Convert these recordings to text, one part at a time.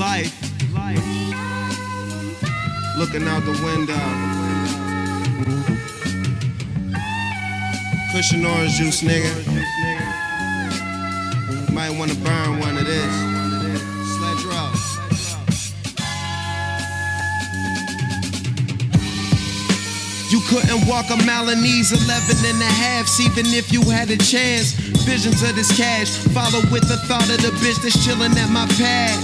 life, looking out the window, cushion orange juice, nigga, might wanna burn one of this. You couldn't walk a Milanese 11 and a half, even if you had a chance. Visions of this cash, follow with the thought of the bitch that's chilling at my pad.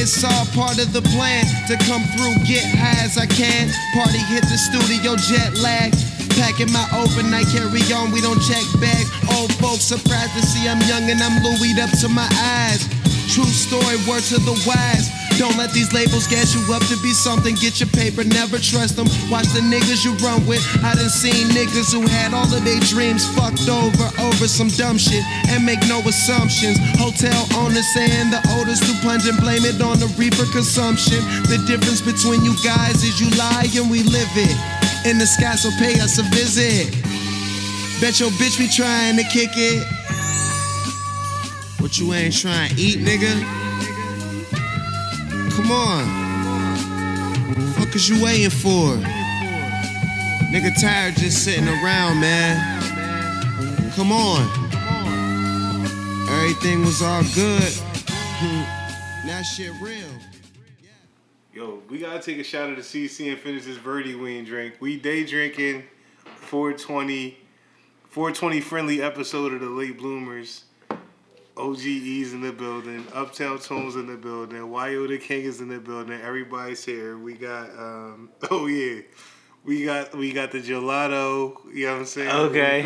It's all part of the plan, to come through, get high as I can. Party, hit the studio, jet lag. Packing my overnight, carry on, we don't check bags. Old folks surprised to see I'm young and I'm Louie'd up to my eyes. True story, word to the wise. Don't let these labels gas you up to be something. Get your paper, never trust them. Watch the niggas you run with. I done seen niggas who had all of their dreams fucked over some dumb shit. And make no assumptions. Hotel owners saying the odors too pungent. Blame it on the reefer consumption. The difference between you guys is you lie and we live it. In the sky, so pay us a visit. Bet your bitch be trying to kick it. What you ain't trying to eat, nigga? Come on. The fuck is you waiting for? Nigga tired just sitting around, man. Come on. Everything was all good. Now shit real. Yo, we gotta take a shot of the CC and finish this birdie we ain't drink. We day drinking 420 friendly episode of the Late Bloomers. OGE's in the building, Uptown Tone's in the building, YO the King is in the building, everybody's here. We got we got the gelato, you know what I'm saying? Okay.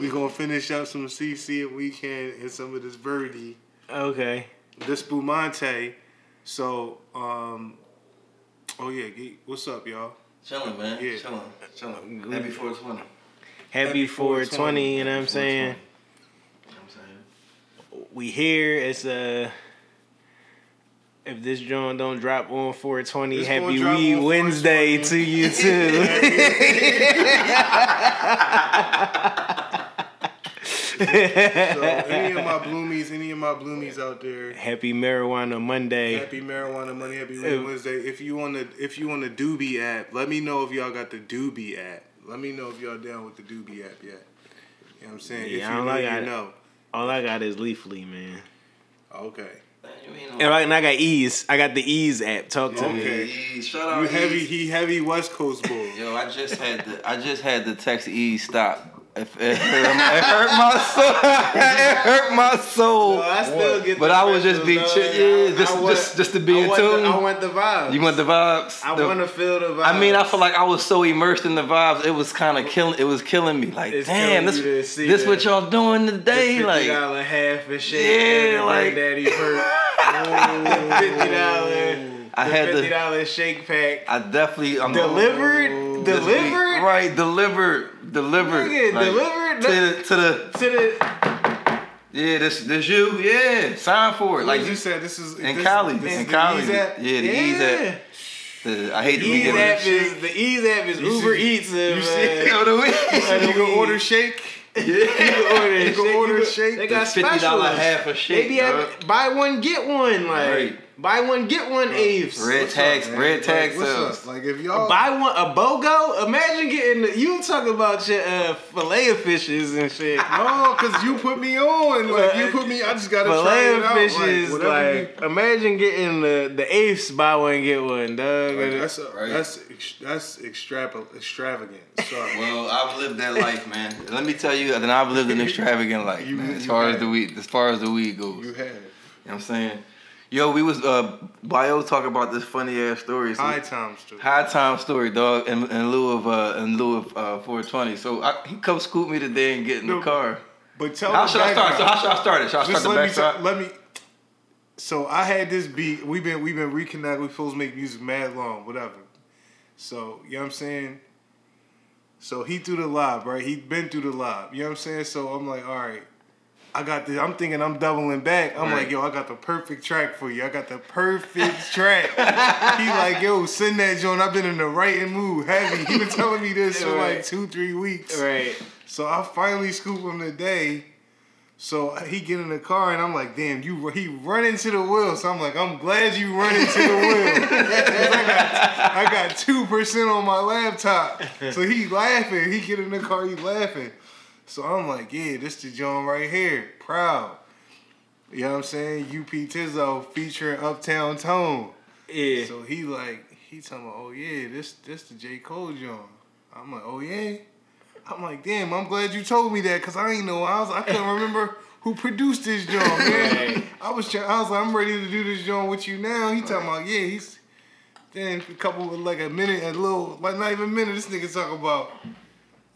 We're gonna finish up some CC if we can and some of this Verdi. Okay. This Bumante. So what's up, y'all? Chilling, man. Yeah. Chilling. Good. Happy 420. Happy 420, you know what I'm saying? We here. It's if this joint don't drop on 420, this happy Wee Wednesday to you too. So any of my bloomies out there, happy Marijuana Monday. Happy Wee Wednesday. If you on the Doobie app, let me know if y'all got the Doobie app. Let me know if y'all down with the Doobie app yet. You know what I'm saying? Yeah, I don't know. All I got is Leafly, man. Okay. And I got Ease. I got the Ease app. Talk to me. Ease. Shout out. Heavy West Coast boy. Yo, I just had to text Ease stop. It hurt my soul. It hurt my soul. No, I still get. But I would just be just to be in tune. I want the vibes. You want the vibes. I want to feel the vibes. I mean, I feel like I was so immersed in the vibes. It was kind of killing. It was killing me. Like, it's damn, this what y'all doing today? The $50 half and shit. Yeah, like daddy hurt. $50. I had the $50 shake pack. I definitely delivered. Right, delivered. Nigga, like, delivered to the. Yeah, this you. Yeah, sign for it. Like you said, this is in Cali. Yeah, the Ease app. I hate the Ease app. The Ease app is Uber Eats. You see, you know what I mean? You can order shake. Yeah. You can order shake. They got $50 half a shake. Maybe buy one get one. Like. Right. Buy one get one, Aves. Red tags. What's up? Like if y'all buy one a BOGO. Imagine getting you talking about your fillet of fishes and shit. No, because you put me on. Like you put me. I just gotta fillet try it fishes, out. Like imagine getting the Aves. Buy one get one, dog. Like, that's extravagant. Sorry. Well, I've lived that life, man. Let me tell you, then I've lived an extravagant life, man. As far as the weed goes, you have. You know what I'm saying. Yo, we was Bio talking about this funny ass story. So High Times story, dog. In lieu of 420. So he come scoop me today and get in the car. But tell me how should I start it? Should I start the backdrop? So I had this beat. We've been reconnected. We fools make music mad long, whatever. So you know what I'm saying. So he threw the lob, right? He'd been through the lob. You know what I'm saying. So I'm like, all right. I got this. I'm thinking I'm doubling back. I'm like, yo, I got the perfect track for you. He like, yo, send that joint. I've been in the writing mood, heavy. He been telling me this for like 2-3 weeks. Right. So I finally scoop him today. So he get in the car and I'm like, damn, he run into the wheel. So I'm like, I'm glad you run into the wheel. I got 2% on my laptop. So he laughing. He get in the car, he laughing. So I'm like, yeah, this the joint right here. Proud. You know what I'm saying? UP Tizzo featuring Uptown Tone. Yeah. So he like, he talking about, oh yeah, this the J. Cole joint. I'm like, oh yeah? I'm like, damn, I'm glad you told me that because I ain't know. I couldn't remember who produced this joint, man. I was like, I'm ready to do this joint with you now. He talking about, yeah, he's... Then a couple, like a minute, a little... Like, not even a minute, this nigga talking about...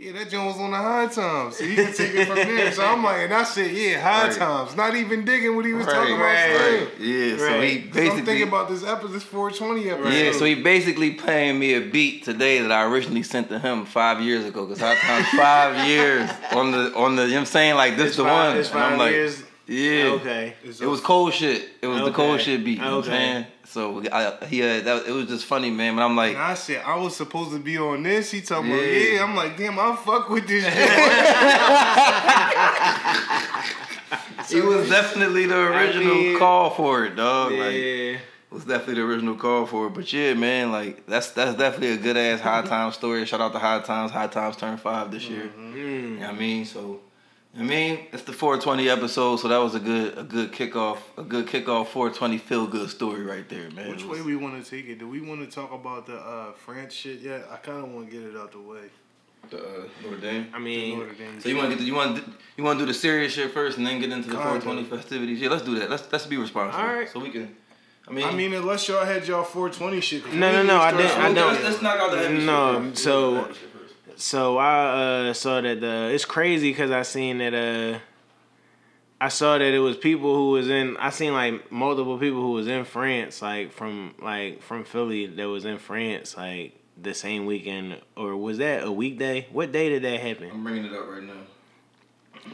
Yeah, that joint was on the High Times. So he can take it from there. So I'm like, and I said, yeah, High Times. Not even digging what he was talking about. Yeah, so he basically... I'm thinking about this episode, this 420 episode. Yeah, so he basically playing me a beat today that I originally sent to him 5 years ago. Because High Times, 5 years on the, you know what I'm saying? Like, this the one. It's five and I'm like, years. Yeah. Okay. It was cold shit. It was the cold shit beat, you know what I'm saying? So, it was just funny, man. But I'm like... And I said, I was supposed to be on this. He talking about, yeah. I'm like, damn, I fuck with this shit. So it was definitely the original call for it, dog. Yeah. Like, it was definitely the original call for it. But yeah, man, like, that's definitely a good-ass High Times story. Shout out to High Times. High Times turned 5 this year. Mm-hmm. You know what I mean? So... I mean, it's the 420 episode, so that was a good kickoff 420 feel good story right there, man. Which way we want to take it? Do we want to talk about the France shit yet? I kind of want to get it out the way. The Notre Dame. I mean, so you want to do the serious shit first and then get into the 420 festivities? Yeah, let's do that. Let's be responsible. All right. So we can. I mean, unless y'all had y'all 420 shit. No, I didn't. I don't. Let's knock out the heavy shit. No, so. So I saw that it's crazy because I saw that it was people who was in, I seen like multiple people who was in France, like from Philly that was in France, like the same weekend, or was that a weekday? What day did that happen? I'm bringing it up right now.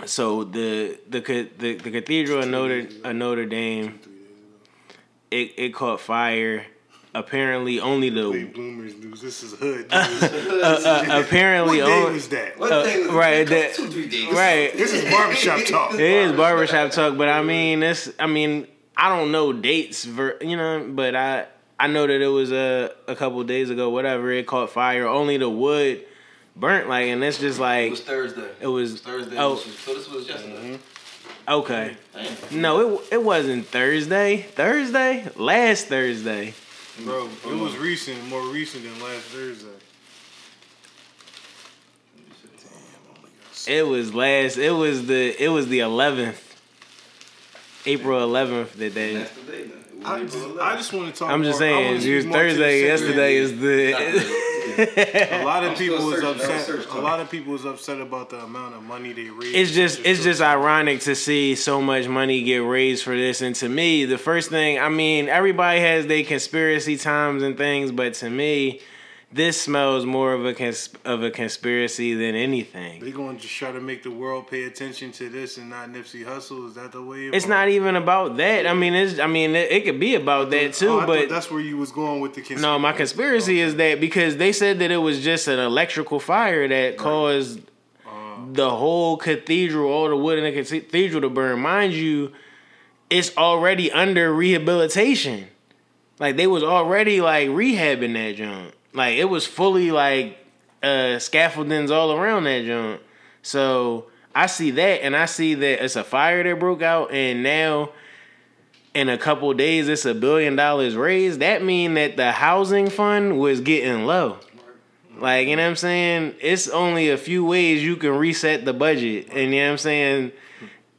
So the Cathedral of Notre Dame, it caught fire. Apparently only the late bloomers news. This is hood. Apparently what day was that? What day was right, that? 2-3 days. Right. This is barbershop talk. It is barbershop talk, but I mean, I don't know dates, you know, but I know that it was a couple of days ago. Whatever, it caught fire. Only the wood burnt, like, and that's just like it was Thursday. It was Thursday. Oh, so this was yesterday. Mm-hmm. Okay. Damn. No, it wasn't Thursday. Last Thursday. Bro, it was recent, more recent than last Thursday. It was the 11th. April 11th that day. I just want to talk about I'm just saying, it was Thursday, yesterday is the... A lot of people was upset. A lot of people was upset about the amount of money they raised. It's just ironic to see so much money get raised for this. And to me, the first thing, I mean, everybody has their conspiracy times and things, but to me, this smells more of a conspiracy than anything. They're going to try to make the world pay attention to this and not Nipsey Hussle. Is that the way? It's not even about that. I mean, it could be about that too. But that's where you was going with the conspiracy. No, my conspiracy is that because they said that it was just an electrical fire that caused the whole cathedral, all the wood in the cathedral to burn. Mind you, it's already under rehabilitation. Like they was already like rehabbing that junk. Like, it was fully, like, scaffoldings all around that joint. So, I see that, and I see that it's a fire that broke out, and now, in a couple of days, it's $1 billion raised. That mean that the housing fund was getting low. Like, you know what I'm saying? It's only a few ways you can reset the budget. And, you know what I'm saying?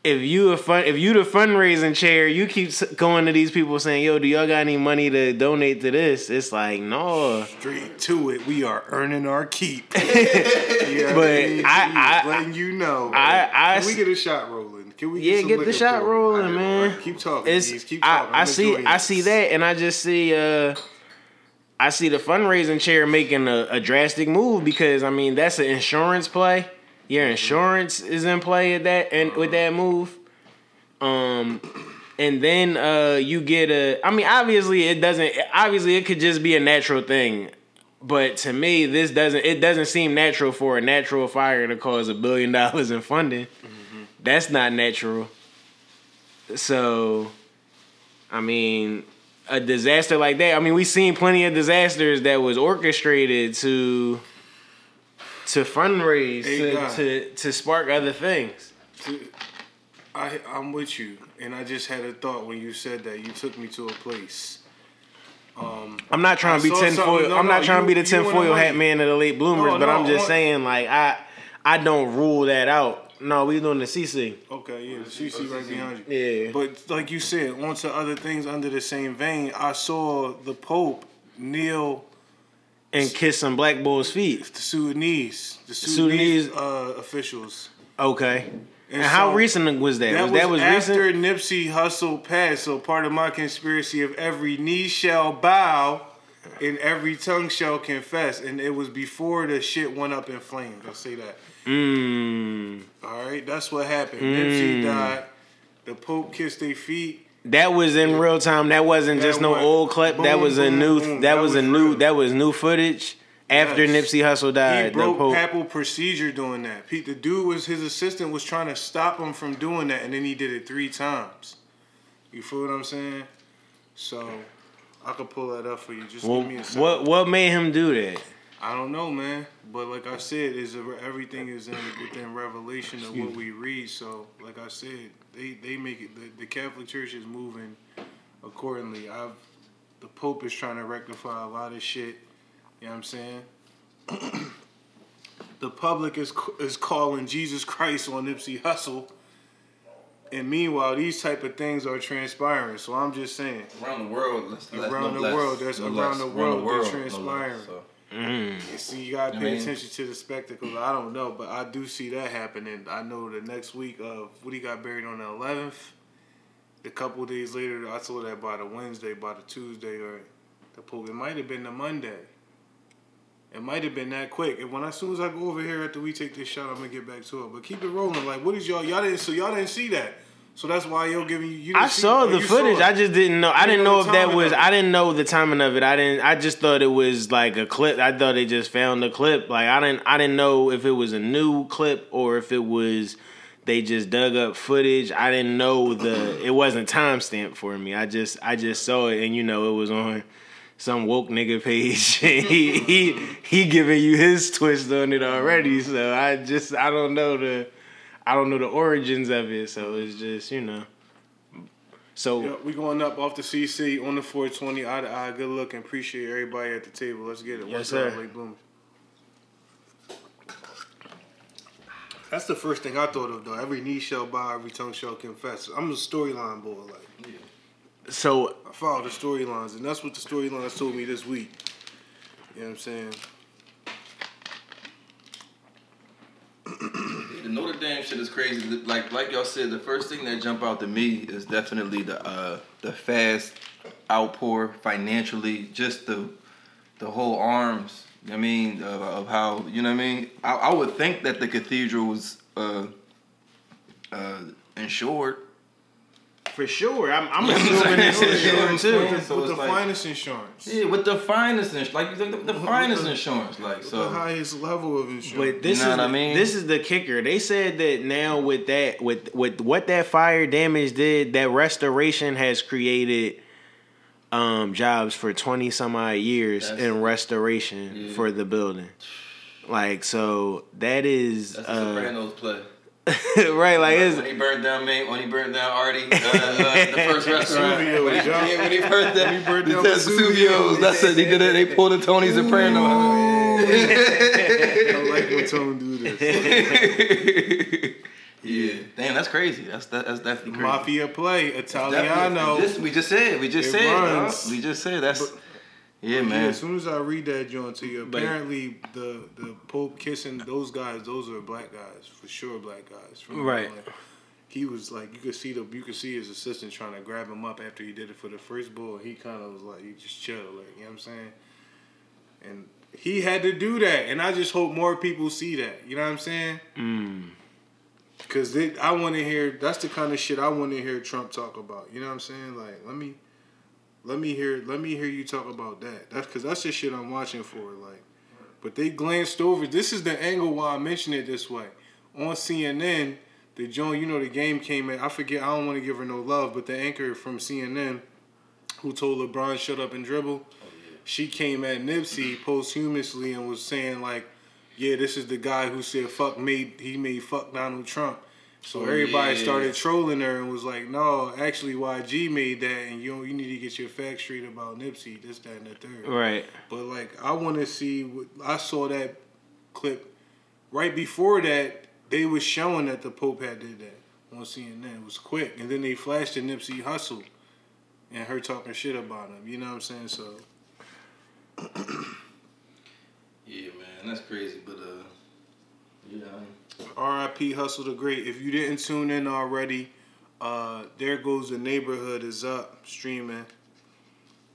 If you the fundraising chair, you keep going to these people saying, "Yo, do y'all got any money to donate to this?" It's like, no. Straight to it. We are earning our keep. But I letting you know. Can we get a shot rolling? Can we? Yeah, get the shot rolling, man. Right, keep talking. Keep talking. I see that, and I just see. I see the fundraising chair making a drastic move because I mean that's an insurance play. Your insurance is in play at that and with that move. And then you get obviously it could just be a natural thing. But to me, it doesn't seem natural for a natural fire to cause $1 billion in funding. Mm-hmm. That's not natural. So, I mean, a disaster like that. I mean, we've seen plenty of disasters that was orchestrated to fundraise, to spark other things. I'm with you. And I just had a thought when you said that. You took me to a place. I'm not trying to be tinfoil. No, I'm not trying to be the tinfoil hat man of the late bloomers, but I'm just saying, like, I don't rule that out. No, we doing the CC. Okay, yeah, the CC right behind you. Yeah. But like you said, onto other things under the same vein, I saw the Pope kneel and kiss some black boys' feet. The Sudanese officials. Okay. And so how recent was that? That was after recent? Nipsey Hussle passed. So part of my conspiracy of every knee shall bow and every tongue shall confess. And it was before the shit went up in flames. I'll say that. All right, that's what happened. Nipsey died. The Pope kissed their feet. That was in real time. That wasn't just no old clip. That was a new. That was new footage. After Nipsey Hussle died, he broke papal procedure doing that. The dude was his assistant was trying to stop him from doing that, and then he did it 3 times. You feel what I'm saying? So I could pull that up for you. Just give me a second. What made him do that? I don't know, man. But like I said, everything is within revelation of what we read. So like I said, they make it. The Catholic Church is moving accordingly. The Pope is trying to rectify a lot of shit. You know what I'm saying? The public is calling Jesus Christ on Nipsey Hussle. And meanwhile, these type of things are transpiring. So I'm just saying. Around the world, they're transpiring. So you got to pay attention to the spectacle. I don't know, but I do see that happening. I know the next week of what he got buried on the 11th. A couple of days later, I saw that by the Wednesday, by the Tuesday, or the Pope. It might have been the Monday. It might have been that quick. And as soon as I go over here after we take this shot, I'm gonna get back to it. But keep it rolling. Like, what is y'all didn't see that? So that's why y'all giving you. I saw the footage. I just didn't know. I didn't know if that was. I didn't know the timing of it. I just thought it was like a clip. I thought they just found the clip. Like I didn't know if it was a new clip or if it was they just dug up footage. I didn't know it wasn't timestamped for me. I just saw it, and it was on some woke nigga page. he giving you his twist on it already. So I don't know the origins of it. So it's just So yeah, we going up off the CC on the 420 eye to eye. Good luck and appreciate everybody at the table. Let's get it. Yes, sir. Late bloomers. That's the first thing I thought of though. Every knee shall bow, every tongue shall confess. I'm a storyline boy. Like. Yeah. So I followed the storylines, and that's what the storylines told me this week. You know what I'm saying? The Notre Dame shit is crazy. Like y'all said, the first thing that jumped out to me is definitely the fast outpour financially, just the whole arms. I mean, of how I would think that the cathedral was insured. For sure, I'm assuming it's insurance too. With the finest insurance. Yeah, with the finest insurance, the finest insurance, the highest level of insurance. But this is what I mean. This is the kicker. They said that now with that, with what that fire damage did, that restoration has created jobs for 20 some odd years in restoration for the building. That's a Sopranos play. Right, when he burned down Artie, the first restaurant. When he burned down Vesuvio's, that's it. They did it. They pulled the Tony's and praying on. I like when Tony do this. Yeah, damn, that's crazy. That's definitely crazy. Mafia play Italiano. We just said that's. But, yeah, man. Yeah, as soon as I read that joint to you, apparently the Pope kissing those guys, those are black guys for sure, right? He was like, you could see his assistant trying to grab him up after he did it for the first bull. He kind of was like, you just chill, you know what I'm saying? And he had to do that, and I just hope more people see that. You know what I'm saying? Because I want to hear. That's the kind of shit I want to hear Trump talk about. You know what I'm saying? Like, Let me hear you talk about that. That's because that's the shit I'm watching for. But they glanced over. This is the angle why I mention it this way. On CNN, the joint, you know, the game came in. I forget, I don't want to give her no love, but the anchor from CNN who told LeBron shut up and dribble, she came at Nipsey posthumously and was saying like, yeah, this is the guy who said he made fuck Donald Trump. So everybody started trolling her and was like, no, actually YG made that and you need to get your facts straight about Nipsey, this, that, and the third. Right. But like, I want to see, I saw that clip right before that, they was showing that the Pope had did that on CNN. It was quick. And then they flashed to Nipsey Hussle and her talking shit about him. You know what I'm saying? So. Yeah, man, that's crazy, but you know. R.I.P. Hussle the Great. If you didn't tune in already, There Goes the Neighborhood is up, streaming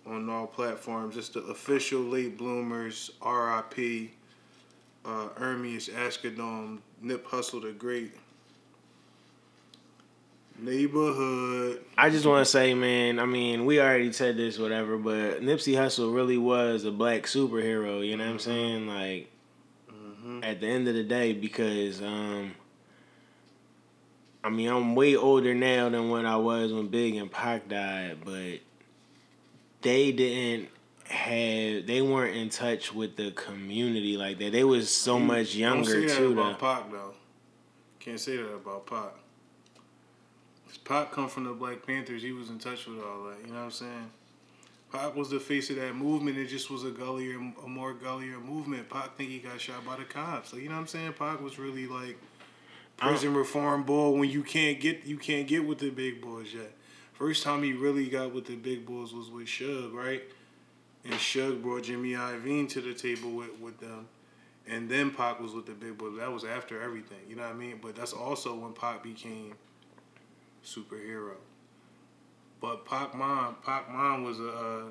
on all platforms. It's the official late bloomers, R.I.P. Ermius Askadome, Nip Hussle the Great. Neighborhood. I just want to say, man, I mean, we already said this, whatever, but Nipsey Hussle really was a black superhero, you know what I'm saying? Like, at the end of the day, because, I mean, I'm way older now than what I was when Big and Pac died, but they weren't in touch with the community like that. They was so much younger, too. Can't say that about Pac, though. Can't say that about Pac. Pac come from the Black Panthers. He was in touch with all that. You know what I'm saying? Pac was the face of that movement. It just was a more gullier movement. Pac think he got shot by the cops. Like, you know what I'm saying? Pac was really like prison reform ball when you can't get with the big boys yet. First time he really got with the big boys was with Suge, right? And Suge brought Jimmy Iovine to the table with them. And then Pac was with the big boys. That was after everything. You know what I mean? But that's also when Pac became superhero. But Pac Mom was a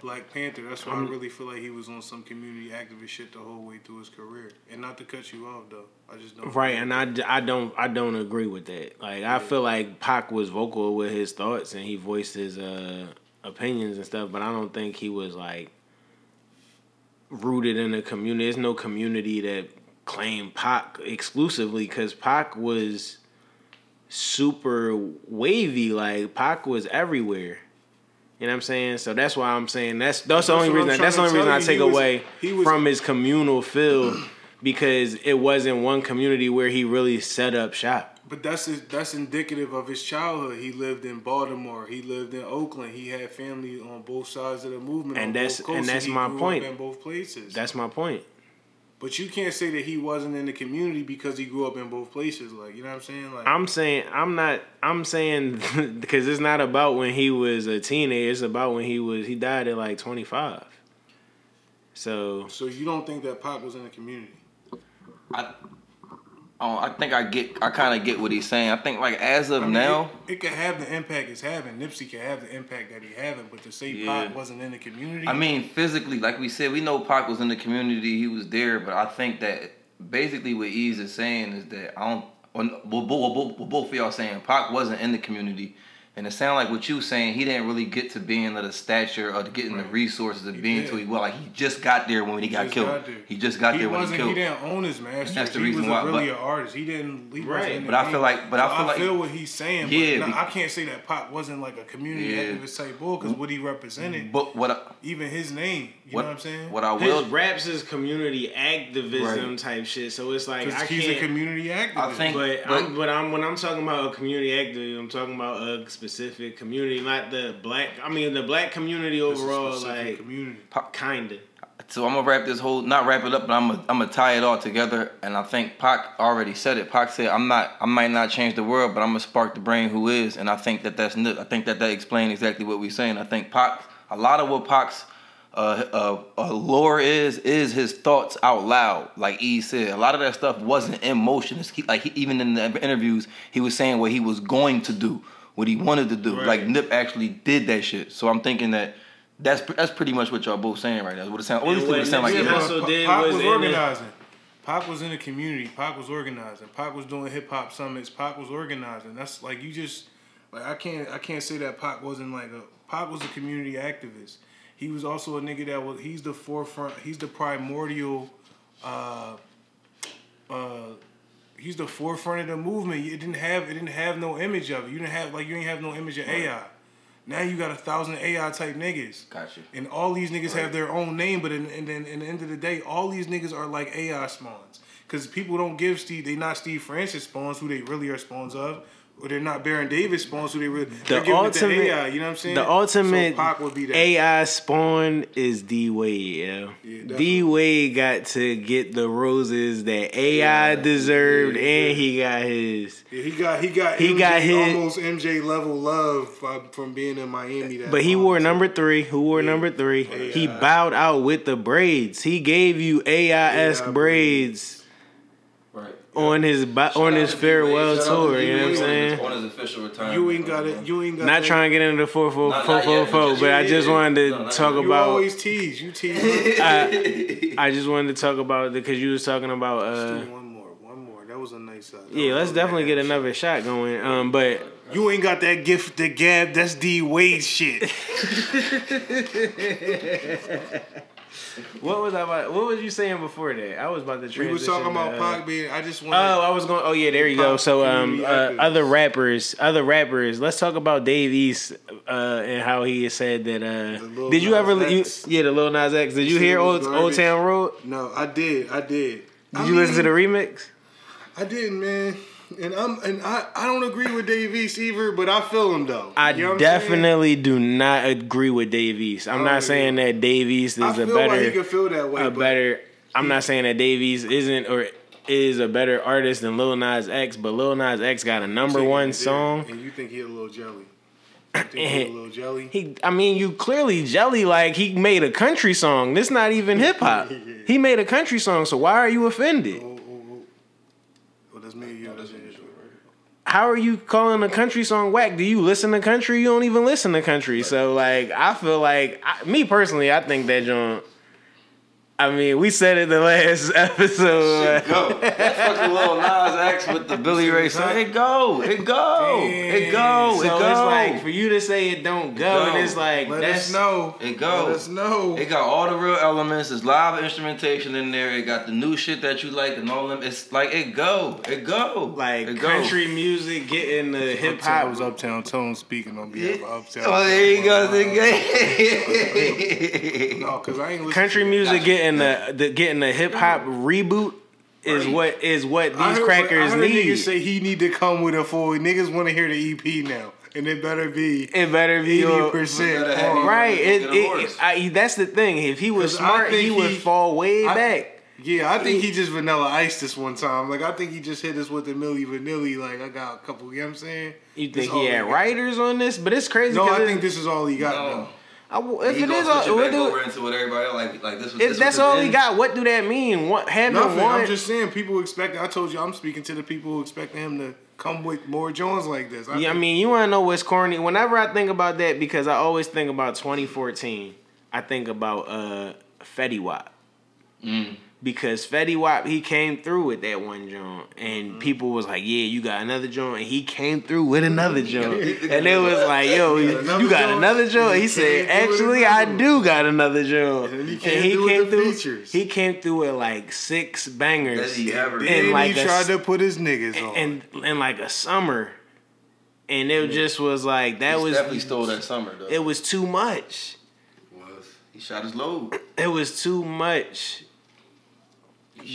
Black Panther. That's why I really feel like he was on some community activist shit the whole way through his career. And not to cut you off though, I just don't. Right, and I don't agree with that. Like I feel like Pac was vocal with his thoughts and he voiced his opinions and stuff, but I don't think he was like rooted in a community. There's no community that claimed Pac exclusively because Pac was super wavy, like Pac was everywhere. You know what I'm saying? So that's why I'm saying that's the only reason I take away from his communal feel because it wasn't one community where he really set up shop. But that's indicative of his childhood. He lived in Baltimore. He lived in Oakland. He had family on both sides of the movement. And that's my point. In both places. That's my point. But you can't say that he wasn't in the community because he grew up in both places. Like, you know what I'm saying? Like I'm saying because it's not about when he was a teenager. It's about when he died at like 25. So you don't think that Pac was in the community? I kind of get what he's saying. I think like as of now, it could have the impact it's having. Nipsey could have the impact that he having, but to say Pac wasn't in the community. I mean, physically, like we said, we know Pac was in the community. He was there, but I think that basically what Ease is saying is that both of y'all saying Pac wasn't in the community, and it sounds like what you saying he didn't really get to being of the stature or to getting the resources of being to he just got there when he got killed. He didn't own his master. That's the reason why. He was really an artist. He didn't. I feel what he's saying. Yeah, but I can't say that Pac wasn't like a community activist type bull because what he represented. But even his name. You know what I'm saying? His raps is community activism type shit. So it's like he's a community activist. I think, but when I'm talking about a community activist, I'm talking about a specific community, not the black community overall, like community, kinda. So I'm gonna wrap this whole, not wrap it up, but I'm gonna tie it all together. And I think Pac already said it. Pac said, I might not change the world, but I'm gonna spark the brain who is. And I think that's Nip. I think that explains exactly what we're saying. I think Pac, a lot of what Pac's lore is his thoughts out loud. Like E said, a lot of that stuff wasn't in motion. Even in the interviews, he was saying what he was going to do. What he wanted to do, like Nip actually did that shit. So I'm thinking that's pretty much what y'all both saying right now. What it sounds, only thing it sound like. Pac was organizing. Pac was in the community. Pac was organizing. Pac was doing hip hop summits. Pac was organizing. That's like you just like I can't say that Pac wasn't like a Pac was a community activist. He was also a nigga that was. He's the forefront. He's the primordial. he's the forefront of the movement. It didn't have no image of it. You ain't have no image of right. AI. Now you got 1,000 AI type niggas. Gotcha. And all these niggas right. have their own name, but then in the end of the day, all these niggas are like AI spawns. Because people don't give Steve, they not Steve Francis spawns, who they really are spawns of, or they're not Baron Davis spawns, who they really, they're giving ultimate, it to AI, you know what I'm saying? The ultimate so Pac would be that. AI spawn is D-Wade, yo. Yeah, D-Wade got to get the roses that AI deserved, and he got his. Yeah, he got his almost MJ level love from being in Miami. That but he wore number 3. Who wore number 3? AI. He bowed out with the braids. He gave you AI-esque braids. Right. On his farewell tour, you know what I'm saying? On his official retirement. You ain't got it. Not trying to get into the 444, but I just wanted to talk about. You always tease. You tease. I just wanted to talk about because you was talking about. One more. That was a nice. Yeah, let's definitely get another shot going. But you ain't got that gift, the gab. That's D Wade shit. What was you saying before that? I was about to transition. We were talking about Pac being. I just want. There you go. So other rappers. Let's talk about Dave East and how he said that. Did you ever? The Lil Nas X. Did you hear Old Town Road? No, I did. Did you listen to the remix? I didn't, man. And I don't agree with Dave East either, but I feel him though. Do not agree with Dave East. I'm not saying that Dave East is a better. I feel like he can feel that way. I'm not saying that Dave East isn't or is a better artist than Lil Nas X, but Lil Nas X got a number one song. And you think he a little jelly? You clearly jelly. Like he made a country song. This not even hip hop. He made a country song. So why are you offended? How are you calling a country song whack? Do you listen to country? You don't even listen to country. So, like, I feel like... me, personally, I think that joint... I mean, we said it the last episode. Shit, go. That's fucking Lil Nas X with the Billy Ray song. It go. So it's like, for you to say it don't go, and it's like... Let us know. It got all the real elements. There's live instrumentation in there. It got the new shit that you like and all them. It's like, it go. Like, it country go. Music getting the hip-hop. It was Uptown Tone speaking on behalf of Uptown Tone. Oh, there you go. No, because I ain't listening. Country music getting... Getting the hip hop reboot is right. what these crackers need. Niggas say he need to come with a full. Niggas want to hear the EP now, and it better be 80%. Right? That's the thing. If he was smart, he would fall way back. Yeah, I think he just Vanilla Iced this one time. Like, I think he just hit us with the Milli Vanilli. Like, I got a couple. You know what I'm saying? You think he had writers on this? But it's crazy. No, I think this is all he got though. If that's all he got, what do that mean? I'm just saying people expect. I told you, I'm speaking to the people who expect him to come with more Jones like this. You want to know what's corny? Whenever I think about that, because I always think about 2014, I think about Fetty Wap. Mm. Because Fetty Wap, he came through with that one joint, and people was like, "Yeah, you got another joint," and he came through with another joint, and it was like, "Yo, you got another joint." He said, "Actually, I do got another joint," and he came through. Features. He came through with like 6 bangers, and he tried to put his niggas on, and like a summer, and it just was like that he was definitely stole that summer though. It was too much. He shot his load. It was too much. So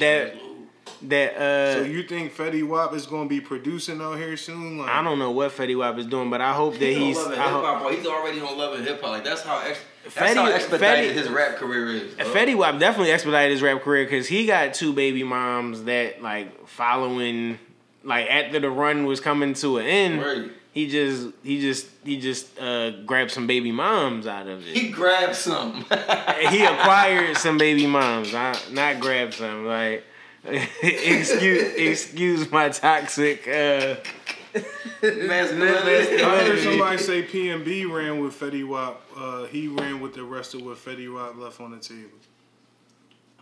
you think Fetty Wap is gonna be producing out here soon? Like, I don't know what Fetty Wap is doing, but I hope that he's already on Love and Hip Hop. Like that's how expedited his rap career is. Bro. Fetty Wap definitely expedited his rap career because he got 2 baby moms that like following. Like after the run was coming to an end, right. He just grabbed some baby moms out of it. He grabbed some. He acquired some baby moms. Not grabbed some. Like excuse my toxic. I heard somebody say PMB ran with Fetty Wap. He ran with the rest of what Fetty Wap left on the table.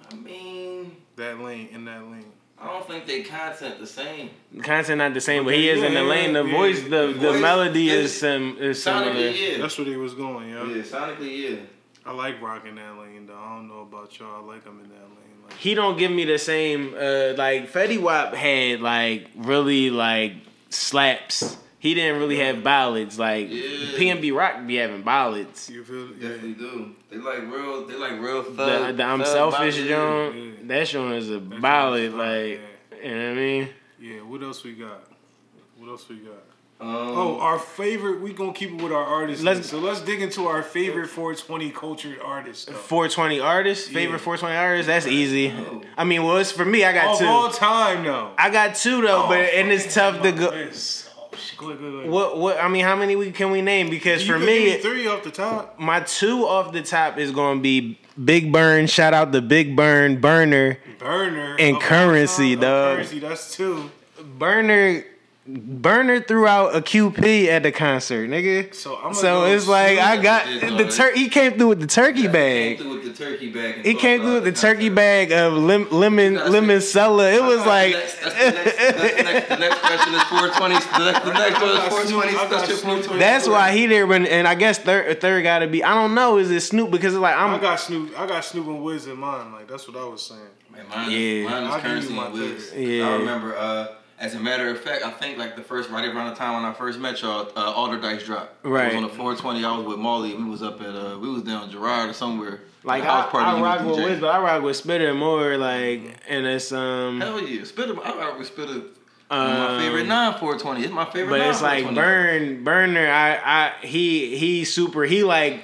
I mean, that lane. I don't think they content the same. Content not the same, but he is in the lane. The voice, the melody is similar. Yeah. That's where he was going, yo. Yeah, sonically, yeah. I like rocking that lane, though. I don't know about y'all. I like him in that lane. he don't give me the same, like, Fetty Wap had, like, really, like, slaps. He didn't really have ballads. Like, PNB Rock be having ballads. You feel it? Definitely do. They like real thug. The I'm Selfish joint. Yeah. That joint is a ballad, like, you know what I mean? Yeah, what else we got? What else we got? Our favorite, we gonna keep it with our artists. Let's dig into our favorite 420 cultured artists. Though. 420 artists? Favorite 420 artists? That's easy. Oh. I mean, well, it's for me, I got two. Of all time, though. I got two, though, and it's tough to go. Go ahead. What? I mean, how many can we name? Because for me, give me three off the top. My two off the top is gonna be Big Burn. Shout out to Big Burn, Burner, and Currency, dog. Currency, that's two. Burner threw out a QP at the concert, nigga. So it's like I got the turkey. He came through with the turkey bag. He came through with the turkey bag of lemon cellar. It was like the next question is 420. The next one is 420. That's why he didn't run. And I guess third got to be, I don't know. Is it Snoop? Because it's like I got Snoop. I got Snoop and Wiz in mind. Like that's what I was saying. Mine is Currency and Wiz. Yeah, I remember. As a matter of fact, I think like the first, right around the time when I first met y'all, Alder Dice dropped. Right. I was on the 420. I was with Molly. We was up at, we was down Girard or somewhere. Like I rock with Wiz, but I rock with Spitter more. Like, and it's hell yeah, Spitter. I rock with Spitter. My favorite 420. It's my favorite. But it's like Burner. He super. He like.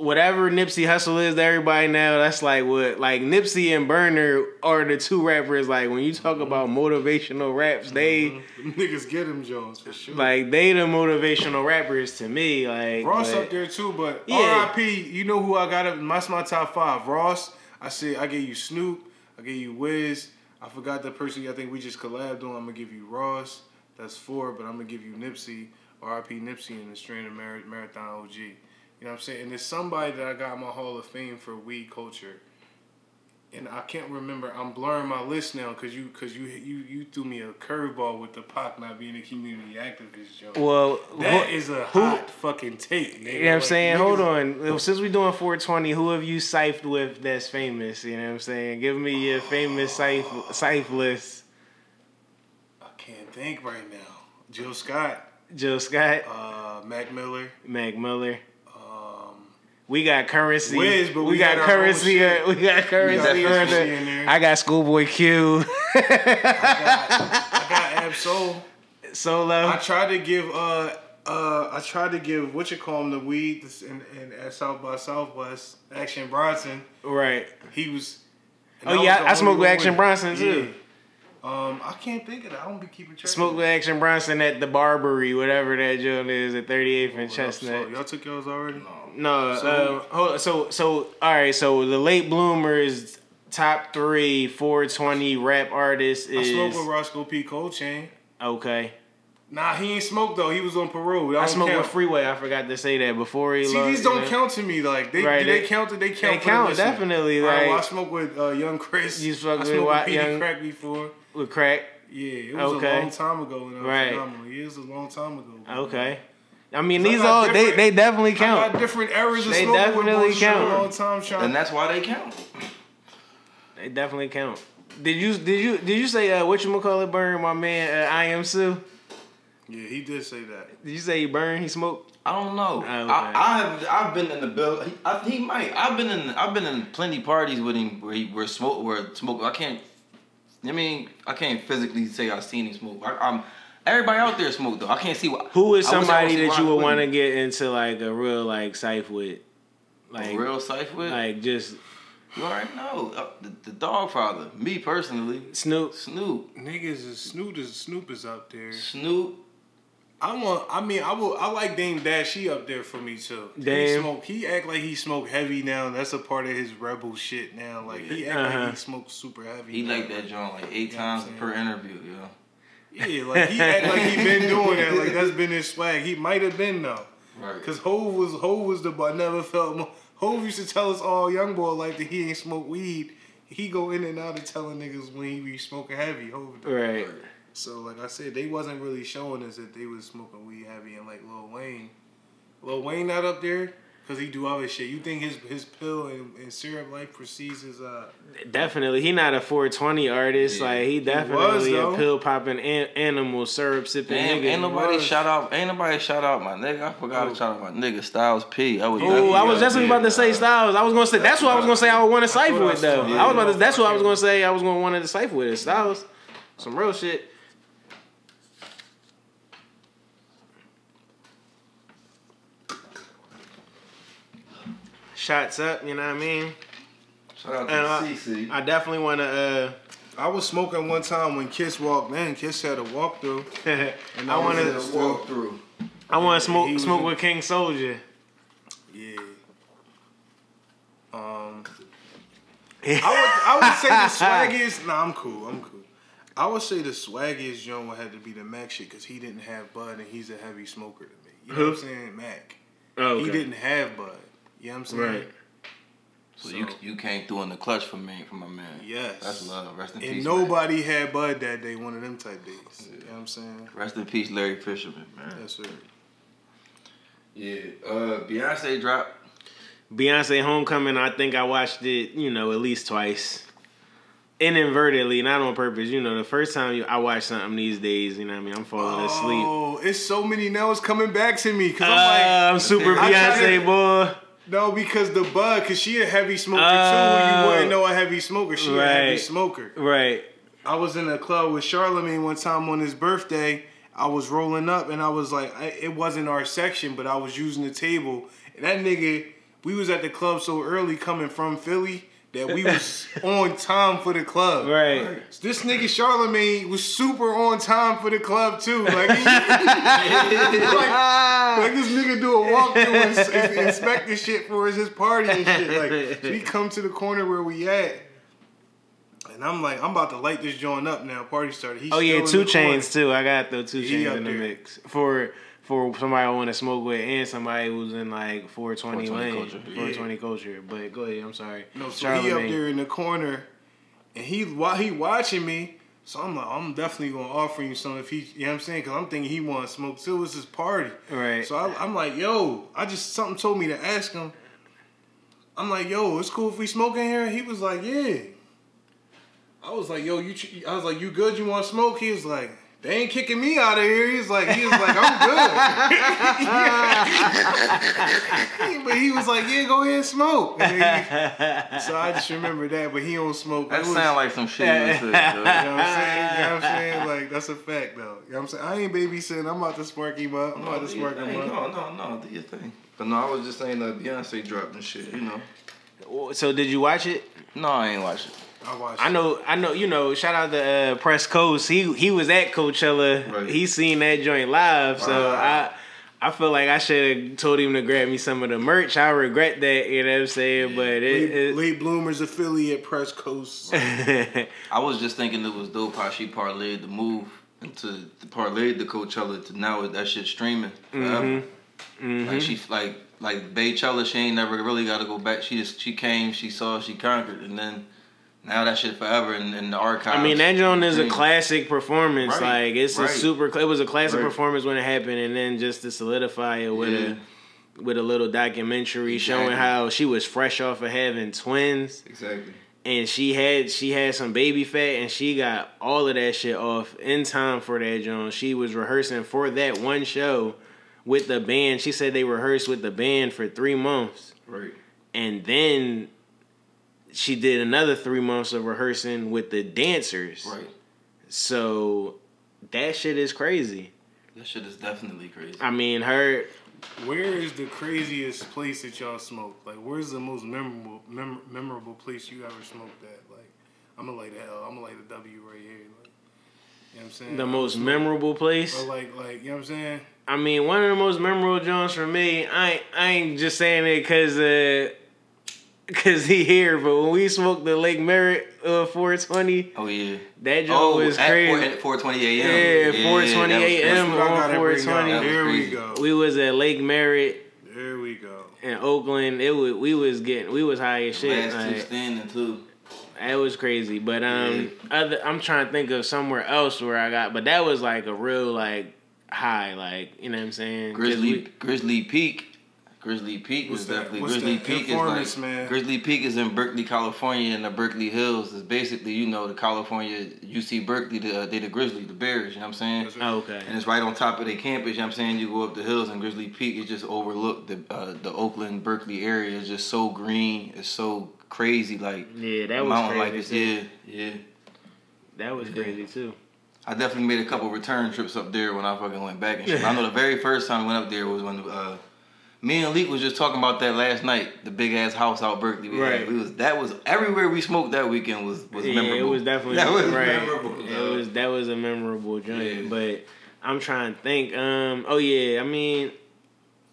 Whatever Nipsey Hussle is to everybody now, that's like what, like Nipsey and Burner are the two rappers. Like when you talk about motivational raps, they niggas get them Jones for sure. Like they the motivational rappers to me. Like Ross up there too, but R.I.P. You know who I got up? That's my top five. Ross. I gave you Snoop. I gave you Wiz. I forgot the person I think we just collabed on. I'm gonna give you Ross. That's four, but I'm gonna give you Nipsey, R.I.P. Nipsey, and the Strain of Marathon OG. You know what I'm saying? And there's somebody that I got in my Hall of Fame for weed culture. And I can't remember. I'm blurring my list now because you threw me a curveball with the Pac not being a community activist, Joe. Well, that is a hot fucking take, nigga. You know what I'm saying? Hold on. Since we doing 420, who have you siphed with that's famous? You know what I'm saying? Give me your famous siph list. I can't think right now. Jill Scott. Mac Miller. We got Currency. Wiz, but we got Currency. We got currency in there. I got Schoolboy Q. I got Absol. Solo. I tried to give whatchamacallem the weed in South by Southwest, Action Bronson. Right. He was. I smoked with Action Bronson too. I can't think of that. I don't be keeping track. Smoked with Action Bronson at the Barbary, whatever that joint is, at 38th and Chestnut. So y'all took yours already? No. All right. So the late bloomers, top three 420 rap artists is. I smoked with Roscoe P. Cold Chain. Okay. Nah, he ain't smoked though. He was on parole. I smoked with Freeway. I forgot to say that before he. See, these don't count to me. Like they count. They count. They count definitely. Like I smoked with Young Chris. You smoked with Petey Crack before. With Crack. Yeah, it was a long time ago. And right. Yeah, it was a long time ago. Okay. I mean, these all they definitely count. I got different eras of smoking. They definitely count. Long time shot. And that's why they count. They definitely count. Did you say whatchamacallit burn my man I Am Sue? Yeah, he did say that. Did you say he burned? He smoked? I don't know. Okay. I've been in the building. He might. I've been in plenty parties with him where smoke. I can't physically say I've seen him smoke. Everybody out there smoke though. I can't see why. Who is somebody that you would want to get into like a real like siph with? Like a real siph with? Like just. You already know the dog father. Me personally, Snoop. Snoop is up there. Snoop. I like Dame Dash. She up there for me too. Dame. He act like he smoke heavy now. That's a part of his rebel shit now. Like he act like he smokes super heavy. He now. Like that joint like 8 times per interview. Yeah. Yeah, like he act like he been doing that. Like that's been his swag. He might have been though. Right. Cause Hov was the but never felt more. Hov used to tell us all young boy like that he ain't smoke weed. He go in and out of telling niggas when he be smoking heavy. Hov. Right. So, like I said, they wasn't really showing us that they was smoking weed heavy. And, like, Lil Wayne not up there. Because he do other shit. You think his pill and syrup life precedes his... Definitely. He not a 420 artist. Yeah. Like, he definitely a pill-popping animal, syrup-sipping nigga. Ain't nobody shout out my nigga. I forgot to shout out my nigga, Styles P. I was just about to say Styles. I was going to say... That's what I was going to say I would want to cipher with, though. Yeah. That's what I was going to say I was going to want to cipher with. Is Styles. Some real shit. Shots up, you know what I mean? Shout out to CC. I definitely want to... I was smoking one time when Kiss walked in. Kiss had a walkthrough. And I wanted a walkthrough. I want to smoke with King Soulja. Yeah. I would say the swaggiest... Nah, I'm cool. I would say the swaggiest joint would have to be the Mac shit because he didn't have Bud and he's a heavy smoker to me. You know what I'm saying? Mac. Oh, okay. He didn't have Bud. You know what I'm saying? Right. So you came through in the clutch for me, for my man. Yes. That's love. Rest in peace, nobody man. Had Bud that day, one of them type days. Yeah. You know what I'm saying? Rest in peace, Larry Fisherman, man. Yes, sir. Yeah. Beyonce drop. Beyonce Homecoming, I think I watched it, at least twice. Inadvertently, not on purpose. The first time I watch something these days, you know what I mean? I'm falling asleep. Oh, it's so many now it's coming back to me. Cause I'm super Beyonce, boy. No, because the Bud, because she a heavy smoker too. You wouldn't know a heavy smoker. She a heavy smoker. Right. I was in a club with Charlamagne one time on his birthday. I was rolling up and I was like, it wasn't our section, but I was using the table. And that nigga, we was at the club so early coming from Philly that we was on time for the club. Right. So this nigga Charlamagne was super on time for the club too. Like, like this nigga do a walkthrough and inspect the shit for his party and shit. Like, so he come to the corner where we at, and I'm like, I'm about to light this joint up now. Party started. He's 2 Chainz too. I got the 2 Chainz in the mix for somebody I want to smoke with and somebody who's in like 420 lane, 420 culture. But go ahead, I'm sorry. No, so he up there in the corner, and he watching me. So I'm like, I'm definitely going to offer you something if he, you know what I'm saying? Because I'm thinking he wants to smoke too. It's his party. Right. So I'm like, something told me to ask him. I'm like, it's cool if we smoke in here? He was like, yeah. I was like, you good? You want to smoke? He was like, they ain't kicking me out of here. He was like, I'm good. But he was like, yeah, go ahead and smoke. And so I just remember that, but he don't smoke. That sound like some shit. You know what I'm saying? Like, that's a fact, though. You know what I'm saying? I ain't babysitting. I'm about to spark him up. No, do your thing. But no, I was just saying that Beyonce dropped and shit, So did you watch it? No, I ain't watch it. I know. Shout out to Press Coast. He was at Coachella. Right. He seen that joint live. So I feel like I should have told him to grab me some of the merch. I regret that. You know what I'm saying? But it late bloomers affiliate Press Coast. I was just thinking it was dope how she parlayed the move into parlayed the Coachella to now that shit streaming. Mm-hmm. Like she like Baychella. She ain't never really got to go back. She came. She saw. She conquered. And then. Now that shit forever in the archives. I mean, that joint is a classic performance. Right. Like, it's it was a classic performance when it happened, and then just to solidify it with a little documentary showing how she was fresh off of having twins. Exactly. And she had some baby fat, and she got all of that shit off in time for that joint. She was rehearsing for that one show with the band. She said they rehearsed with the band for 3 months. Right. And then... she did another 3 months of rehearsing with the dancers. Right. So that shit is crazy. That shit is definitely crazy. I mean, her... Where is the craziest place that y'all smoked? Like, where's the most memorable place you ever smoked at? Like, I'm gonna light the L. I'm gonna light the W right here. Like, you know what I'm saying? The most memorable place? Or like, you know what I'm saying? I mean, one of the most memorable joints for me, I ain't just saying it because he here, but when we smoked the Lake Merritt 420, that joint was crazy. At 4:20 a.m. Yeah, 4:20 a.m. on 420. There we go. We was at Lake Merritt. There we go. In Oakland, we was high as shit. Last two standing too. That was crazy, but I'm trying to think of somewhere else where I got, but that was like a real like high, like you know what I'm saying? Grizzly Peak. Grizzly Peak was definitely Grizzly Peak is like man. Grizzly Peak is in Berkeley, California, in the Berkeley Hills. It's basically, you know, the California UC Berkeley. They the Grizzly, the Bears. You know what I'm saying? Oh, okay. And it's right on top of their campus. You know what I'm saying? You go up the hills and Grizzly Peak is just overlooked. The Oakland Berkeley area is just so green. It's so crazy. Like yeah, that was mountain life. Yeah. That was crazy too. I definitely made a couple return trips up there when I fucking went back and shit. I know the very first time I went up there was when me and Leek was just talking about that last night. The big ass house out Berkeley. That was everywhere we smoked that weekend was memorable. Yeah, it was definitely memorable. That was a memorable journey. Yeah. But I'm trying to think. I mean,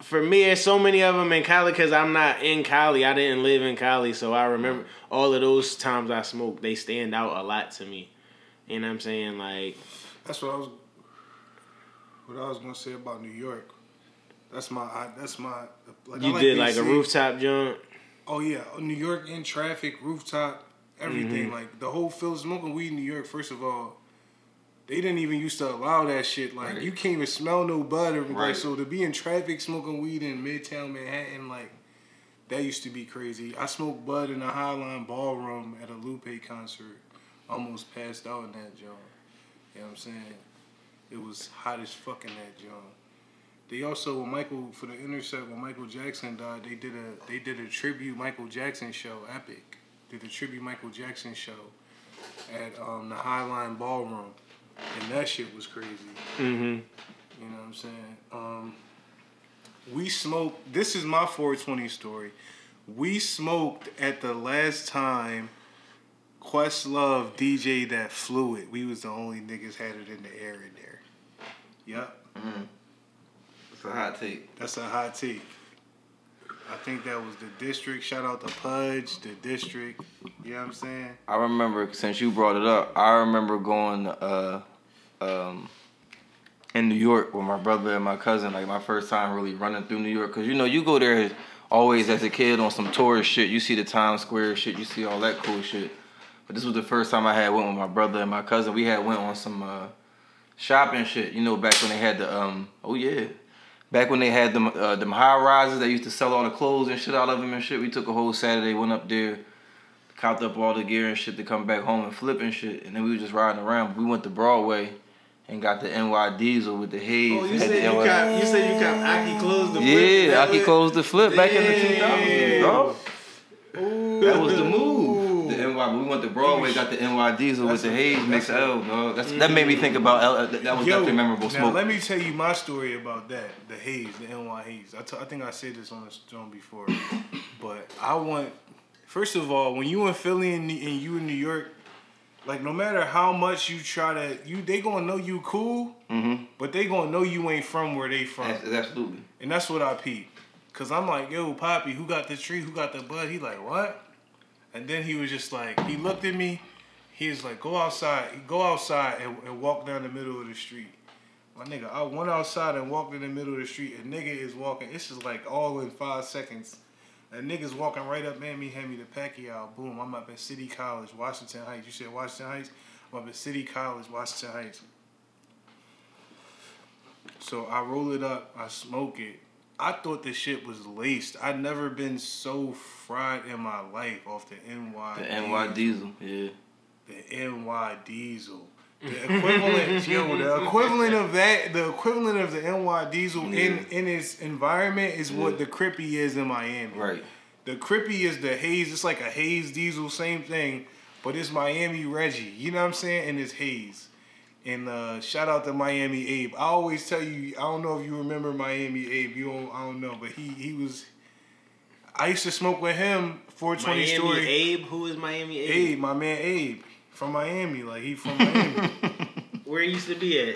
for me, there's so many of them in Cali because I'm not in Cali. I didn't live in Cali, so I remember all of those times I smoked. They stand out a lot to me. You know what I'm saying? Like that's what I was gonna say about New York. That's my. Like, you I like did like a rooftop jump. Oh yeah, New York in traffic, rooftop, everything. Mm-hmm. Like the whole field smoking weed in New York. First of all, they didn't even used to allow that shit. Like you can't even smell no bud. Right. So to be in traffic smoking weed in Midtown Manhattan, like that used to be crazy. I smoked bud in a Highline ballroom at a Lupe concert. Almost passed out in that joint. You know what I'm saying? It was hot as fuck in that joint. They also when Michael Jackson died, they did a tribute Michael Jackson show. Epic did a tribute Michael Jackson show at the Highline Ballroom, and that shit was crazy. Mm-hmm. You know what I'm saying? We smoked. This is my 420 story. We smoked at the last time Questlove DJ that flew it. We was the only niggas had it in the air in there. Yep. Mm-hmm. That's a hot take. I think that was the district. Shout out to Pudge, the district. You know what I'm saying? I remember, since you brought it up, I remember going in New York with my brother and my cousin, like my first time really running through New York. Because, you know, you go there always as a kid on some tourist shit. You see the Times Square shit. You see all that cool shit. But this was the first time I had went with my brother and my cousin. We had went on some shopping shit. You know, back when they had the back when they had them high rises that used to sell all the clothes and shit out of them and shit. We took a whole Saturday, went up there, copped up all the gear and shit to come back home and flip and shit. And then we were just riding around. We went to Broadway and got the NY Diesel with the haze. Oh, you said you got Aki Clothes to flip. Yeah, Aki Clothes to flip back in the 2000s, bro. Ooh. That was the move. We went to Broadway, got the NY Diesel with the haze mix L, dog. That made me think about L. That was definitely memorable smoke. Now let me tell you my story about that, the haze, the NY haze. I think I said this on the show before, but first of all, when you in Philly and you in New York, like no matter how much you try to, they gonna know you cool, mm-hmm. but they gonna know you ain't from where they from. Absolutely. And that's what I peeped, cause I'm like, yo, Poppy, who got the tree? Who got the bud? He like, what? And then he was just like, he looked at me. He was like, go outside and walk down the middle of the street. My nigga, I went outside and walked in the middle of the street. A nigga is walking. It's just like all in 5 seconds. A nigga's walking right up at me, hand me the Pacquiao. Boom, I'm up at City College, Washington Heights. You said Washington Heights? I'm up at City College, Washington Heights. So I roll it up. I smoke it. I thought this shit was laced. I'd never been so fried in my life off the NY. The NY Diesel. The equivalent, the equivalent of the NY Diesel in its environment is what the Crippy is in Miami. Right. The Crippy is the haze. It's like a haze diesel, same thing, but it's Miami Reggie. You know what I'm saying? And it's haze. And shout out to Miami Abe. I always tell you, I don't know if you remember Miami Abe. I don't know, but he was. I used to smoke with him. 420 Miami story. Miami Abe. Who is Miami Abe? Abe, my man Abe from Miami. Like he from Miami. Where he used to be at?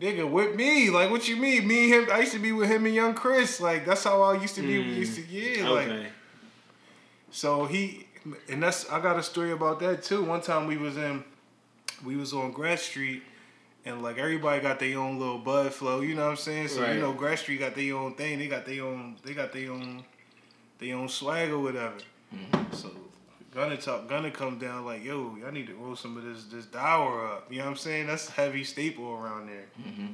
Nigga, with me. Like what you mean? Me and him. I used to be with him and Young Chris. Like that's how I used to be. We used to okay. Like. So he, and that's I got a story about that too. One time we was on Grant Street, and like everybody got their own little bud flow, you know what I'm saying? So you know Grant Street got their own thing, they got their own swag or whatever. Mm-hmm. So Gunna come down like, yo, y'all need to roll some of this dower up. You know what I'm saying? That's a heavy staple around there. Mm-hmm.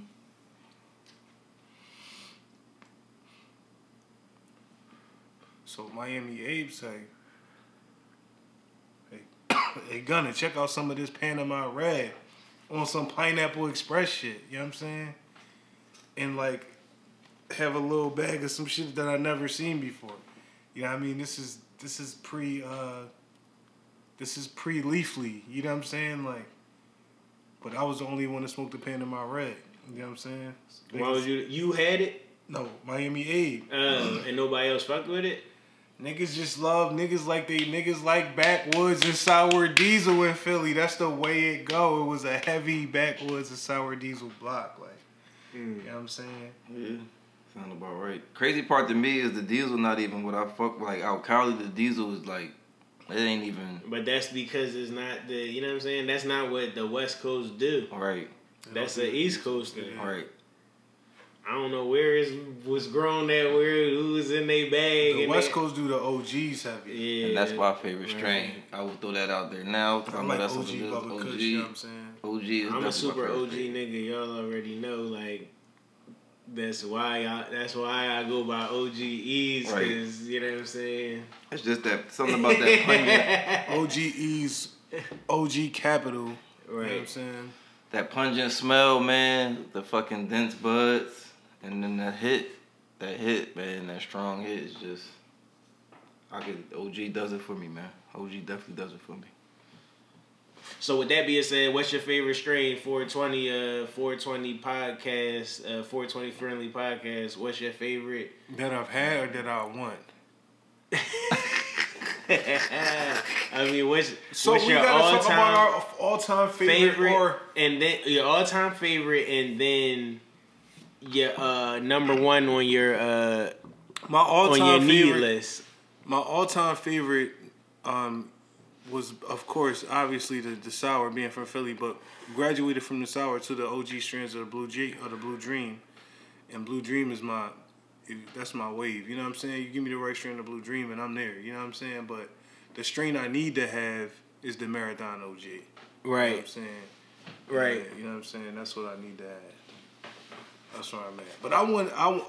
So Miami Abe say, hey, Gunna, check out some of this Panama Red on some Pineapple Express shit. You know what I'm saying? And, like, have a little bag of some shit that I never seen before. You know what I mean? This is pre Leafly. You know what I'm saying? Like, but I was the only one that smoked the Panama Red. You know what I'm saying? Why was you had it? No, Miami Abe. And nobody else fucked with it? Niggas like backwoods and sour diesel in Philly. That's the way it go. It was a heavy backwoods and sour diesel block. Like, you know what I'm saying? Yeah. Sound about right. Crazy part to me is the diesel not even what I fuck with. Like, out Cali, the diesel is like, it ain't even. But that's because it's not the, you know what I'm saying? That's not what the West Coast do. Right. That's the East Coast thing. Right. I don't know where it was grown that weird, who was in their bag. The West Coast do the OGs heavy. Yeah. And that's my favorite strain. Right. I will throw that out there now. I'm like OG Bubba Kush, you know what I'm saying? OG is I'm a super OG thing. Nigga. Y'all already know, like, that's why I go by OG Ease, because, you know what I'm saying? It's just that, something about that pungent. OG Ease, OG Capital, you know what I'm saying? That pungent smell, man, the fucking dense buds, and then that hit, man, that strong hit is just, OG does it for me, man. OG definitely does it for me. So with that being said, what's your favorite strain? 420 podcast, 420 friendly podcast, what's your favorite? That I've had or that I want? I mean, what's your all-time favorite, or and then your all-time favorite, and then your number one on your my all-time on your favorite, need list. My all-time favorite was, of course, obviously the sour, being from Philly, but graduated from the sour to the OG strands of the Blue Dream, and Blue Dream is my. That's my wave, you know what I'm saying? You give me the right strain of Blue Dream and I'm there, you know what I'm saying? But the strain I need to have is the Marathon OG. Right. You know what I'm saying? Right. Yeah, you know what I'm saying? That's what I need to have. That's where I'm at. But I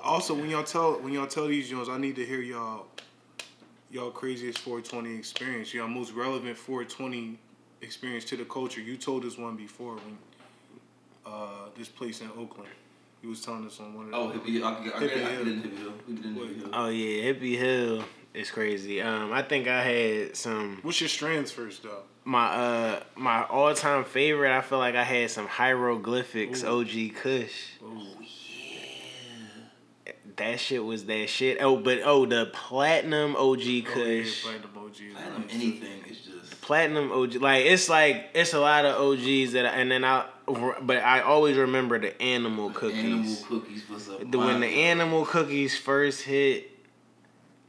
also, when y'all tell these Jones, I need to hear y'all craziest 420 experience, y'all most relevant 420 experience to the culture. You told us one before when this place in Oakland. He was telling us on one of the... Hippie Hill. Oh, yeah. Hippie Hill is crazy. I think I had some... What's your strands first, though? My all-time favorite, I feel like I had some Hieroglyphics. Ooh. OG Kush. Oh, yeah. That shit was that shit. But the Platinum OG Kush. Oh, yeah, Platinum OG. Platinum anything is just... Platinum OG. It's a lot of OGs that... But I always remember the animal cookies. Animal cookies was a when the animal cookies first hit,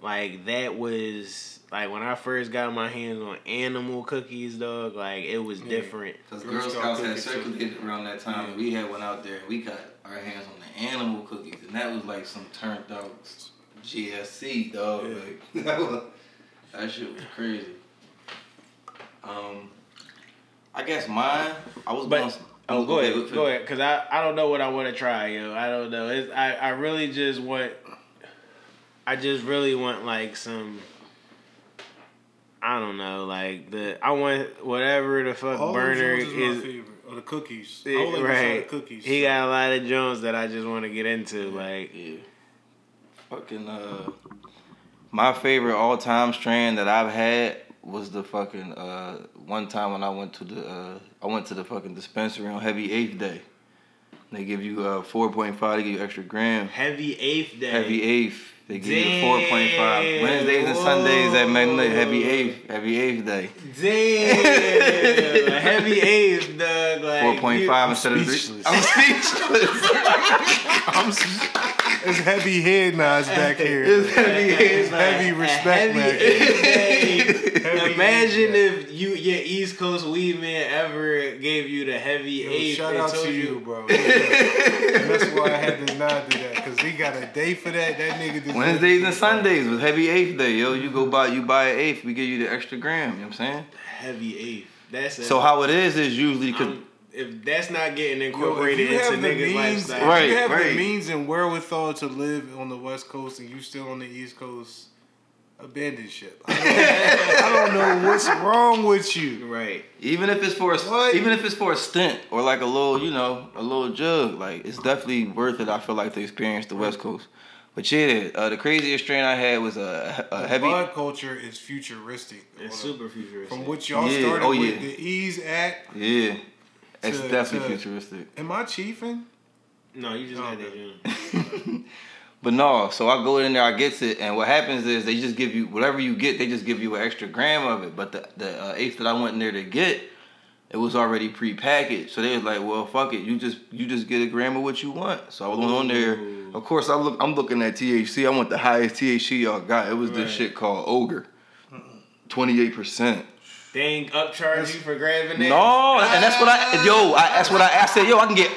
like that was like when I first got my hands on animal cookies, dog. Like it was different. Cause Girl Scouts had circulated around that time, and we had one out there. And we got our hands on the animal cookies, and that was like some turned out GSC, dog. Yeah. Like, that shit was crazy. I guess mine. Go ahead, because I don't know what I want to try, yo. I don't know. I just really want like some, I don't know, like I want whatever the fuck all burner is. My favorite. Or the cookies. The cookies. He got a lot of Jones that I just want to get into, like. Yeah. Fucking my favorite all time strand that I've had was the fucking one time when I went to the fucking dispensary on Heavy Eighth Day. They give you 4.5, they give you extra gram. Heavy Eighth Day. Heavy Eighth. They give you 4.5. Wednesdays and Sundays at midnight. Heavy Eighth. Heavy Eighth Day. Damn. Heavy Eighth, Doug. Like 4.5 instead of 3. I'm speechless. It's heavy head nods back here. It's heavy head. Heavy respect back here. Imagine if your East Coast weed man ever gave you the Heavy Eighth. Shout out to you, bro. And that's why I had to nod to that, because we got a day for that. That nigga just Wednesdays and Sundays was Heavy Eighth Day, yo. You buy an eighth, we give you the extra gram. You know what I'm saying? Heavy eighth. So how it is usually because. If that's not getting incorporated into niggas' lifestyle. Right, if you have the means and wherewithal to live on the West Coast and you still on the East Coast, Abandon ship. I don't know what's wrong with you. Right. Even if it's for a stint or like a little jug, like it's definitely worth it. I feel like to experience the West Coast. But yeah, the craziest strain I had was a heavy. Bud culture is futuristic. It's super futuristic. From what y'all started with the Ease Act. Yeah, it's definitely futuristic. Am I chiefing? No, you just had that in. But no, so I go in there, I get it, and what happens is they just give you, whatever you get, they just give you an extra gram of it. But the eighth that I went in there to get, it was already pre-packaged. So they was like, well, fuck it, you just get a gram of what you want. So I went on there. Of course, I'm looking at THC. I want the highest THC y'all got. It was this shit called Ogre, 28%. They ain't upcharge you for grabbing it? No, and that's what I said, yo, I can get...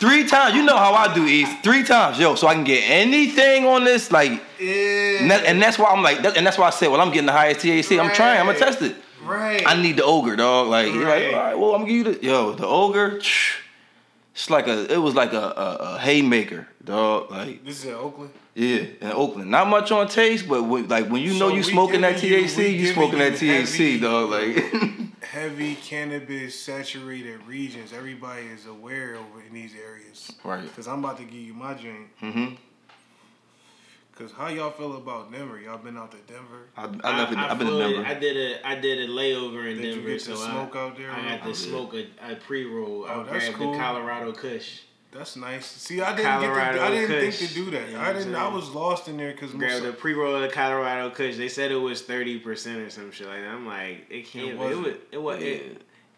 3 times, you know how I do, East. 3 times, yo, so I can get anything on this, like, and that's why I'm like, and that's why I said, well, I'm getting the highest THC. Right. I'm trying, I'm gonna test it. Right. I need the Ogre, dog. Like, right. You're like, all right, well, I'm gonna give you the Ogre. It's like it was like a haymaker, dog. Like this is in Oakland. Yeah, in Oakland. Not much on taste, but when you know so you smoking that THC, you smoking that THC, dog. Like. Heavy cannabis saturated regions. Everybody is aware of it in these areas. Right. Because I'm about to give you my drink. Mm-hmm. Because how y'all feel about Denver? Y'all been out to Denver? I've been to Denver. I did a layover in Denver. Did you get to smoke out there? I got to smoke a pre-roll. I grabbed the Colorado Kush. That's nice. See, I didn't think to do that. Yeah, I was lost in there because grabbed the pre-roll of the Colorado Kush. They said it was 30% or some shit like that. I'm like, it can't.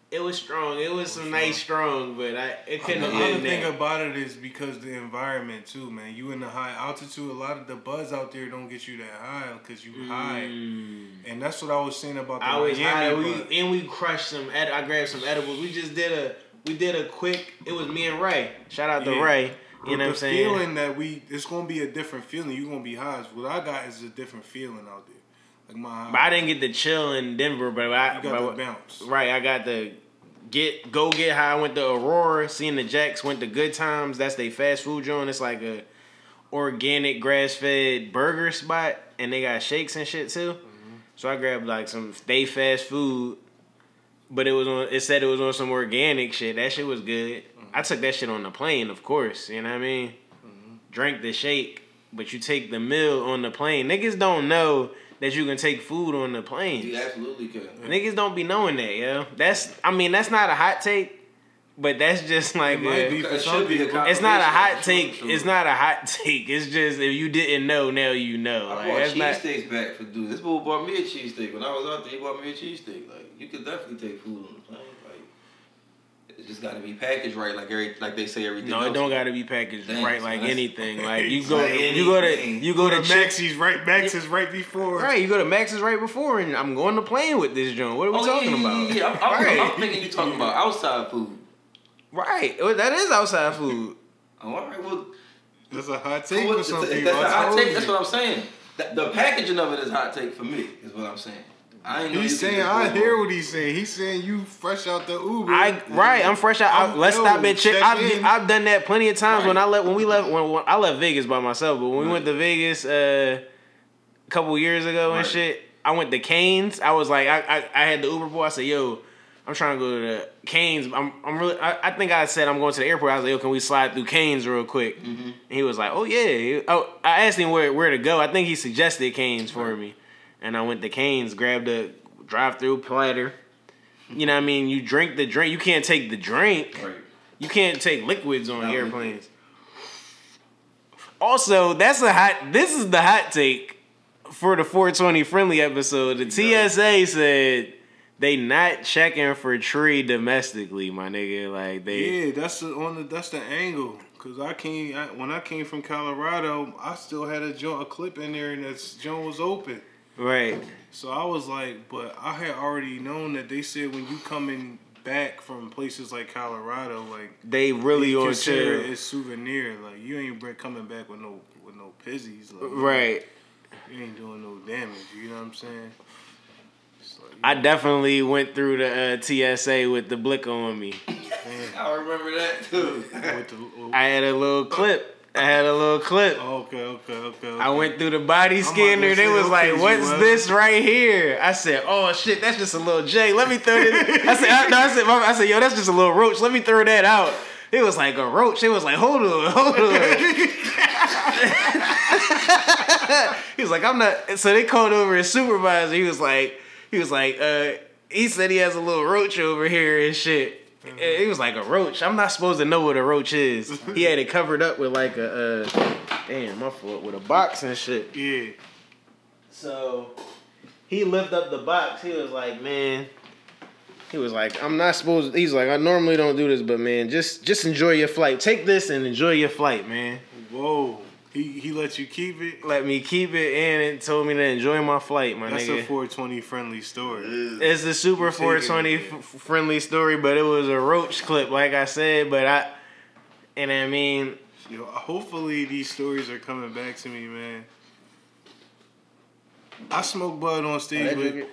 It was strong. It was some nice strong, but it couldn't. Another thing about it is because the environment too, man. You in the high altitude. A lot of the buzz out there don't get you that high because you high, and that's what I was saying about. I was high, we crushed some. I grabbed some edibles. We just did a. We did a quick, it was me and Ray. Shout out to Ray. You know what I'm saying? The feeling that it's going to be a different feeling. You're going to be high. What I got is a different feeling out there. Like but I didn't get the chill in Denver, but I got the bounce. Right, I got the get high. I went to Aurora, seen the Jacks, went to Good Times. That's their fast food joint. It's like a organic grass-fed burger spot, and they got shakes and shit too. Mm-hmm. So I grabbed like some they fast food. But it said it was on some organic shit. That shit was good. Mm-hmm. I took that shit on the plane, of course. You know what I mean? Mm-hmm. Drank the shake, but you take the meal on the plane. Niggas don't know that you can take food on the plane. You absolutely can. Niggas don't be knowing that, yo. That's not a hot take, but that's just like it's not a hot take. Sure. It's not a hot take. It's just if you didn't know, now you know. I bought cheesesteaks back for dudes. This boy bought me a cheesesteak. When I was out there, he bought me a cheesesteak. Like you could definitely take food on the plane. Like it's just gotta be packaged right, like they say everything. No, else. It don't gotta be packaged right like anything. Like you go to Maxie's right. Max is right before. Right, you go to Maxie's right before, and I'm going to plane with this joint. What are we talking about? Yeah, I'm thinking you're talking about outside food. Right, that is outside food. Oh, all right, well, that's a hot take for some people. That's a hot take. That's what I'm saying. The packaging of it is hot take for me. Is what I'm saying. I hear what he's saying. He's saying you fresh out the Uber. I'm fresh out. Let's stop at Chick. I've done that plenty of times when I left Vegas by myself. But when we went to Vegas a couple years ago and shit, I went to Cane's. I was like, I had the Uber boy. I said, yo. I'm trying to go to the Cane's. I think I said I'm going to the airport. I was like, yo, can we slide through Cane's real quick? Mm-hmm. And he was like, oh, yeah. I asked him where to go. I think he suggested Cane's for me. And I went to Cane's, grabbed a drive-through platter. You know what I mean? You drink the drink. You can't take the drink. Right. You can't take liquids on airplanes. Also, this is the hot take for the 420 Friendly episode. The TSA said... They not checking for tree domestically, my nigga. Like they that's the angle. Cause when I came from Colorado, I still had a clip in there, and that joint was open. Right. So I was like, but I had already known that they said when you coming back from places like Colorado, like they really on consider it a souvenir. Like you ain't coming back with no pizzies. Like, right. You ain't doing no damage. You know what I'm saying? I definitely went through the TSA with the blick on me. I remember that too. I had a little clip. I had a little clip. Okay. I went through the body scanner. They was like, "What's this right here?" I said, "Oh shit, that's just a little J. Let me throw this." I said, "Yo, that's just a little roach. Let me throw that out." It was like a roach. It was like, hold on. He was like, "I'm not." So they called over his supervisor. He was like, he said he has a little roach over here and shit. It was like a roach. I'm not supposed to know what a roach is. He had it covered up with like a with a box and shit. Yeah. So he lifted up the box. He was like, man. He was like, I'm not supposed to. He's like, I normally don't do this, but man, just enjoy your flight. Take this and enjoy your flight, man. Whoa. He let you keep it? Let me keep it, and it told me to enjoy my flight, my nigga. That's a 420 friendly story. It's a super 420 friendly story, but it was a roach clip, like I said, Yo, hopefully these stories are coming back to me, man. I smoked bud on stage with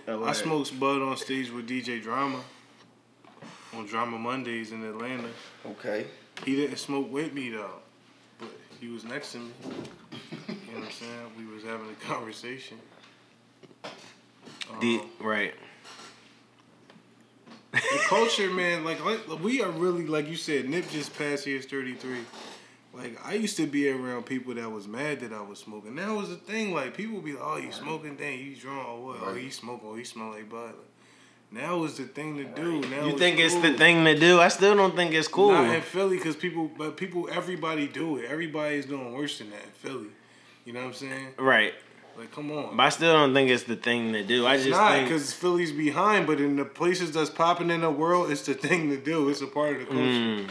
DJ Drama on Drama Mondays in Atlanta. Okay. He didn't smoke with me, though. He was next to me. You know what I'm saying? We was having a conversation. Right. The culture, man, like we are really, like you said, Nip just passed years 33. Like, I used to be around people that was mad that I was smoking. That was the thing. Like, people be like, oh, you smoking? Dang, you drunk? Or what? Right. Oh, you smoke? Oh, you smell like bud. Now is the thing to do. Now you think it's the thing to do? I still don't think it's cool. Not in Philly, because everybody do it. Everybody's doing worse than that in Philly. You know what I'm saying? Right. Like, come on. But I still don't think it's the thing to do. I just think because Philly's behind, but in the places that's popping in the world, it's the thing to do. It's a part of the culture.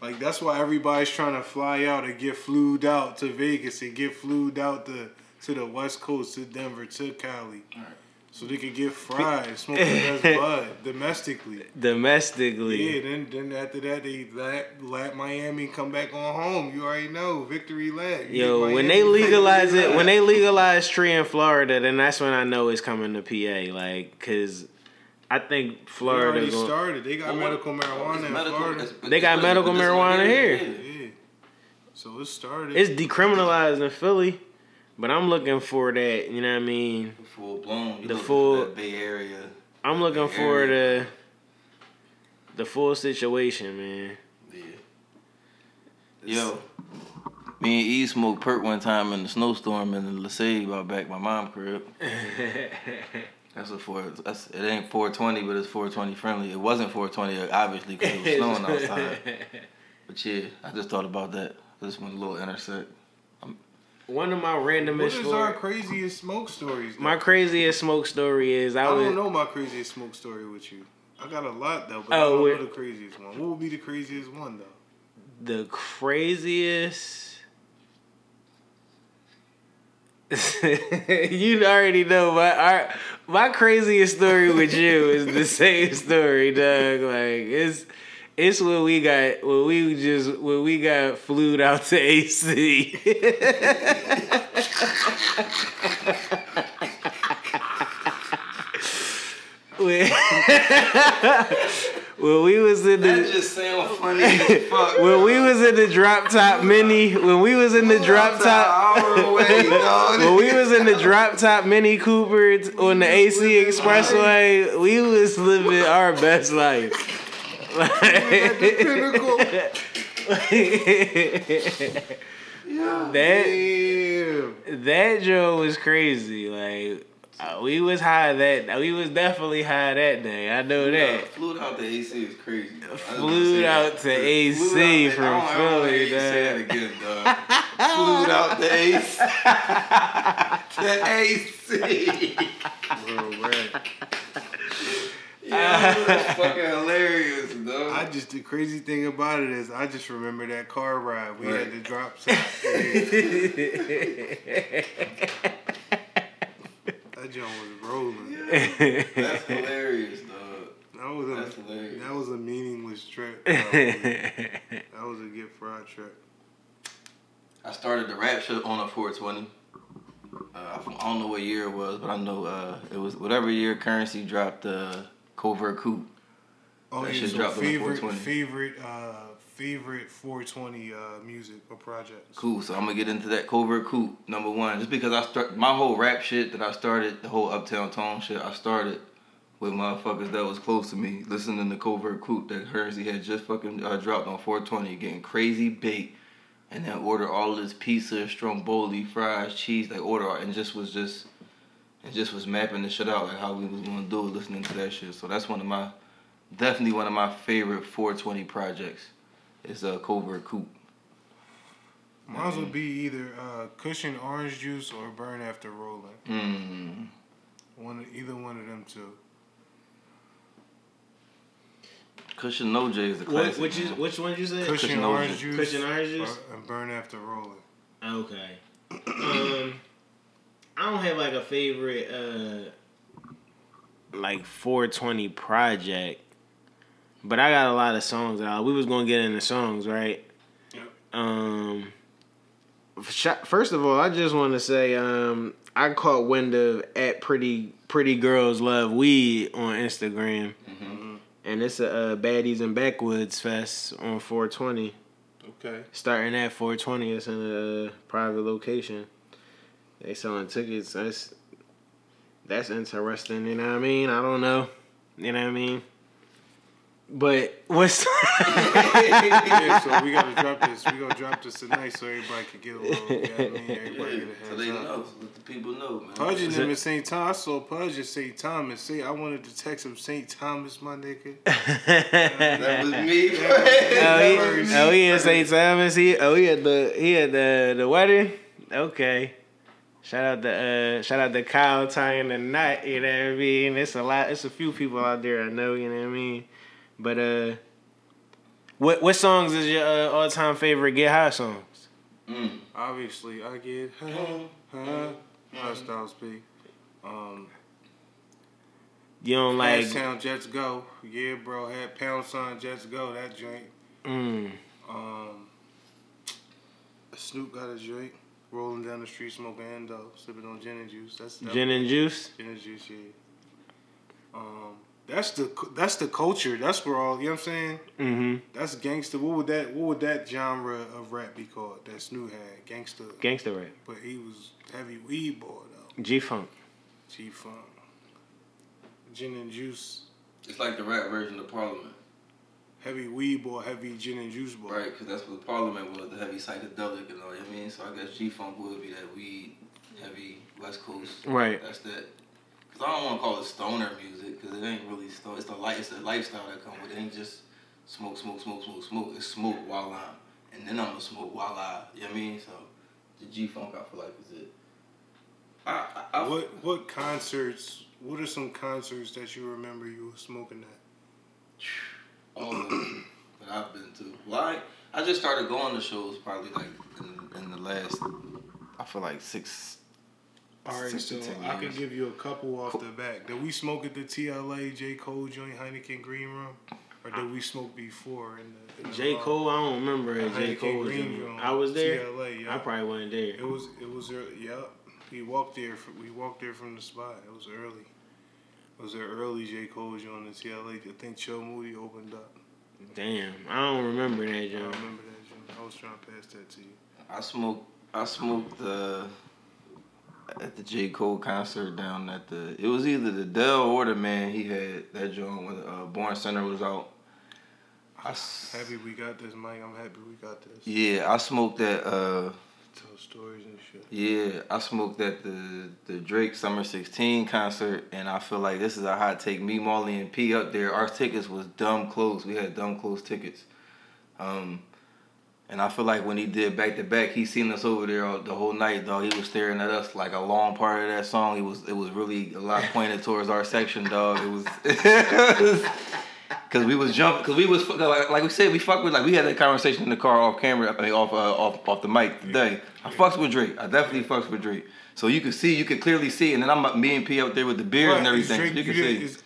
Like, that's why everybody's trying to fly out and get flued out to Vegas and get flued out to the West Coast, to Denver, to Cali. All right. So they could get fried, smoke the best bud domestically. Yeah, then after that, they lap Miami and come back on home. You already know, victory lap. Yo, when they legalize it, when they legalize tree in Florida, then that's when I know it's coming to PA. Like, because I think Florida... They already started. They got medical marijuana in Florida. They got medical marijuana here. Yeah. So it started. It's decriminalized in Philly. But I'm looking for that, you know what I mean? Full blown. The full Bay Area. I'm looking for the full situation, man. Yeah. Yo, me and Ease smoked perk one time in the snowstorm in Lesage out back my mom's crib. It ain't 420, but it's 420 friendly. It wasn't 420, obviously, because it was snowing outside. But yeah, I just thought about that. This one a little intersect. One of my randomest... Our craziest smoke stories? Though? My craziest smoke story is... I don't know my craziest smoke story with you. I got a lot, though, but I don't know the craziest one. What would be the craziest one, though? The craziest... You already know, but my craziest story with you is the same story, Doug. Like, it's when we got flued out to AC. That just sounds funny as fuck. When we was in the drop top mini, when we was in the drop top mini Coopers on the AC Expressway, we was living our best life. Like, at the pinnacle. Yeah, that Joe was crazy. Like, we was high that. We was definitely high that day. I know that. Flew out to AC is crazy. Flew out to AC from Philly, dog. Say that again, dog. Flew out to AC. To AC. Real rap. Yeah, that's fucking hilarious, though. The crazy thing about it is I just remember that car ride. We had to drop something. That joint was rolling. Yeah. That's hilarious, though. That was a meaningless trip. That was a get fried trip. I started the rap shit on a 420. I don't know what year it was, but I know it was whatever year Currency dropped Covert Coup. Oh, that shit dropped on 420. Favorite favorite 420 music or projects? Cool. So I'm going to get into that. Covert Coup, number one. Just because I start my whole rap shit that I started, the whole Uptown Tone shit, I started with motherfuckers that was close to me, listening to Covert Coup that Hersey had just fucking dropped on 420, getting crazy baked, and then order all this pizza, stromboli, fries, cheese, like order, and just was mapping the shit out, like how we was going to do it, listening to that shit. So that's one of my favorite 420 projects is Covert Coup. Mine would be either Cushion Orange Juice or Burn After Rolling. Mm. Either one of them two. Cushion OJ is a classic. Which one did you say? Cushion Orange Juice. Cushion Orange Juice? And Burn After Rolling. Okay. I don't have like a favorite like 420 project, but I got a lot of songs out. We was gonna get into songs, right? Yep. First of all, I just want to say I caught wind of at Pretty Girls Love Weed on Instagram. Mm-hmm. And it's a Baddies and Backwoods Fest on 420. Okay. Starting at 420, it's in a private location. They selling tickets. That's interesting, you know what I mean? I don't know. You know what I mean? But what's... Yeah, so we got to drop this. We're going to drop this tonight so everybody can get a little... You know what I mean? Everybody get a heads so they know. So let the people know, man. Pudging him at St. Thomas. I saw Pudge at St. Thomas. See, I wanted to text him, St. Thomas, my nigga. That was me. He at St. Thomas. He at the wedding? Okay. Shout out to Kyle tying the knot, you know what I mean? It's a few people out there I know, you know what I mean? But what songs is your all time favorite get high songs? Mm. Obviously I get high. Styles P. You don't like Town Jets Go. Yeah, bro, had # Jets Go, that joint. Mm. Snoop got a joint. Rolling down the street, smoking endo, sipping on gin and juice. Gin and juice, yeah. That's the culture. That's where all, you know what I'm saying? Mm-hmm. That's gangster. What would that genre of rap be called that Snoop had? Gangster rap. But he was heavy weed boy though. G-Funk. Gin and juice. It's like the rap version of Parliament. Heavy weed boy, heavy gin and juice boy. Right, because that's what Parliament was, the heavy psychedelic and all, you know what I mean? So I guess G-Funk would be that weed, heavy West Coast. Right. That's that. Because I don't want to call it stoner music, because it ain't really stoner. It's the lifestyle that comes with it. It ain't just smoke. It's smoke while I'm. And then I'm going to smoke while I, you know what I mean? So the G-Funk, I feel like, is it. What are some concerts that you remember you were smoking at? All of them that I've been to. Well, I just started going to shows probably like in the last, I feel like 6. All right, so I can give you a couple off the back. Did we smoke at the TLA, J. Cole joint, Heineken Green Room? Or did we smoke before? In the J. Cole, I don't remember it. J. Cole was Green Room. I was there? TLA, yeah. I probably wasn't there. It was early, yep. We walked there from the spot. It was early. Was there early J. Cole joint at TLA? I think Chill Moody opened up. Damn, I don't remember that joint. I was trying to pass that to you. I smoked at the J. Cole concert down at the. It was either the Dell or the man he had that joint when Born Center was out. Happy we got this, Mike. I'm happy we got this. Yeah, I smoked that. Tell stories and shit. Yeah, I smoked at the Drake Summer 16 concert, and I feel like this is a hot take. Me, Molly, and P up there. Our tickets was dumb close. We had dumb close tickets. And I feel like when he did back-to-back, he seen us over there the whole night, dog. He was staring at us like a long part of that song. It was really a lot pointed towards our section, dog. It was... Cause we was jumping, like we said, we had that conversation in the car off camera, I mean, off the mic today. Yeah. I fucks with Drake. I definitely fucks with Drake. So you could clearly see, and then I'm me and P out there with the beard and everything. Drake, so you can see.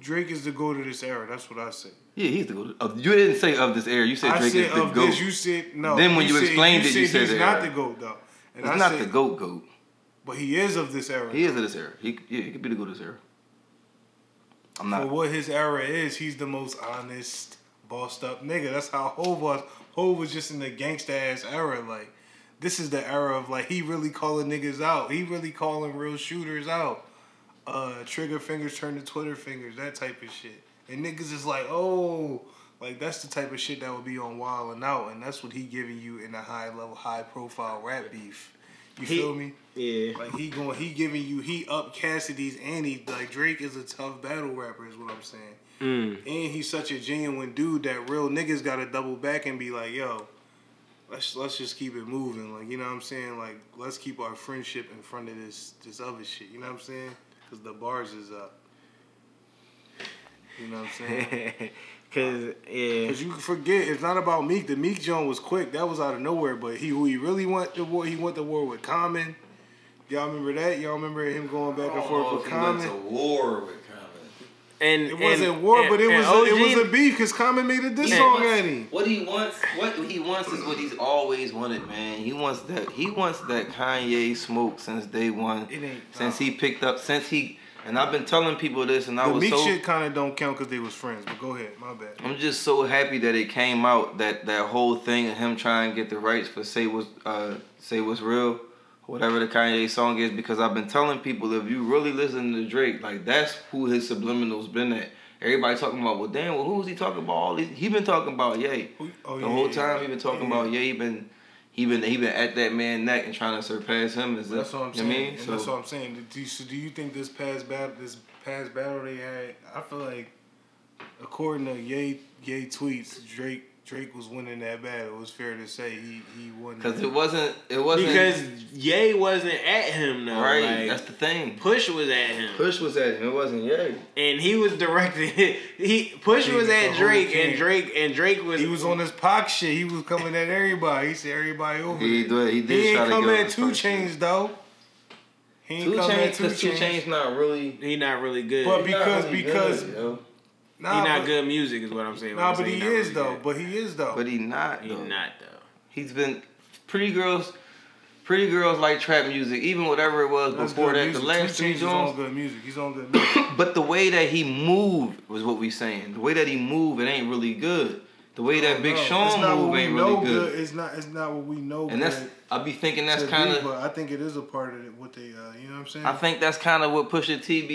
Drake is the GOAT of this era? That's what I said. Yeah, he's the GOAT. You didn't say of this era. You said Drake is the GOAT. You said no. Then when you explained it, you said he's not the GOAT though. And he's not the GOAT. But he is of this era. He is of this era. He could be the GOAT of this era. For what his era is, he's the most honest, bossed up nigga. That's how Hov was. Hov was just in the gangsta ass era. Like, this is the era of like he really calling niggas out. He really calling real shooters out. Trigger fingers turn to Twitter fingers, that type of shit. And niggas is like, oh, like that's the type of shit that would be on Wild and Out, and that's what he giving you in a high level, high profile rap beef. Feel me? Yeah. Like he up Cassidy's ante. Like Drake is a tough battle rapper, is what I'm saying. Mm. And he's such a genuine dude that real niggas gotta double back and be like, yo, let's just keep it moving. Like, you know what I'm saying? Like, let's keep our friendship in front of this other shit. You know what I'm saying? Cause the bars is up. You know what I'm saying? Cause you forget, it's not about Meek. The Meek John was quick. That was out of nowhere. But he really went to war. He went to war with Common. Y'all remember that? Y'all remember him going back and forth with Common? Went to war with Common. And it wasn't war, but it was a beef because Common made a diss song at him. What he wants is what he's always wanted, man. He wants that Kanye smoke since day one. And I've been telling people this, and the Meek shit kind of don't count because they was friends, but go ahead, my bad. I'm just so happy that it came out, that whole thing of him trying to get the rights for Say What's Real, whatever the Kanye song is, because I've been telling people, if you really listen to Drake, like, that's who his subliminal's been at. Everybody talking about, well, damn, well, who's he talking about? He been talking about Ye. The whole time he been talking about Ye, he been at that man's neck and trying to surpass him. That's what I'm saying. That's what I'm saying. Do you think this past battle they had? I feel like, according to Ye tweets, Drake was winning that battle. It was fair to say he won. Because it wasn't because Ye wasn't at him though. Right, like, that's the thing. Push was at him. It wasn't Ye. And he was directing. Push was at Drake. He was on his Pac shit. He was coming at everybody. He said everybody over. He did try to come at 2 Chainz though. He ain't come at 2 Chainz. 2 Chainz not really good. But because. He's not good music is what I'm saying. Nah, but he is though. But he's not though. He's been pretty girls like trap music, even whatever it was that's before that. Music. The last two songs on good music. He's on good music. But the way that he moved was what we saying. The way that he moved, it ain't really good. The way that Big Sean moved ain't really good. It's not what we know. And that's I be thinking that's kind of. I think it is a part of what they. You know what I'm saying? I think that's kind of what Pusha T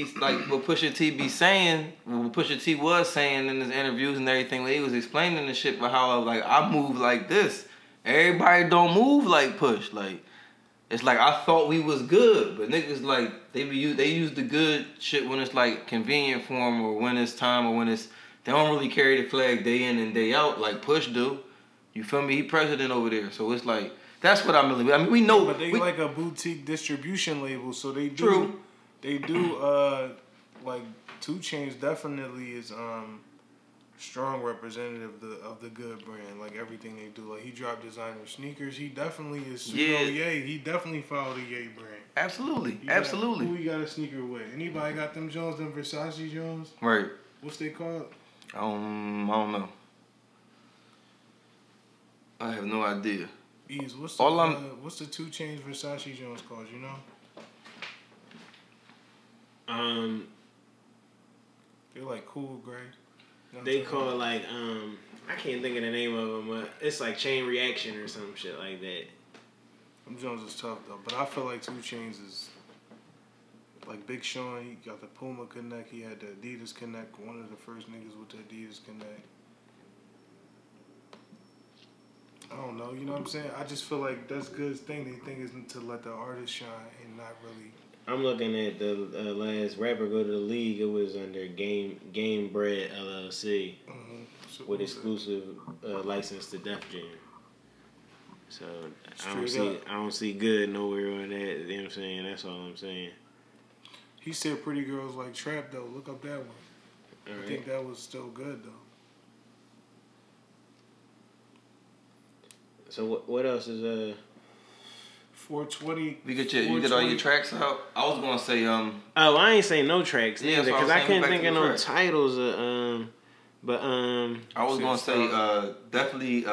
was saying in his interviews and everything. When he was explaining the shit about how like I move like this, everybody don't move like Push. Like it's like I thought we was good, but niggas like they use the good shit when it's like convenient for them or when it's time or when it's. They don't really carry the flag day in and day out like Push do. You feel me? He president over there. So it's like, that's what I mean. I mean, we know. But they like a boutique distribution label. So they do. True. They do, like, 2 Chainz definitely is strong representative of the good brand. Like, everything they do. Like, he dropped designer sneakers. He definitely is. Yeah. Ye. He definitely followed the Ye brand. Absolutely. Absolutely. Who we got a sneaker with? Anybody got them Jones, them Versace Jones? Right. What's they called? I don't know. I have no idea. Ease, what's the 2 Chainz Versace Jones called, you know? They're like cool gray. They call it like, I can't think of the name of them, but it's like Chain Reaction or some shit like that. Them Jones is tough though, but I feel like 2 Chainz is... Like Big Sean, he got the Puma Connect. He had the Adidas Connect. One of the first niggas with the Adidas Connect. I don't know. You know what I'm saying? I just feel like that's Good's thing. They think is to let the artist shine and not really. I'm looking at the last rapper go to the league. It was under Game Bread LLC with exclusive license to Def Jam. So I don't see Good nowhere on that. You know what I'm saying? That's all I'm saying. He said pretty girls like trap though. Look up that one. Right. I think that was still good though. So what else is 420? You did all your tracks out. I was gonna say I ain't saying no tracks either because I can't think of no titles. I was gonna say definitely.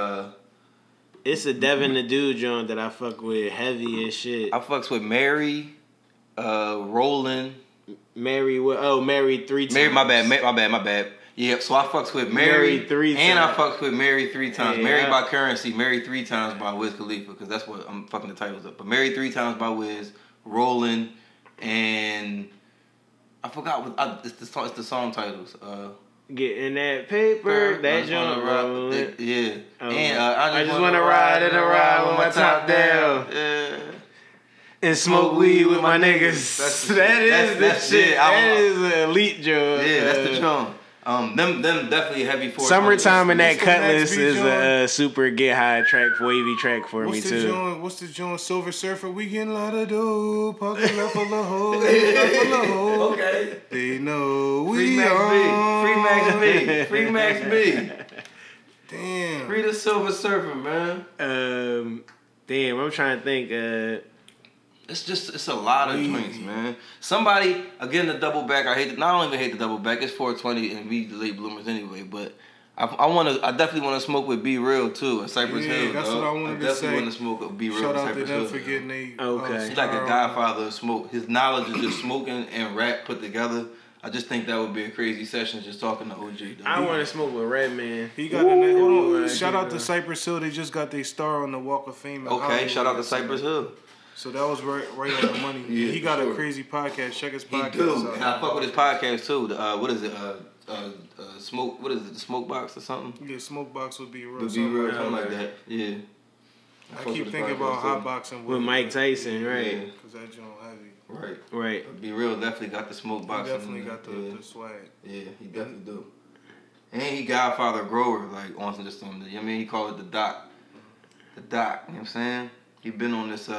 It's a Devin the Dude joint that I fuck with heavy as shit. I fucks with Mary. Roland. Mary 3 Times. My bad. Yep, so I fucks with Married three times. And I fucks with Married three times. Yeah. Married by Currency, Married three times by Wiz Khalifa, because that's what I'm fucking the titles up. But Married three times by Wiz, Rolling, and I forgot what it's the song titles. Getting that paper, that joint rolling. Yeah. And I just want to ride and ride with my top down. Yeah. And smoke weed with my niggas. That's the shit. That is an elite joint. Yeah, that's the joint. Them definitely heavy for Summertime and that Cutlass is a super get high track, wavy track for me too. What's the joint? Silver Surfer, we getting a lot of dough, pocket up on the hole, okay. They know free we Max B, free Max B, free Max B. Damn, free the Silver Surfer, man. Damn, I'm trying to think. It's a lot of drinks, man. Somebody, again, the double back. I don't even hate the double back. It's 420 and we the late bloomers anyway. But I definitely want to smoke with Be Real too at Cypress Hill. That's what I wanted to say. I definitely want to smoke with Be Real. Shout out to them for getting they. Okay. He's like a godfather of smoke. His knowledge of just smoking and rap put together. I just think that would be a crazy session just talking to OJ. I want to smoke with Redman. He got shout out to Cypress Hill. They just got their star on the Walk of Fame. Okay. Shout out to Cypress Hill. So that was right on the money. Yeah, he got a crazy podcast. Check his podcast out. And I fuck with his podcast too. What is it? Smoke. What is it? The Smoke Box or something? Yeah, Smoke Box would be real. Something like that. Yeah. I keep thinking about hotboxing with Mike Tyson, right? Yeah. Cause that joint heavy. Right. Be Real definitely got the Smoke Box. Definitely got the swag. Yeah, he definitely do. And he Godfather Grower, like on just on the. I mean, he called it the Doc. The Doc. You know what I'm saying? He been on this.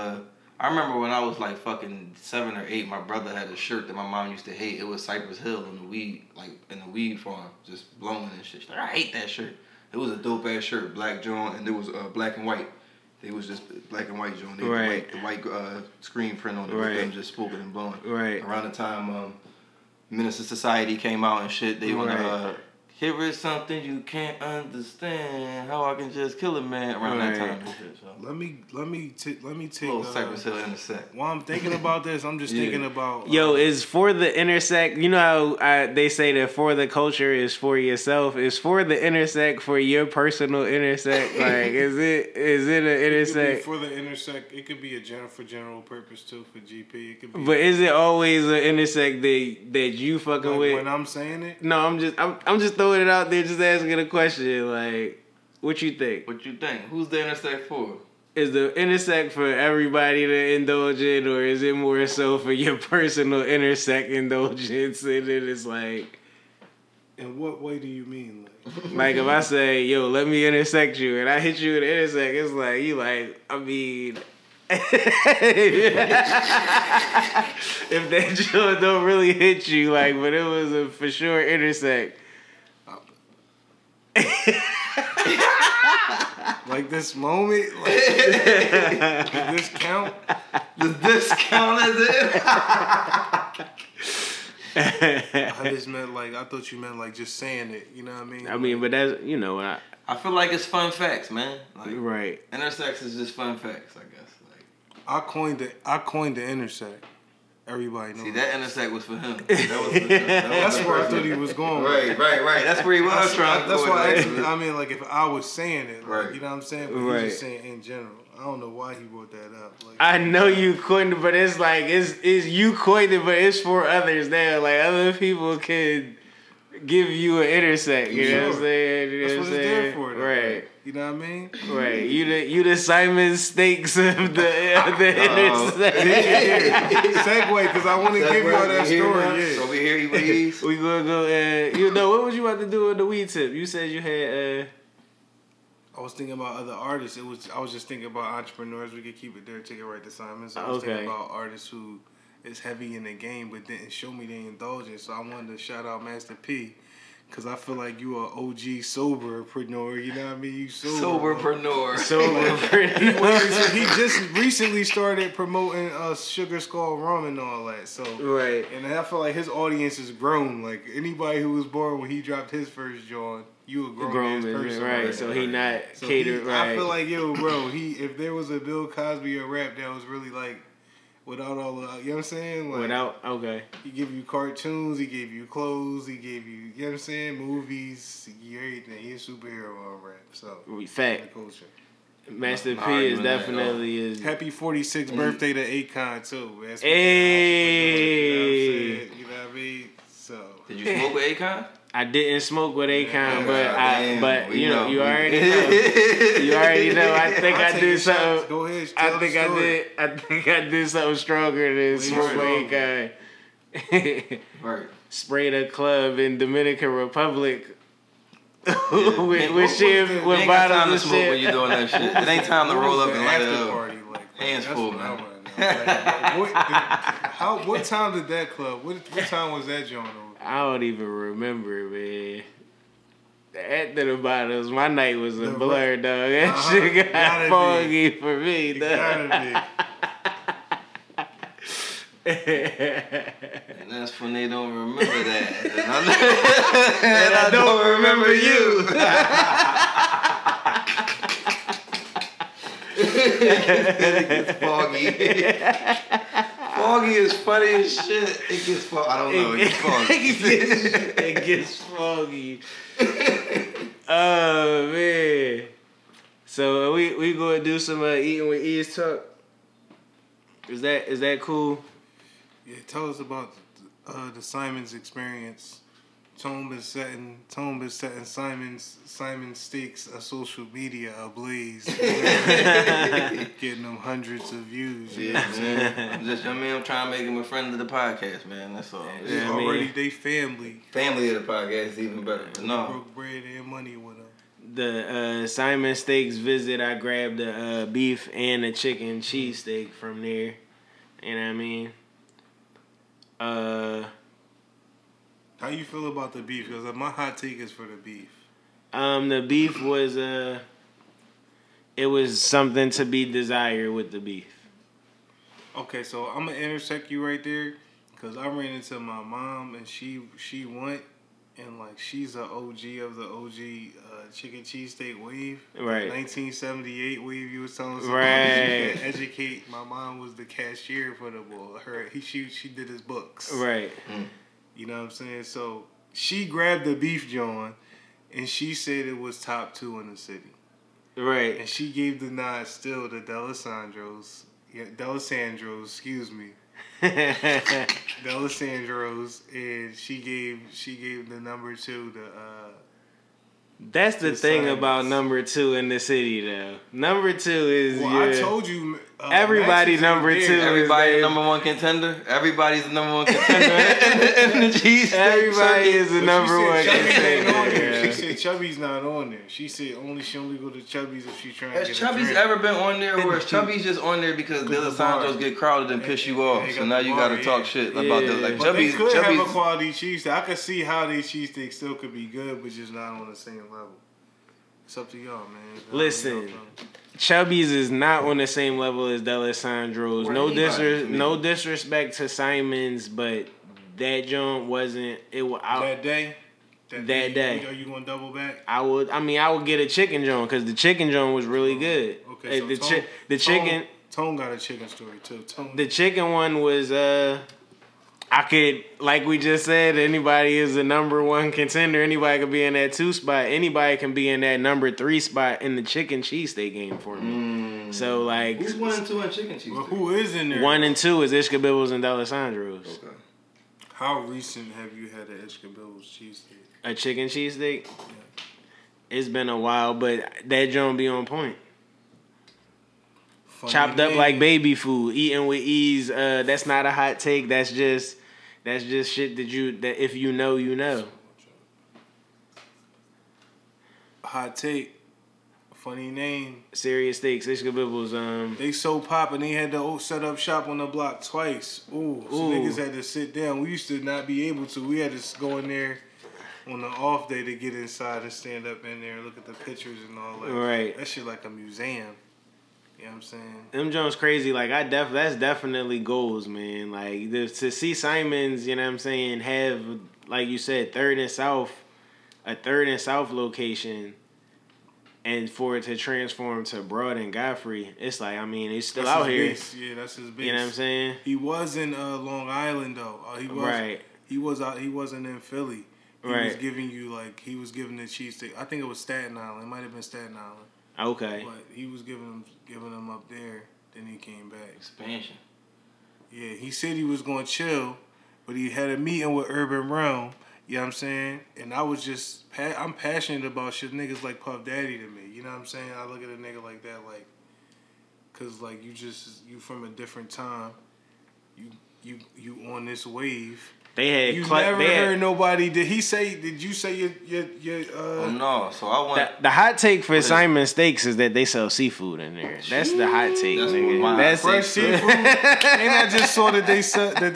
I remember when I was like fucking 7 or 8, my brother had a shirt that my mom used to hate. It was Cypress Hill and the weed, like in the weed farm, just blowing and shit. She's like, I hate that shirt. It was a dope ass shirt, black John, and there was black and white. It was just black and white John. They right. The white screen print on it, right. Them just smoking and blowing. Right. Around the time Menace to Society came out and shit, they wanna here is something you can't understand. How I can just kill a man around that time. So. Let me take a little Cypress Hill intersect. While I'm thinking about this, I'm just thinking about is for the intersect. You know how they say that for the culture is for yourself. Is for the intersect for your personal intersect? Like is it an intersect? It could be for the intersect, it could be a general for general purpose too for GP. It could be. But is it always an intersect that you fucking like with? When I'm saying it? No, I'm just throwing it out there, just asking a question like, what you think? What you think? Who's the intersect for? Is the intersect for everybody to indulge in, or is it more so for your personal intersect indulgence? And then it's like, in what way do you mean? Like if I say, yo, let me intersect you, and I hit you in the intersect, it's like you like, I mean. If that joke don't really hit you, like, but it was a for sure intersect. Like this moment, like this count, the discount is it? I just meant like I thought you meant like just saying it. You know what I mean? I mean, but that's I feel like it's fun facts, man. Like, right? Intersex is just fun facts, I guess. Like I coined the intersect. Everybody knows. See, that intersect was for him. That's where I thought he was going. Right. That's where he was trying to go. That's why I mean, like, if I was saying it, like, you know what I'm saying? But he was just saying in general. I don't know why he brought that up. Like, I know you coined, but it's like, it's you coined it, but it's for others now. Like, other people can give you an intersect. You know what I'm saying? You know what I'm saying? That's what it's there for. Though. Right. You know what I mean? Right. You the Simon Steaks of the intersect. Segue, because I want to give y'all that story. Yeah. So we hear you, please. We gonna go. You know what was you about to do with the weed tip? You said you had. I was thinking about other artists. I was just thinking about entrepreneurs. We could keep it there. Take it right to Simon. So I was thinking about artists who is heavy in the game but didn't show me the indulgence. So I wanted to shout out Master P. Cause I feel like you are OG soberpreneur, you know what I mean? You soberpreneur. He just recently started promoting Sugar Skull Rum and all that. So and I feel like his audience is grown. Like anybody who was born when he dropped his first joint, you a grown person, right? So he not catered. I feel like yo, bro, if there was a Bill Cosby or rap that was really like without all the, you know what I'm saying? Like, without, okay. He gave you cartoons, he gave you clothes, he gave you, you know what I'm saying? Movies, he gave you everything. He's a superhero on rap, so. Fact. Culture. Master P is definitely is. Happy 46th birthday to Akon, too. That's hey. You know what I mean? So. Did you smoke with Akon? I didn't smoke with Akon, but you know, you already know. You already know. I think I did something. Go ahead, I think I did something stronger than smoke with Akon. Right. Sprayed a club in Dominican Republic. Yeah. with bottles of shit. It ain't time to smoke when you doing that shit. It ain't time to roll up and light it up. Hands full, man. What time did that club? What time was that joint on? I don't even remember, man. After the bottles, my night was a blur, dog. That shit got foggy for me, dog. And that's when they don't remember that. And I don't remember you. Then it gets foggy. Foggy is funny as shit. It gets foggy. I don't know. It gets foggy. It gets foggy. Oh, man. So we going to do some eating with Ease talk. Is that cool? Yeah, tell us about the Simon's experience. Tone been setting Simon Steaks on social media ablaze. Getting them hundreds of views. Yeah, man. I'm trying to make them a friend of the podcast, man. That's all. Yeah, already they family. Family of the podcast is even better. No. Broke bread and money with them. The Simon Steaks visit, I grabbed the beef and the chicken cheesesteak from there. You know what I mean? How you feel about the beef? Because my hot take is for the beef. The beef was it was something to be desired with the beef. Okay, so I'm gonna intersect you right there because I ran into my mom and she went and like she's an OG of the OG chicken cheesesteak wave. Right. 1978 wave you was telling us. Right. About. Educate. My mom was the cashier for the boy. She did his books. Right. Mm. You know what I'm saying? So she grabbed the beef John and she said it was top 2 in the city. Right. And she gave the nod still to D'Alessandro's, and she gave the number 2 to that's the thing Simon's. About number 2 in the city, though. Number 2 is I told you. Everybody number 2. Everybody number 1 contender. Everybody's the number 1 contender. Everybody is the number 1 contender. She said Chubby's not on there. She said she only go to Chubby's if she trying to get Has Chubby's ever been on there, or is Chubby's just on there because D'Alessandro's get crowded and piss you off? So now you gotta talk shit about that. Like Chubby's, they could have a quality cheesesteak. I could see how these cheesesteaks still could be good, but just not on the same level. It's up to y'all, man. Listen, Chubby's is not on the same level as D'Alessandro's. No disrespect to Simon's, but that joint wasn't. That day. Are you gonna double back? I would get a chicken joint because the chicken joint was really good. Okay, so Tone got a chicken story too. The chicken one was I could, like we just said, anybody is the number 1 contender. Anybody could be in that 2 spot. Anybody can be in that number 3 spot in the chicken cheesesteak game for me. So, like... Who's 1 and 2 in chicken cheesesteak? Well, who is in there? 1 and 2 is Ishka Bibbles and D'Alessandro's. Okay. How recent have you had an Ishka Bibbles cheesesteak? A chicken cheesesteak? Yeah. It's been a while, but that joint be on point. Funny Chopped name. Up like baby food. Eating with Ease. That's not a hot take. That's just shit that if you know, you know. Hot take. Funny name. Serious Steaks. Ishka Bibbles. They so poppin'. They had to set up shop on the block twice. Ooh. So niggas had to sit down. We used to not be able to. We had to go in there on the off day to get inside and stand up in there and look at the pictures and all that. Right. That shit like a museum. You know what I'm saying? Them Jones crazy. Like, that's definitely goals, man. Like, to see Simon's, you know what I'm saying, have, like you said, a 3rd and South location And for it to transform to Broad and Godfrey, it's like, I mean, he's still out here. Beast. Yeah, that's his beast. You know what I'm saying? He was in Long Island though. He wasn't in Philly. He was giving the cheesesteak. I think it was Staten Island. It might have been Staten Island. Okay. But he was giving them up there. Then he came back. Expansion. Yeah, he said he was gonna chill, but he had a meeting with Urban Realm. You know what I'm saying? And I was just... I'm passionate about shit. Niggas like Puff Daddy to me. You know what I'm saying? I look at a nigga like that, like... Because, like, you just... You from a different time. You on this wave. They had... You never heard nobody... Did he say... Did you say your Oh, no. So I went... The hot take for Simon Steaks is that they sell seafood in there. That's the hot take, nigga. That's fresh seafood. And I just saw that they sell... That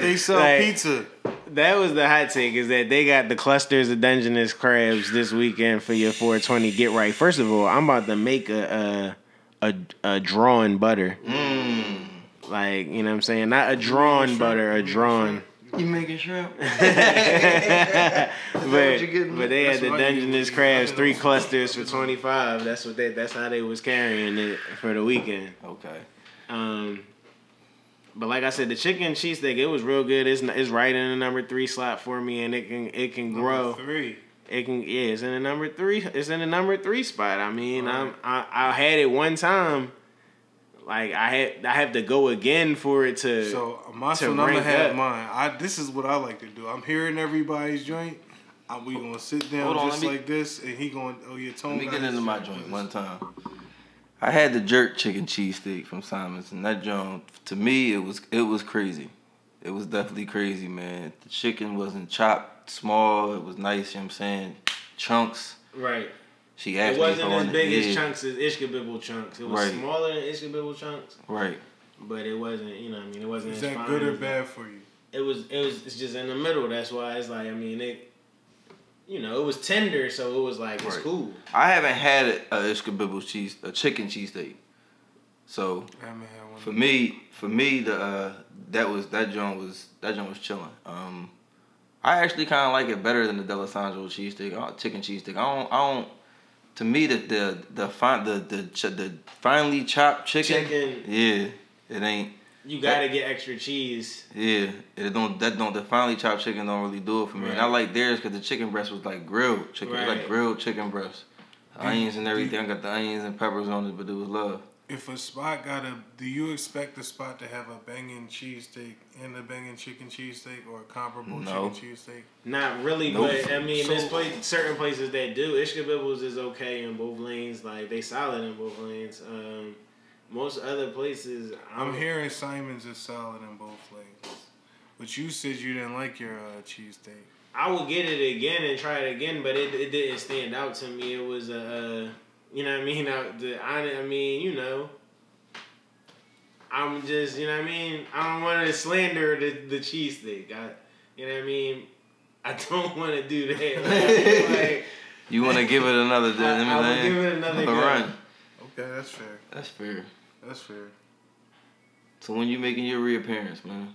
they sell pizza. That was the hot take, is that they got the clusters of Dungeness crabs this weekend for your 420 get right. First of all, I'm about to make a drawn butter. Mm. Like, you know what I'm saying? Not a drawn butter, a drawn. You making shrimp? But they had the Dungeness crabs, 3 clusters for $25. That's how they was carrying it for the weekend. Okay. But like I said, the chicken cheesesteak, it was real good. It's right in the number 3 slot for me, and it can grow. Number 3. It's in the number 3. It's in the number 3 spot. I mean, right. I had it one time. Like I have to go again for it to. So my son, I'm gonna have mine. This is what I like to do. I'm hearing everybody's joint. We gonna sit down like this, and he going. Oh yeah, Tone. Let me get into my joint one time. I had the jerk chicken cheesesteak from Simon's, and that joint, to me, it was crazy. It was definitely crazy, man. The chicken wasn't chopped small. It was nice, you know what I'm saying? Chunks. Right. She asked me. It wasn't as big as chunks as Ishkabibble chunks. It was smaller than Ishkabibble chunks. Right. But it wasn't, you know what I mean? It wasn't as fine. Is that good or bad for you? It's just in the middle. That's why it's like, I mean, it was tender, so it was like, it's cool. I haven't had a chicken cheesesteak. So, for me, that joint was chilling. I actually kind of like it better than the D'Alessandro's chicken cheesesteak. I don't. To me, the finely chopped chicken. Yeah, it ain't. You gotta get extra cheese. Yeah, the finely chopped chicken don't really do it for me. Right. And I like theirs because the chicken breast was like grilled chicken, right. Like grilled chicken breast, onions and everything. I got the onions and peppers on it, but it was love. If a spot do you expect the spot to have a banging cheesesteak and a banging chicken cheesesteak or a comparable chicken cheesesteak? Not really, but I mean, there's certain places that do. Ishkabibbles is okay in both lanes. Like they solid in both lanes. Most other places... I'm hearing Simon's is solid in both places. But you said you didn't like your cheesesteak. I will get it again and try it again, but it didn't stand out to me. It was you know what I mean? I'm just... You know what I mean? I don't want to slander the cheesesteak. You know what I mean? I don't want to do that. Like, you want to give it another... I will give it another run. Okay, that's fair. That's fair. So when you making your reappearance, man?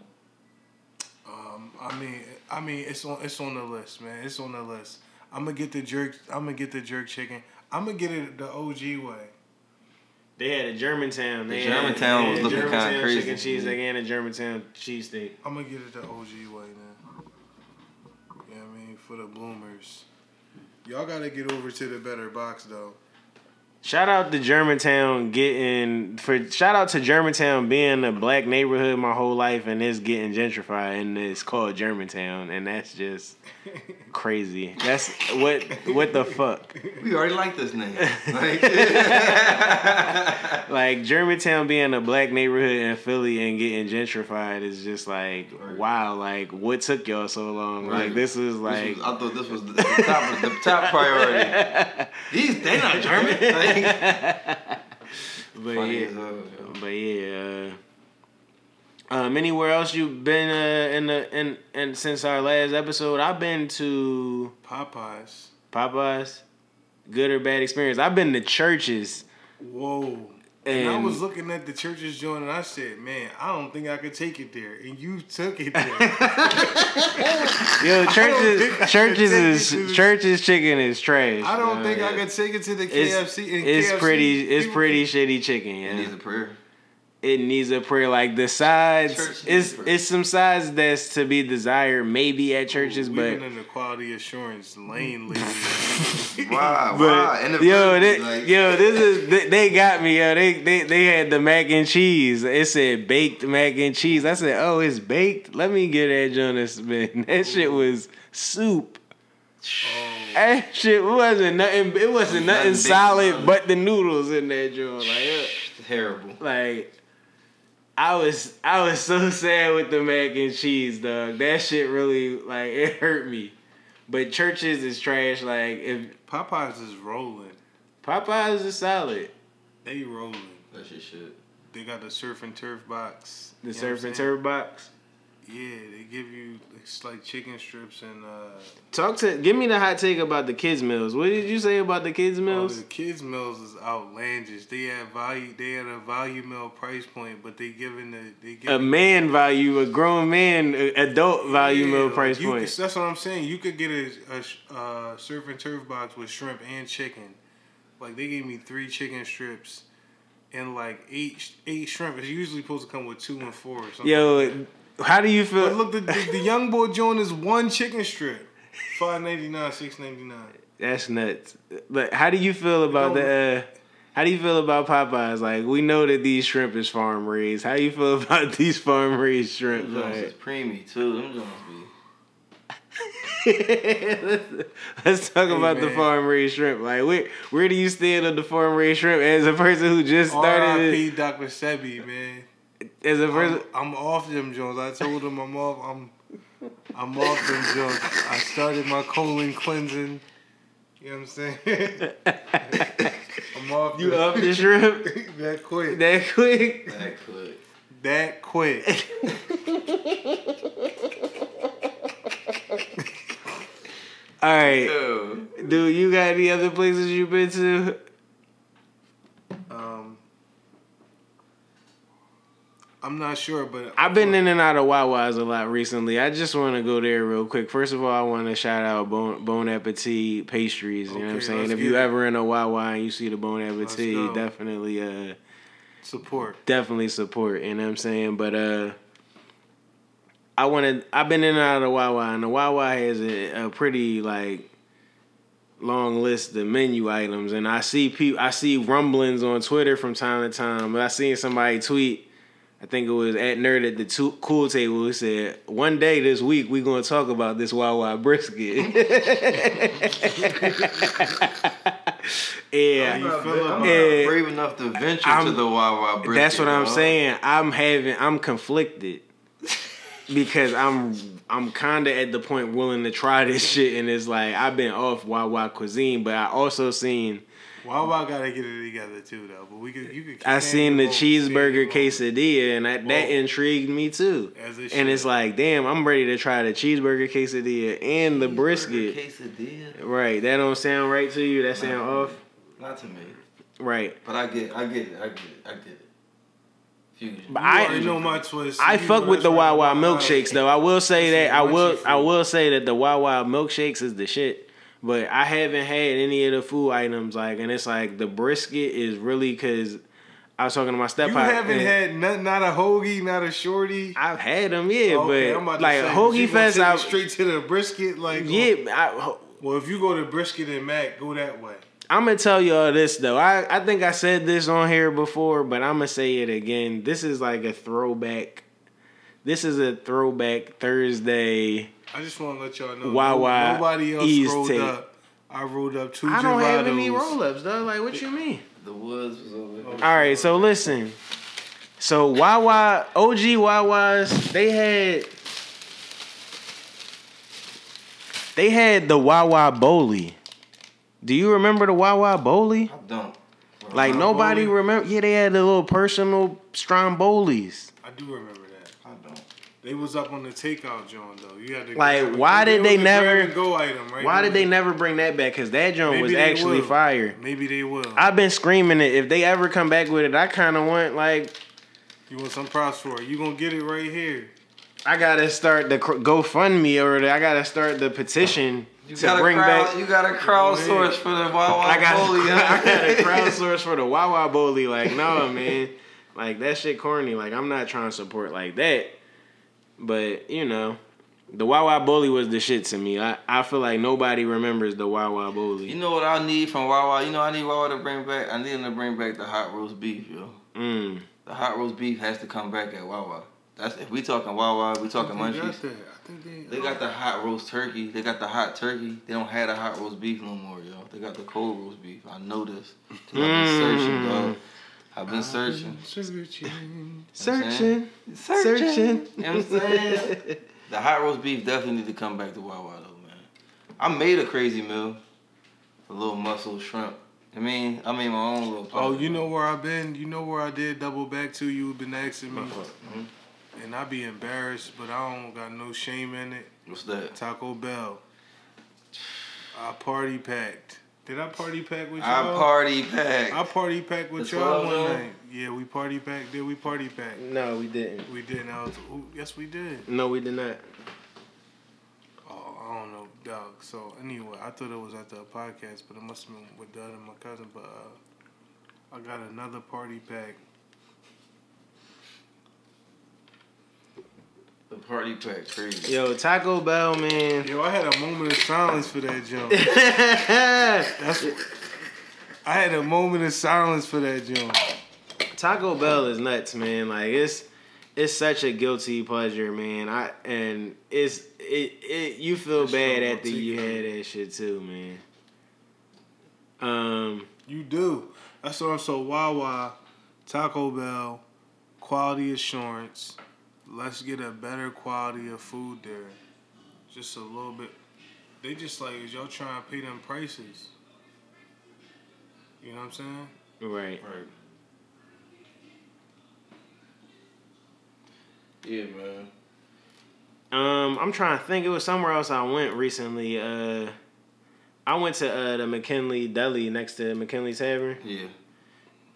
I mean, it's on the list, man. It's on the list. I'm gonna get the jerk chicken. I'm gonna get it the OG way. They had a Germantown. Germantown was looking kind of crazy. Chicken cheese again, a Germantown cheesesteak. I'm gonna get it the OG way, man. Yeah, you know I mean, for the bloomers. Y'all gotta get over to the better box though. Shout out to Germantown being a black neighborhood my whole life, and it's getting gentrified, and it's called Germantown, and that's just crazy. That's what the fuck. We already like this name. Like Germantown being a black neighborhood in Philly and getting gentrified is just like wow. Like what took y'all so long? Right. Like I thought this was the top priority. They not German. Anywhere else you've been in since our last episode? I've been to Popeyes. Good or bad experience? I've been to churches. Whoa. And I was looking at the church's joint and I said, man, I don't think I could take it there. And you took it there. Yo, church's chicken is trash. I don't think I could take it to the KFC. And it's pretty shitty chicken, yeah. It needs a prayer. It needs a prayer. Like the sides, it's some sides that's to be desired maybe at churches. Ooh, but even in the quality assurance lane lately. Wow. And the they got me. Yo, they had the mac and cheese. It said baked mac and cheese. I said, oh, it's baked. Let me get that Jonas, man. That shit was soup. Oh. That shit wasn't nothing. It wasn't nothing solid but the noodles in that joint. Like terrible. Like. I was so sad with the mac and cheese, dog. That shit really, like, it hurt me. But churches is trash. Like, if Popeyes is rolling. Popeyes is solid. They rolling. That's your shit. They got the surf and turf box. The surf and turf box? Yeah, they give you, it's like chicken strips and... give me the hot take about the kids' meals. What did you say about the kids' meals? Oh, the kids' meals is outlandish. They had a value meal price point, but they giving the... a grown man, adult value meal price point. That's what I'm saying. You could get a surf and turf box with shrimp and chicken. Like, they gave me 3 chicken strips and, like, 8 shrimp. It's usually supposed to come with 2 and 4 or something. Yo... like that. How do you feel? But look, the young boy joint is 1 chicken strip, $5.99, $6.99. That's nuts. But how do you feel about how do you feel about Popeyes? Like, we know that these shrimp is farm raised. How do you feel about these farm raised shrimp? Them joints is preemie too. Them joints be. Let's talk about the farm raised shrimp. Like, where do you stand on the farm raised shrimp as a person who just started? R.I.P. Dr. Sebi, man. As a person, I'm off them Jones. I told him I'm off. I'm off them Jones. I started my colon cleansing. You know what I'm saying? I'm off. You up the shrimp? That quick. That quick. That quick. That quick. All right, dude. You got any other places you've been to? I'm not sure, but... I've been in and out of Wawa's a lot recently. I just want to go there real quick. First of all, I want to shout out Bon Appetit Pastries. You know what I'm saying? If you ever in a Wawa and you see the Bon Appetit, definitely... support. Definitely support, you know what I'm saying? But I've been in and out of Wawa, and the Wawa has a pretty, like... long list of menu items, and I see rumblings on Twitter from time to time, but I seen somebody tweet... I think it was at Nerd at the Cool Table who said, one day this week we going to talk about this Wawa brisket. I'm brave enough to venture to the Wawa brisket. That's what I'm saying. I'm conflicted because I'm kind of at the point willing to try this shit, and it's like I've been off Wawa cuisine, but I also seen... Wawa gotta get it together too, though. But you could. I seen the cheeseburger quesadilla, and that intrigued me too. And it's like, damn, I'm ready to try the cheeseburger quesadilla and the brisket. Quesadilla, right? That don't sound right to you. That sound off. Not to me. Right. But I get it. Fusion. But you already know my twist. I fuck with the Wawa milkshakes, though. I will say that. I will say that the Wawa milkshakes is the shit. But I haven't had any of the food items, like, and it's like the brisket is really, because I was talking to my step. You haven't had nothing, not a hoagie, not a shorty. I've had them, yeah, okay, but like say, hoagie fest, I straight to the brisket, like if you go to brisket and mac, go that way. I'm gonna tell y'all this though. I think I said this on here before, but I'm gonna say it again. This is like a throwback. This is a throwback Thursday. I just want to let y'all know. Wawa, nobody else Ease rolled tape. Up. I rolled up 2 gelatos. I don't have any roll-ups, though. Like, what you mean? The woods was over there. All right, so listen. So Wawa, OG Wawas, they had the Wawa Boli. Do you remember the Wawa Boli? I don't. Like, nobody remember. Yeah, they had the little personal Strombolis. I do remember that. I don't. They was up on the takeout joint though. You had to like why did they never go item? Right? Why did they never bring that back? Because that joint was actually fire. Maybe they will. I've been screaming it. If they ever come back with it, I kind of want like. You want some props for it? You gonna get it right here. I gotta start the GoFundMe or I gotta start the petition. You gotta crowdsource for the Wawa Boli. I gotta crowdsource for the Wawa Boli. Like, no, man. Like, that shit corny. Like, I'm not trying to support like that. But, you know, the Wawa Boli was the shit to me. I feel like nobody remembers the Wawa Boli. You know what I need from Wawa? You know I need Wawa to bring back? I need them to bring back the hot roast beef, yo. Mm. The hot roast beef has to come back at Wawa. That's if we talking Wawa, we talking munchies. They got the hot roast turkey. They got the hot turkey. They don't have the hot roast beef no more, yo. They got the cold roast beef. I know this. I've been searching, dog. I've been searching. Searching. You know what I'm saying? The hot roast beef definitely need to come back to Wawa, though, man. I made a crazy meal. A little mussel shrimp. I mean my own little pot. Oh, you know where I've been? You know where I did double back to? You've been asking me. Mm-hmm. And I be embarrassed, but I don't got no shame in it. What's that? Taco Bell. I party packed. Did I party pack with y'all? I party packed with y'all one night. Yeah, we party packed. Did we party pack? No, we didn't. We didn't. Yes, we did. No, we did not. Oh, I don't know, dog. So anyway, I thought it was after a podcast, but it must have been with Dad and my cousin. But I got another party pack. The party pack, crazy. Yo, Taco Bell, man. Yo, I had a moment of silence for that jump. I had a moment of silence for that jump. Taco Bell is nuts, man. Like it's such a guilty pleasure, man. You feel it's bad so after you had that shit too, man. You do. That's what I'm so Wawa, Taco Bell, quality assurance. Let's get a better quality of food there. Just a little bit. They just like, is y'all trying to pay them prices? You know what I'm saying? Right. Yeah, man. I'm trying to think. It was somewhere else I went recently. I went to the McKinley Deli next to McKinley Tavern. Yeah.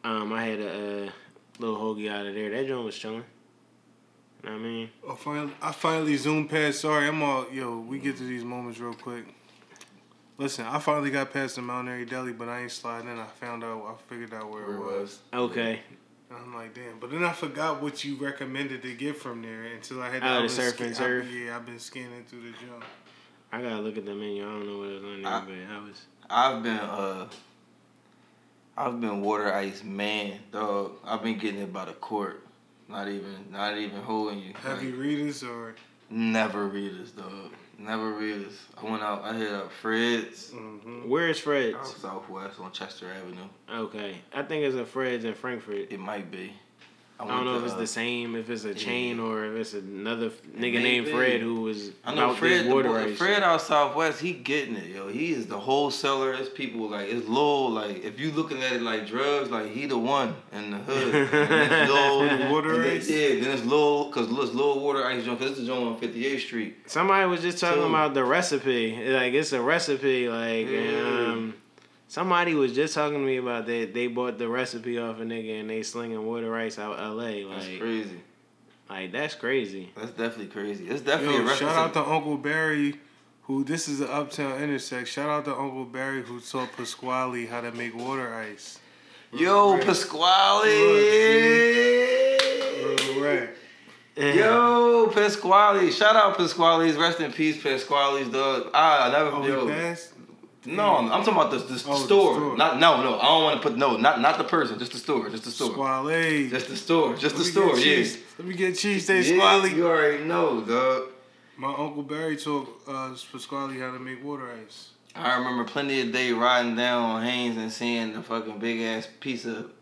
I had a little hoagie out of there. That joint was chilling. I mean, I finally zoomed past. Sorry, I'm all yo. We get to these moments real quick. Listen, I finally got past the Mount Airy Deli, but I ain't sliding in. I figured out where it was. Okay. And I'm like, damn. But then I forgot what you recommended to get from there until I had to surf and surf. I've been scanning through the jump. I gotta look at the menu. I don't know what was on there, but I've been water ice man, dog. I've been getting it by the quart. Not even holding you. Heavy readers or? Never readers, dog. Never readers. I went out. I hit up Fred's. Mm-hmm. Where is Fred's? Out Southwest on Chester Avenue. Okay, I think it's a Fred's in Frankfurt. It might be. I don't know if it's the same, if it's a chain or if it's another nigga named Fred who was. I know Fred. Fred out Southwest, he getting it, yo. He is the wholesaler. It's people like it's low. Like if you looking at it like drugs, like he the one in the hood. And it's low water ice. Yeah, then it's low because it's low water ice joint. Cause it's the joint on 58th Street. Somebody was just talking about the recipe. Like it's a recipe. Like somebody was just talking to me about that. They bought the recipe off a nigga and they slinging water ice out L.A. Like, that's crazy. Like, that's crazy. That's definitely crazy. It's definitely a recipe. Shout out to Uncle Barry, who this is the Uptown Intersect. Shout out to Uncle Barry who taught Pasquale how to make water ice. Yo, Pasquale! Yo, Pasquale! Shout out Pasquale's. Rest in peace, Pasquale's, dog. I never forget. No, I'm talking about the store. No. I don't want to put not the person. Just the store. Squally. Just the store. Yeah. Let me get cheesesteak, Squally. You already know, dog. My Uncle Barry taught Pasquale how to make water ice. I remember plenty of day riding down on Haynes and seeing the fucking big ass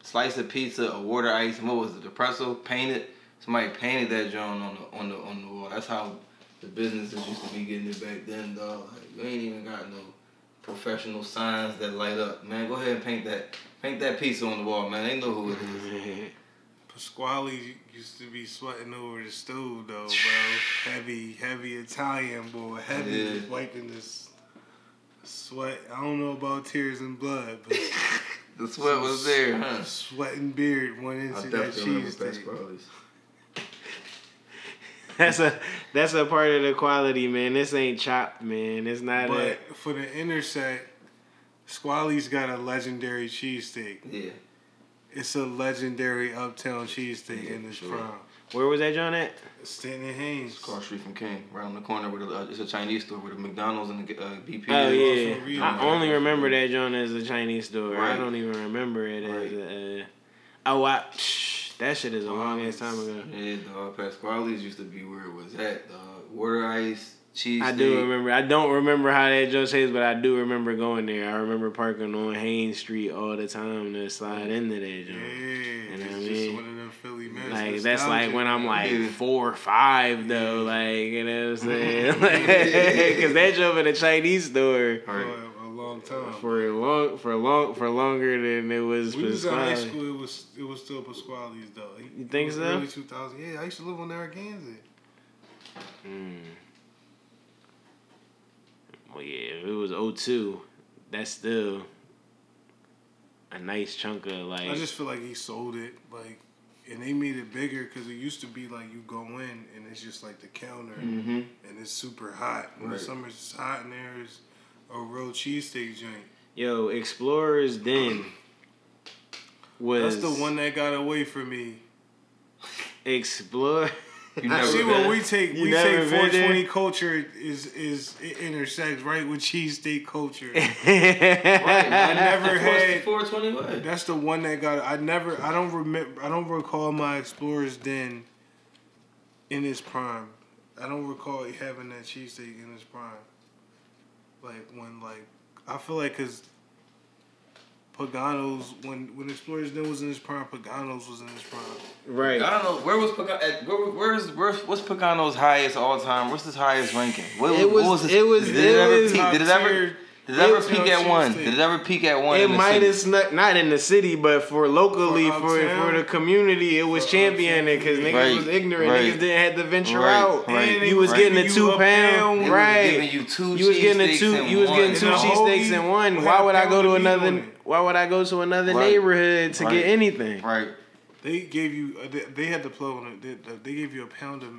slice of pizza or water ice. And what was it? The pretzel painted. Somebody painted that joint on the wall. That's how the businesses used to be getting it back then, dog. Like, you ain't even got no professional signs that light up, man. Go ahead and paint that pizza on the wall, man. They know who it is. Pasquale used to be sweating over the stove, though, bro. Heavy Italian boy. Heavy, just wiping this sweat. I don't know about tears and blood, but the sweat was there, huh? Sweat and beard went into that cheese steak. That's a part of the quality, man. This ain't chopped, man. It's not. But for the intersect, Squally's got a legendary cheesesteak. Yeah. It's a legendary Uptown cheesesteak in this prime. Where was that joint at? Stanton and Haynes. Across street from King, right on the corner with it's a Chinese store with a McDonald's and the BP. Oh yeah, I only remember that joint as a Chinese store. Right. I don't even remember it as a. That shit is a long ass time ago. Yeah, dog. Pasquale's used to be where it was at, dog. Water ice, cheese. I do remember. I don't remember how that joint tastes, but I do remember going there. I remember parking on Haynes Street all the time to slide into that joint. Yeah, you know what I mean? Just one of them Philly men. Like, that's like when I'm like 4 or 5, though. Yeah. Like, you know what I'm saying? Because that joint in the Chinese store. Time. For longer than it was. We was in high school. It was still Pasquale's though. You think so? Early 2000. Yeah, I used to live on Narragansett. Well, yeah, if it was 2002, that's still a nice chunk of like. I just feel like he sold it like, and they made it bigger because it used to be like you go in and it's just like the counter and it's super hot. When the summer's just hot in there. It's a real cheesesteak joint. Yo, Explorer's Den was... That's the one that got away from me. Explorer... See, when we take 420 culture is it intersects right with cheesesteak culture. Right, I never had 420. What? That's the one that got... I don't recall my Explorer's Den in its prime. I don't recall having that cheesesteak in its prime. Like, when, like, I feel like because Pagano's, when Explorer's Den was in his prime, Pagano's was in his prime. Right. I don't know, where was Pagano's, what's Pagano's highest all time? What's his highest ranking? Did it ever peak at one? It might have snuck, not in the city, but for the community, it was championing because niggas was ignorant. Right. Niggas didn't have to venture out. Right. You was getting a 2-pound. Right. You was getting 2 cheesesteaks in one. Why would I go to another neighborhood to get anything? Right. They gave you. They had the plug on it. They gave you a pound of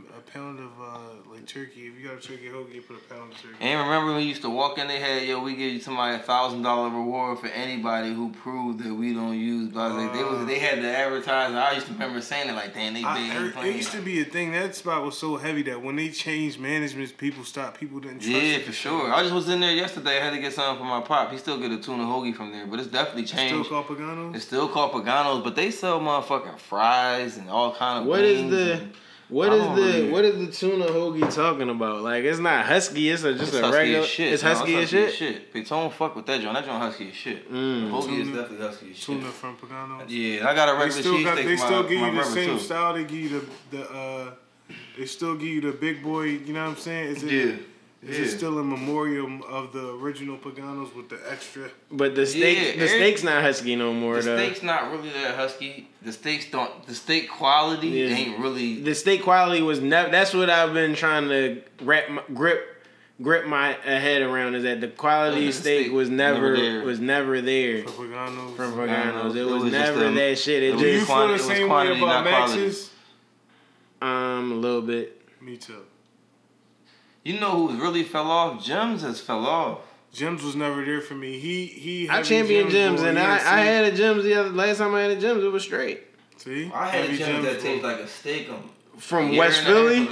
like turkey. If you got a turkey hoagie, you put a pound of turkey. And remember when you used to walk in, they had we give somebody $1,000 reward for anybody who proved that we don't use. Blah, blah. They had the advertising. I used to remember saying it like, damn, they big. It used to be a thing. That spot was so heavy that when they changed management, people stopped. People didn't trust. Yeah, for sure. I just was in there yesterday. I had to get something for my pop. He still get a tuna hoagie from there, but it's definitely changed. It's still called Pagano's. But they sell motherfucking fries and all kind of wings. What is the tuna hoagie talking about? Like, it's not husky. It's just a regular shit. It's husky as shit. Bitch, don't fuck with that joint. That joint husky as shit. The hoagie is definitely husky as shit. Tuna from Pagano. Yeah, I got a regular cheesesteak. They still give you the same style. They give you they still give you the big boy. You know what I'm saying? Is it still a memoriam of the original Pagano's with the extra? But the steak, steak's not husky no more. The steak's not really that husky. The steak quality ain't really. The steak quality was never. That's what I've been trying to grip my head around, is that the quality steak was never there from Pagano's. It was never that shit. It just feel the same way about Max's? A little bit. Me too. You know who really fell off? Jim's has fell off. Jim's was never there for me. I championed Jim's, and I had a Jim's last time I had a Jim's, it was straight. See? I had a Jim's that tastes like a steak from West Philly?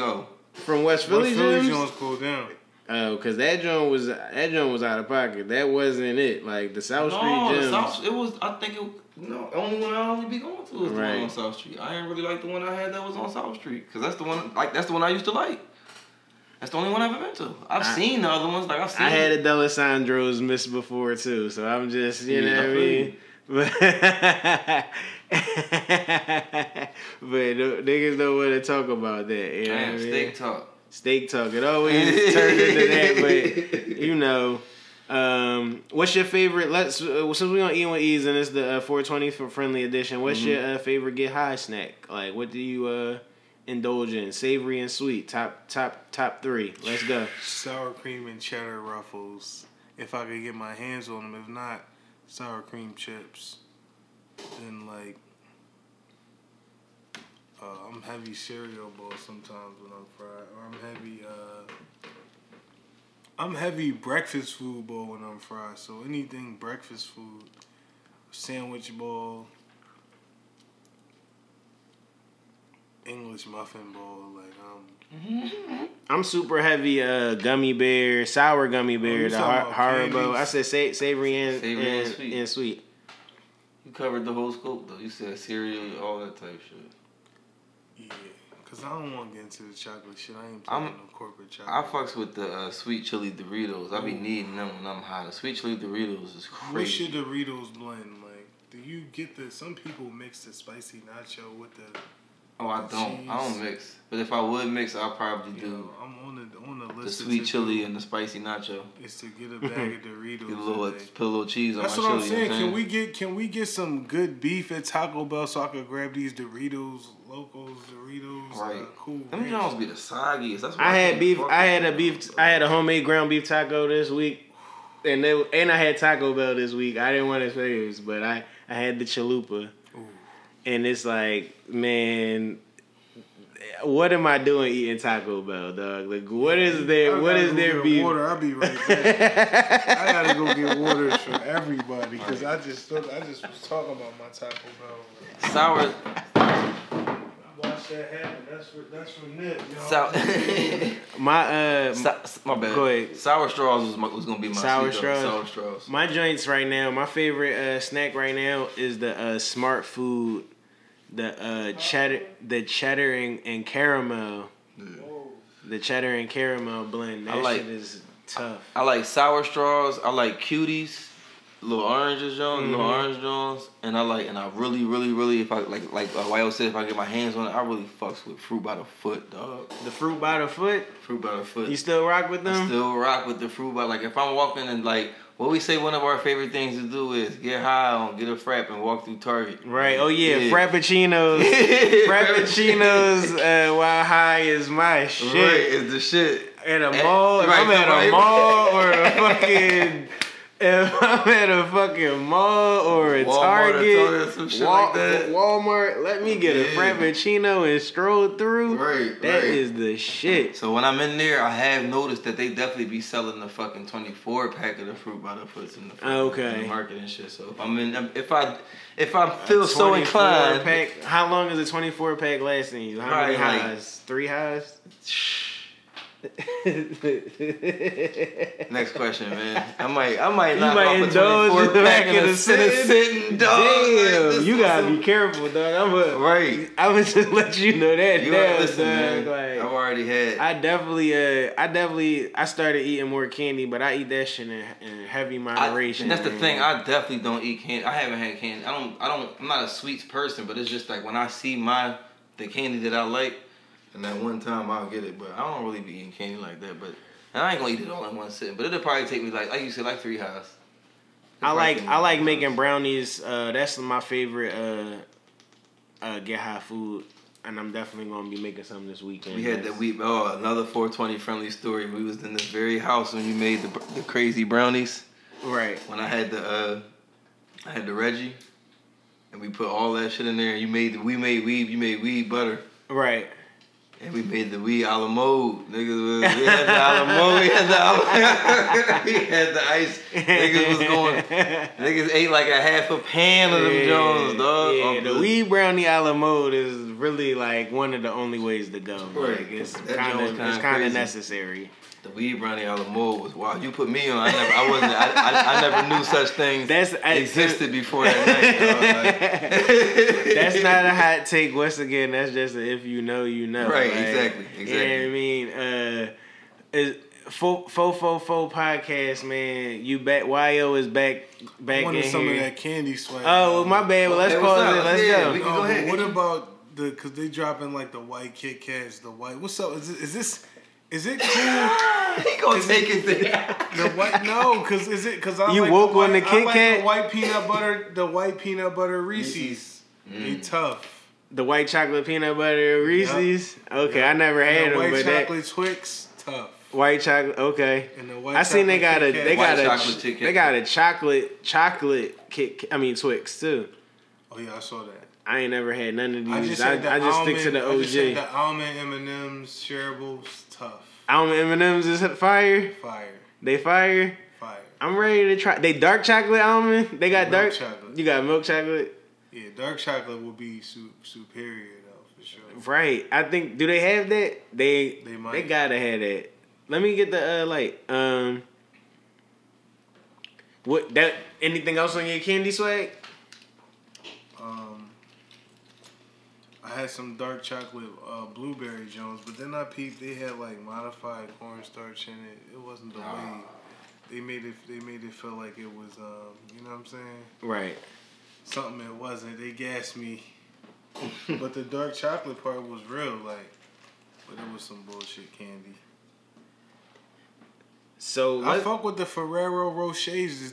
From West Philly Jim's? West Philly Jim's cooled down. Oh, because that joint was out of pocket. That wasn't it. Like, the South Street Jim's. The only one I only be going to is the one on South Street. I didn't really like the one I had that was on South Street, because that's the one I used to like. That's the only one I've ever been to. I've seen the other ones. I had a D'Alessandro's miss before too, so I'm just, you know what I mean? But niggas don't want to talk about that. You know what I mean? Steak talk. It always turns into that, but you know. What's your favorite? Since we're going to eat with Ease and it's the 420 for friendly edition, what's your favorite get high snack? Like, what do you... indulgent, savory and sweet. Top three. Let's go. Sour cream and cheddar ruffles. If I could get my hands on them. If not, sour cream chips. Then like, I'm heavy cereal balls sometimes when I'm fried. Or I'm heavy breakfast food bowl when I'm fried. So anything breakfast food, sandwich bowl, English muffin bowl, like I'm super heavy gummy bear, sour gummy bear, the Haribo. I said savory and sweet. You covered the whole scope though. You said cereal, all that type shit. Yeah, cause I don't want to get into the chocolate shit. I ain't playing no corporate chocolate. I fucks with the sweet chili Doritos. I be needing them when I'm hot. The sweet chili Doritos is crazy. What's your Doritos blend like? Do you get the? Some people mix the spicy nacho with the. Oh, I don't. Cheese. I don't mix. But if I would mix, I'll probably do. I'm on the list. The sweet chili and the spicy nacho. It's to get a bag of Doritos. Put a little cheese on. That's my chili. That's what I'm saying. Can we get some good beef at Taco Bell so I can grab these Doritos, Locos, Doritos? Right. Cool. Them Jones be the soggiest. That's what I had a homemade ground beef taco this week, and I had Taco Bell this week. I didn't want to say this, but I had the chalupa. And it's like, man, what am I doing eating Taco Bell, dog? Like, what is there beef? Water, I'll be right back. I gotta go get waters for everybody because I just was talking about my Taco Bell. Sour. Watch that happen. That's from Nip, y'all. My bad. Go ahead. Sour straws was gonna be my sour straws. My joints right now. My favorite snack right now is the Smart Food. The cheddar and caramel. Yeah. The cheddar and caramel blend. That shit is tough. I like sour straws. I like cuties, little orange Jones, and I really, really, really, if I like YO said, if I get my hands on it, I really fucks with fruit by the foot, dog. The fruit by the foot. Fruit by the foot. You still rock with them? I still rock with the fruit by. Like if I'm walking and like. What we say one of our favorite things to do is get high on, get a frap, and walk through Target. Right. Oh, yeah. Frappuccinos. While high is my shit. Right. It's the shit. At a mall. Right, if I'm at a mall or a fucking... If I'm at a fucking mall or a Target, some shit like that. Walmart, let me get a frappuccino and stroll through. Right, that is the shit. So when I'm in there, I have noticed that they definitely be selling the fucking 24 pack of the fruit by the foots in the market and shit. So if I'm in, if I feel so inclined, pack, how long is a 24 pack lasting you? How many highs? 3 highs. Next question, man. I might knock off indulge a 24 pack in a sitting, dog. Damn, like, you gotta be careful, dog. I'm gonna just let you know that. You already listen, man. Like, I've already had. I started eating more candy, but I eat that shit in heavy moderation. That's the thing. I definitely don't eat candy. I haven't had candy. I'm not a sweets person, but it's just like when I see the candy that I like. And that one time I'll get it, but I don't really be eating candy like that. But and I ain't gonna eat it all in one sitting. But it'll probably take me like you said, like 3 highs. I like making brownies. That's my favorite get high food, and I'm definitely gonna be making some this weekend. We had another 420 friendly story. We was in this very house when you made the crazy brownies. Right. When I had the Reggie, and we put all that shit in there. You made weed butter. Right. And we made the wee a la mode. Niggas was, we had the a la mode. We had the ice. Niggas ate like a half a pan of them Jones, dog. Yeah, the wee brownie a la mode is really like one of the only ways to go. Right. Like, it's kind of necessary. The wee brownie a la mode was wild. You put me on. I never knew such things existed before that night. Like, that's not a hot take. Once again, that's just a if you know, you know. Right. Like, exactly. You know what I mean? Faux podcast, man. You back? YO is back. I wanted in some here. Of that candy sweat. Oh, my bad. Well, let's pause it. Let's go. We can go ahead. What about because they dropping like the white Kit Kats, the white. What's up? Is this? Is it cool? He gonna take it there. The white no, cause is it? Cause I you like woke the white, on the Kit Kat. I like the white peanut butter Reese's. They tough. The white chocolate peanut butter Reese's. Yep. Okay, yep. I never had them. White chocolate Twix, tough. White chocolate, okay. And the white I seen they got a chocolate Kit Kat, I mean Twix too. Oh yeah, I saw that. I ain't never had none of these. I just stick to the OG. I just said the almond M&M's shareables, tough. Almond M&M's is fire. Fire. They fire. Fire. I'm ready to try. They dark chocolate almond. They got milk dark chocolate. You got milk chocolate. Yeah, dark chocolate will be superior though for sure. Right, I think. Do they have that? They might. They gotta have that. Let me get the light. What that? Anything else on your candy swag? I had some dark chocolate blueberry Jones, but then I peeped. They had like modified cornstarch in it. It wasn't the way they made it feel like it was. You know what I'm saying? Right. Something it wasn't. They gassed me. But the dark chocolate part was real, like, but it was some bullshit candy. So I fuck with the Ferrero Rochers. Is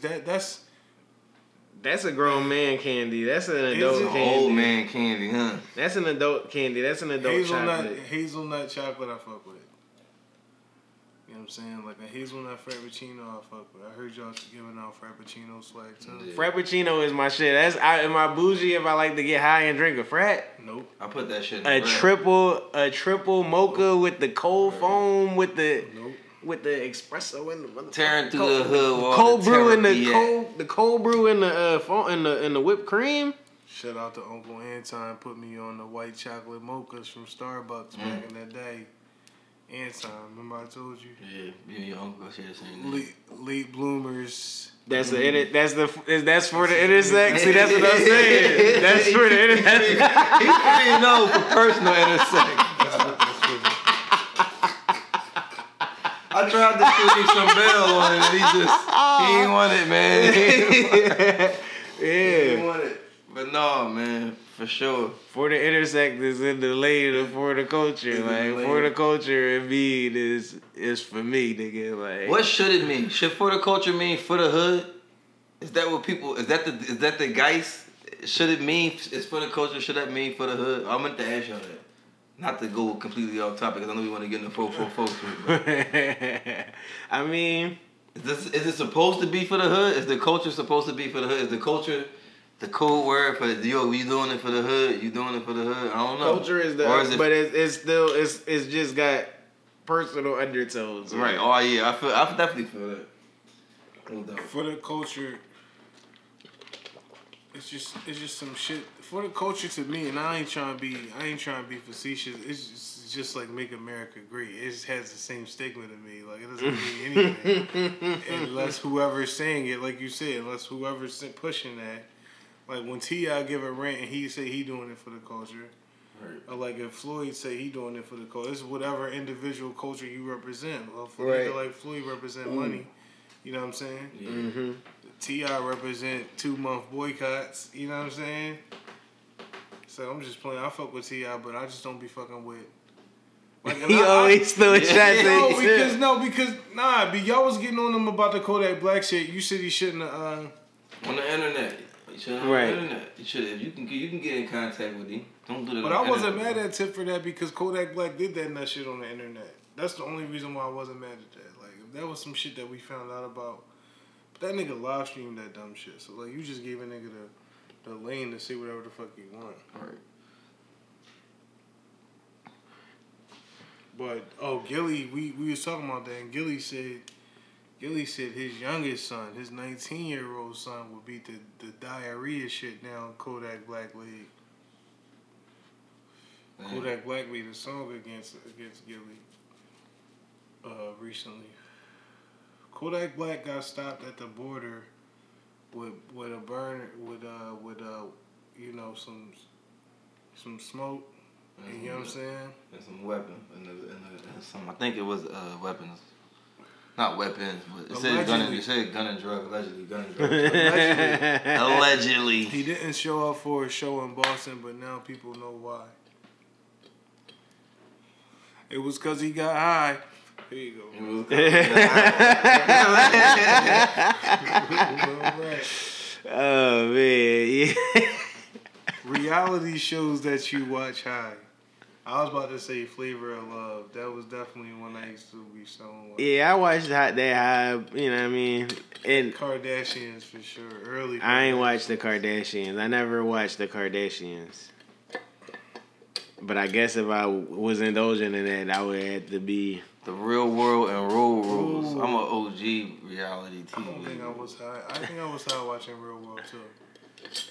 that's a grown man candy. That's an adult candy. An old man candy, huh? That's an adult candy. That's an adult chocolate. Hazelnut chocolate, I fuck with. You know what I'm saying? Like a hazelnut frappuccino, I fuck with. I heard y'all giving out frappuccino swag too. Yeah. Frappuccino is my shit. Am I bougie if I like to get high and drink a frat? Nope. I put that shit in the triple mocha with the cold foam with the espresso and the tearing through the hood. The cold brew and the whipped cream. Shout out to Uncle Anton, put me on the white chocolate mochas from Starbucks back in the day. Anton, remember I told you? Yeah, me and your uncle share the same name. Late bloomers. That's for the intersex. See, that's what I'm saying. That's for the intersex. He didn't know for personal intersex. I tried to put you some bell on it, and he didn't want it, man. He didn't want it. But no, man. For sure. For the intersect is in the later for the culture. Like, for the culture, it mean is for me, nigga. Like, what should it mean? Should for the culture mean for the hood? Is that what people, is that the geist? Should it mean, it's for the culture, should that mean for the hood? I meant to ask y'all that. Not to go completely off topic, because I know we want to get into folks. I mean, is it supposed to be for the hood? Is the culture supposed to be for the hood? Is the culture the code word for yo? You doing it for the hood? You doing it for the hood? I don't know. Culture is the, or is it, but it's still it's just got personal undertones. Right. Oh yeah, I definitely feel that. For the culture, it's just some shit. For the culture to me, and I ain't trying to be facetious. It's just like Make America Great. It just has the same stigma to me. Like, it doesn't mean anything unless whoever's saying it, like you said, unless whoever's pushing that. Like, when T.I. give a rant and he say he doing it for the culture. Right. Or like if Floyd say he doing it for the culture. It's whatever individual culture you represent. Well, Floyd, right. Like Floyd represent money. You know what I'm saying? Yeah. Mm-hmm. T.I. represent 2-month boycotts. You know what I'm saying? So I'm just playing. I fuck with T.I., but I just don't be fucking with. Like, he always throwing shots at you. Y'all was getting on him about the Kodak Black shit. You said he shouldn't have... on the internet. You can get in contact with him. Don't do that. But I wasn't mad at Tip for that, because Kodak Black did that nut shit on the internet. That's the only reason why I wasn't mad at that. Like, if that was some shit that we found out about, but that nigga live streamed that dumb shit. So like, you just gave a nigga the lane to say whatever the fuck you want. All right. But Gilly, we was talking about that, and Gilly said his youngest son, his 19-year-old son, would beat the diarrhea shit down Kodak Black League. Man. Kodak Black made a song against Gilly recently. Kodak Black got stopped at the border with a burner with some smoke. Mm-hmm. You know what I'm saying? And some weapon and some. I think it was weapons. Not weapons, but it said gun and drug, allegedly. Allegedly. He didn't show up for a show in Boston, but now people know why. It was because he got high. Here you go. Oh, man. Yeah. Reality shows that you watch high. I was about to say Flavor of Love. That was definitely one I used to be so like. Yeah, I watched that high, you know what I mean? And Kardashians for sure. Early Kardashians. I ain't watched the Kardashians. I never watched the Kardashians. But I guess if I was indulging in that, I would have to be... The Real World and Road Rules. I'm an OG reality TV. I don't think I was high. I think I was high watching Real World, too.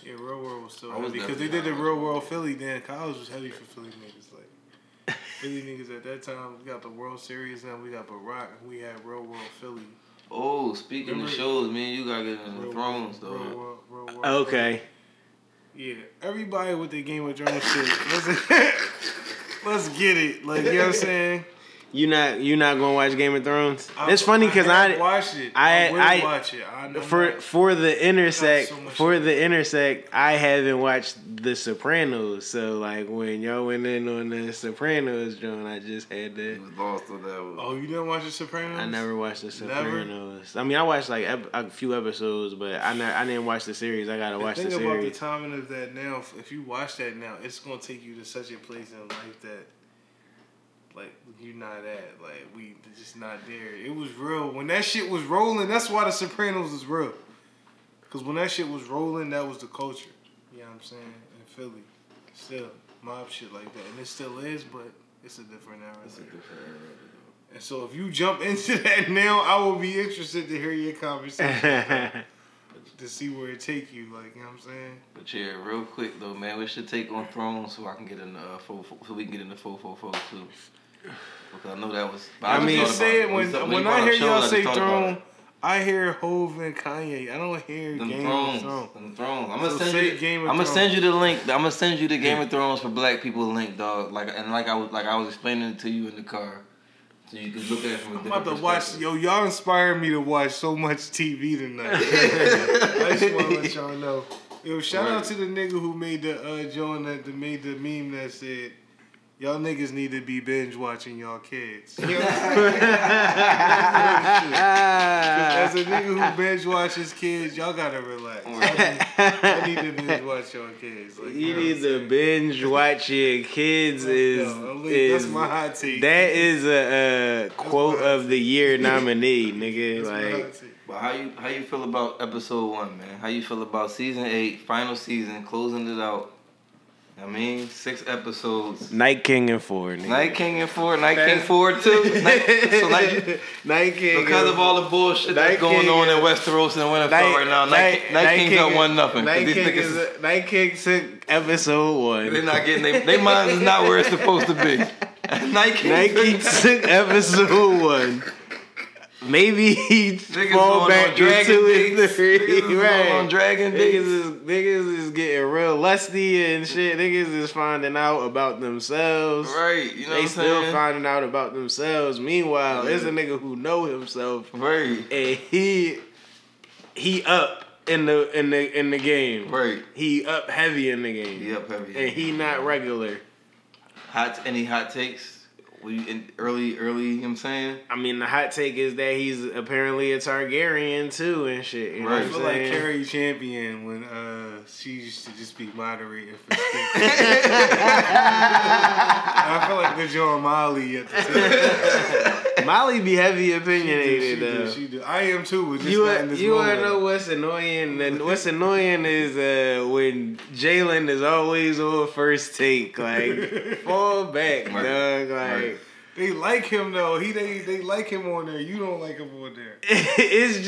Yeah, Real World was still heavy because they did the Real World Philly. Then college was heavy for Philly niggas. Like Philly niggas at that time, we got the World Series, now we got Barack, and we had Real World Philly. Oh, speaking of shows, man, you gotta get into the Thrones though. Real World okay. Philly. Yeah, everybody with their Game of Thrones shit. Let's get it. Like you know what I'm saying. You not gonna watch Game of Thrones? It's funny because I watched it. I will watch it. I know for the intersect. I haven't watched The Sopranos. So like when y'all went in on The Sopranos, John, I just had to. You was lost on that one. Oh, you didn't watch The Sopranos? I never watched The Sopranos. Never? I mean, I watched like a few episodes, but I didn't watch the series. I gotta watch the series. Think about the timing of that now. If you watch that now, it's gonna take you to such a place in life that. Like, you're not at. Like, we just not there. It was real. When that shit was rolling, that's why The Sopranos is real. Because when that shit was rolling, that was the culture. You know what I'm saying? In Philly. Still, mob shit like that. And it still is, but it's a different era. It's a different era. And so if you jump into that now, I will be interested to hear your conversation. To see where it take you, like, you know what I'm saying? But yeah, real quick, though, man, we should take on Thrones so I can get in the 444, so we can get in the 444, too. Because I know that was... I mean, say it when I hear y'all say Throne, I hear Hov and Kanye. I don't hear Game of Thrones. I'm gonna send you the Game of Thrones for black people link, dog. Like I was explaining it to you in the car. So you can look at it from a different perspective. I'm about to watch. Yo, y'all inspired me to watch so much TV tonight. I just want to let y'all know. Yo, shout out to the nigga who made the John that made the meme that said, y'all niggas need to be binge watching y'all kids. You know what I'm saying? As a nigga who binge watches kids, y'all gotta relax. I need to binge watch y'all kids. Like, you need to binge watch your kids is that's my hot take. That is a quote of the year nominee, nigga. That's like, but how you feel about episode 1, man? How you feel about season 8, final season, closing it out? I mean, 6 episodes. Night King and 4, too. Because of all the bullshit that's going on in Westeros and Winterfell right now, Night King's up 1-0. Night King took episode 1. They're not getting their mind is not where it's supposed to be. Night King took episode 1. Maybe he fall back to 2 and 3. Niggas is getting real lusty and shit. Niggas is finding out about themselves. Right. You know what I'm saying? They still finding out about themselves. Meanwhile, there's a nigga who know himself. Right. And he up in the game. Right. He up heavy in the game. And he not regular. Any hot takes? You know what I'm saying? I mean, the hot take is that he's apparently a Targaryen, too, and shit. You know what I'm saying? I feel like Carrie Champion when she used to just be moderating for speaking. I feel like they're drawing Molly at the time. Molly be heavy opinionated, though. She do. I am, too, but just not in this moment. You know what's annoying? What's annoying is when Jalen is always on first take. Like, fall back, dog. Like... They like him though. They like him on there. You don't like him on there. It's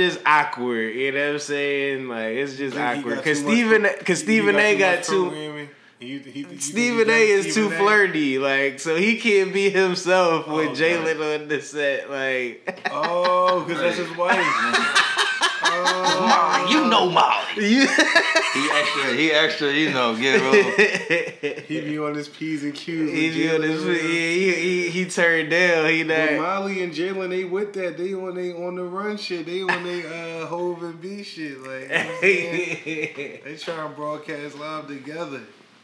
just awkward. You know what I'm saying? Like it's just awkward because Stephen A got too. Stephen A is too flirty. Like so he can't be himself with Jalen on the set. Like because that's his wife. Molly, you know Molly. He extra, you know, get real. He be on his P's and Q's. He turned down. He not. Molly and Jalen, they with that. They on they on the run shit. They on they Hov and B shit. Like you know what I'm saying? They try to broadcast live together.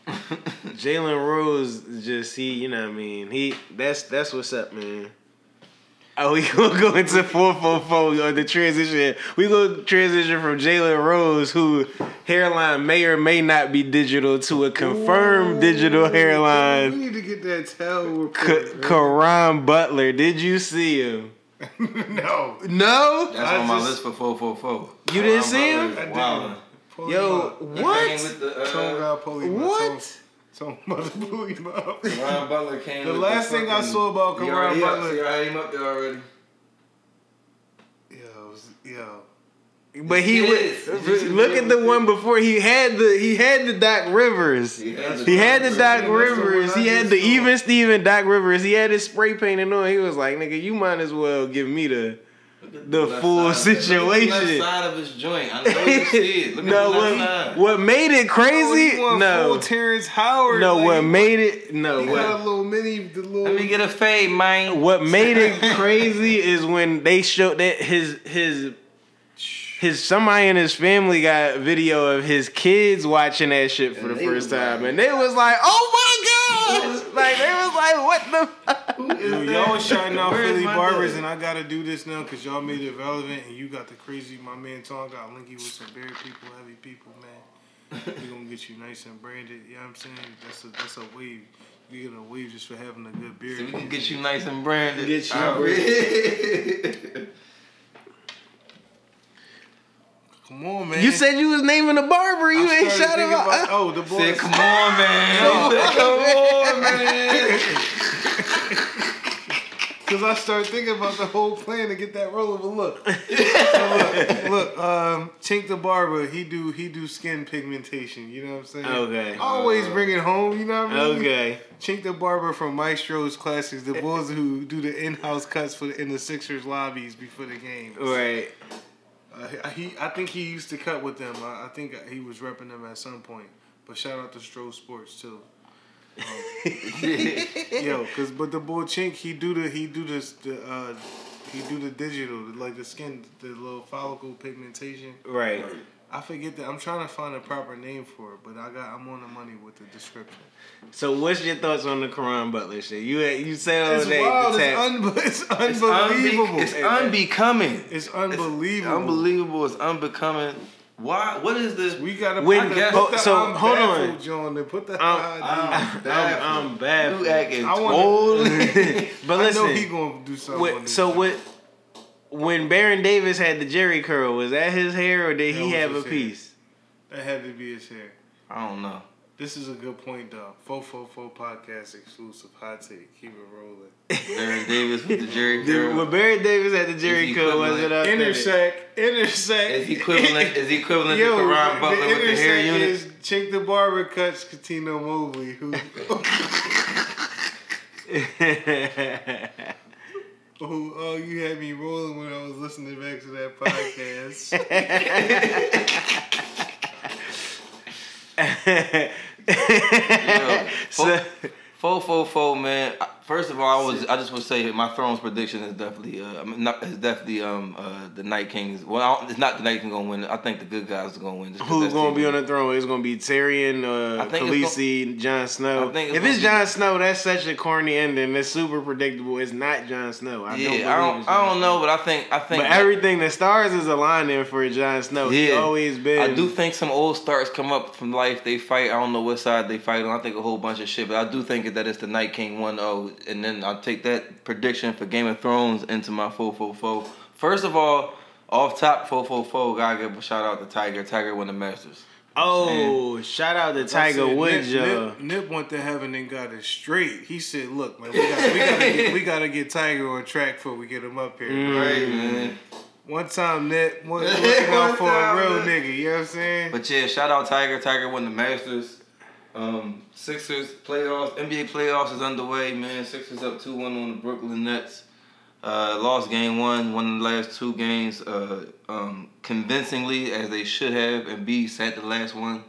Jalen Rose just you know what I mean. That's what's up, man. We gonna go into 444 on the transition. We gonna transition from Jalen Rose, who hairline may or may not be digital, to a confirmed digital hairline. We need to get that towel report. Karan Butler, did you see him? No. No? That's on my list for 444. You didn't see him? Wow. Yo, what? What? So mother blew him up. Karan Butler came. The last thing I saw about Karan Butler. You already him up there already. Yo. But he was, look at the one before. He had the Doc Rivers. He had the Doc Rivers. He had the even Steven Doc Rivers. He had his spray painting on. He was like, nigga, you might as well give me the full situation. Look at the left side of his joint. I know you see it. Look no, at the left side. What made it crazy? No, Terrence Howard. No, like, what made it? No, he got a little mini. Let me get a fade, man. What made it crazy is when they showed that his somebody in his family got a video of his kids watching that shit for the first time, and they was like, "Oh my god!" Like they was like, "What the fuck?" Yo, y'all was shouting out Philly Barbers, and I gotta do this now because y'all made it relevant, and you got the crazy. My man Tom got linky with some very people, heavy people, man. We gonna get you nice and branded. You know what I'm saying? That's a wave. You get a wave just for having a good beard. So we gonna get you nice and branded. Get you branded. Come on, man. You said you was naming the barber. You ain't shut him up. Oh, the boy said, "Come on, man." Because I started thinking about the whole plan to get that rollable look. So look, Chink the barber. He do skin pigmentation. You know what I'm saying? Okay. Always bring it home. You know what I mean? Okay. Chink the barber from Maestro's Classics. The boys who do the in-house cuts in the Sixers lobbies before the games. Right. I think he used to cut with them. I think he was repping them at some point. But shout out to Stroh Sports too. Yo, but the boy Chink, he do the digital, like the skin, the little follicle pigmentation. Right. I forget that. I'm trying to find a proper name for it, but I'm on the money with the description. So, what's your thoughts on the Karan Butler shit? You say all that. It's unbelievable. It's unbecoming. It's unbelievable. It's unbecoming. Why? What is this? We got to hold on, John. They put that. I'm bad. You acting old. But listen, I know he gonna do something. When Baron Davis had the Jerry curl, was that his hair or did he have a piece? That had to be his hair. I don't know. This is a good point, though. 444 podcast exclusive hot take. Keep it rolling. Baron Davis with the Jerry curl. When Baron Davis had the Jerry curl, was it up? Intersect. Is equivalent to Karan Butler with the hair unit? Is Chink the barber cuts Katino Mobley. Oh, you had me rolling when I was listening back to that podcast. Yo, 444, man. First of all, I just want to say my Thrones prediction is definitely the Night King's. Well, it's not the Night King going to win. I think the good guys are going to win. Who's going to be on the throne? It's going to be Tyrion, Khaleesi, Jon Snow. If it's Jon Snow, that's such a corny ending. It's super predictable. It's not Jon Snow. I don't know, but I think. But everything the stars is aligning for Jon Snow. Yeah, he's always been. I do think some old stars come up from life. They fight. I don't know what side they fight on. I think a whole bunch of shit, but I do think that it's the Night King 1-0. And then I'll take that prediction for Game of Thrones into my 444. First of all, off top 444, gotta give a shout out to Tiger. Tiger won the Masters. Oh, shout out to Tiger Woods, yo. Nip went to heaven and got it straight. He said, "Look, man, we gotta get Tiger on track before we get him up here." Right, man. One time, Nip, one out for a real nigga. You know what I'm saying? But yeah, shout out Tiger. Tiger won the Masters. Sixers playoffs, NBA playoffs is underway, man. Sixers up 2-1 on the Brooklyn Nets. Lost game one, won the last two games convincingly as they should have, and Embiid sat the last one.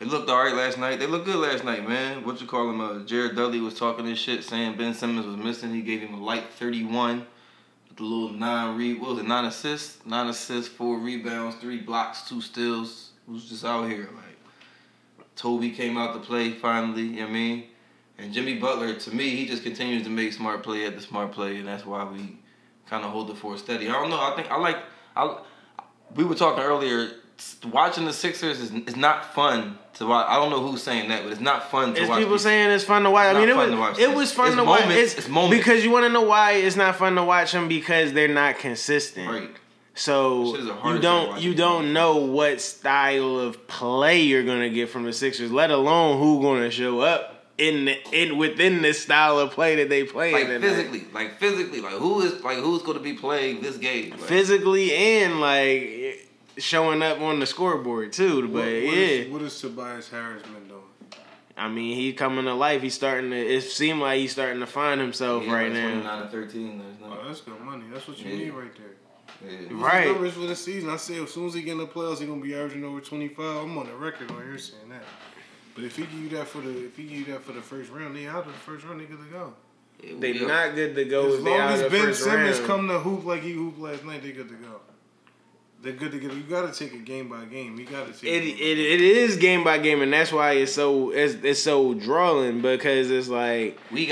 They looked all right last night. They looked good last night, man. What you call him? Jared Dudley was talking this shit, saying Ben Simmons was missing. He gave him a light 31 with a little 9 assists, 4 rebounds, 3 blocks, 2 steals. It was just out here, like. Toby came out to play finally, you know what I mean? And Jimmy Butler, to me, he just continues to make smart play after smart play, and that's why we kind of hold the fort steady. I don't know. We were talking earlier. Watching the Sixers is not fun to watch. I don't know who's saying that, but it's not fun to watch. People saying it's fun to watch. I mean, it was fun to watch. It's moments. Because you want to know why it's not fun to watch them because they're not consistent. Right. So you don't know what style of play you're gonna get from the Sixers, let alone who's gonna show up within this style of play that they play. Physically, who's gonna be playing this game? Like, physically and showing up on the scoreboard too. But what has Tobias Harris been doing? I mean, he's coming to life. It seemed like he's starting to find himself right now. 29 and 13. That's good money. That's what you need right there. Yeah. Right. Numbers for the season. I said as soon as he get in the playoffs, he's gonna be averaging over 25. I'm on the record on here saying that. But if he give you that for the first round, they out of the first round. They good to go. They not good to go. As long as Ben Simmons come to hoop like he hooped last night, they good to go. They're good to get. You gotta take it game by game. It is game by game, and that's why it's so drawling because it's like they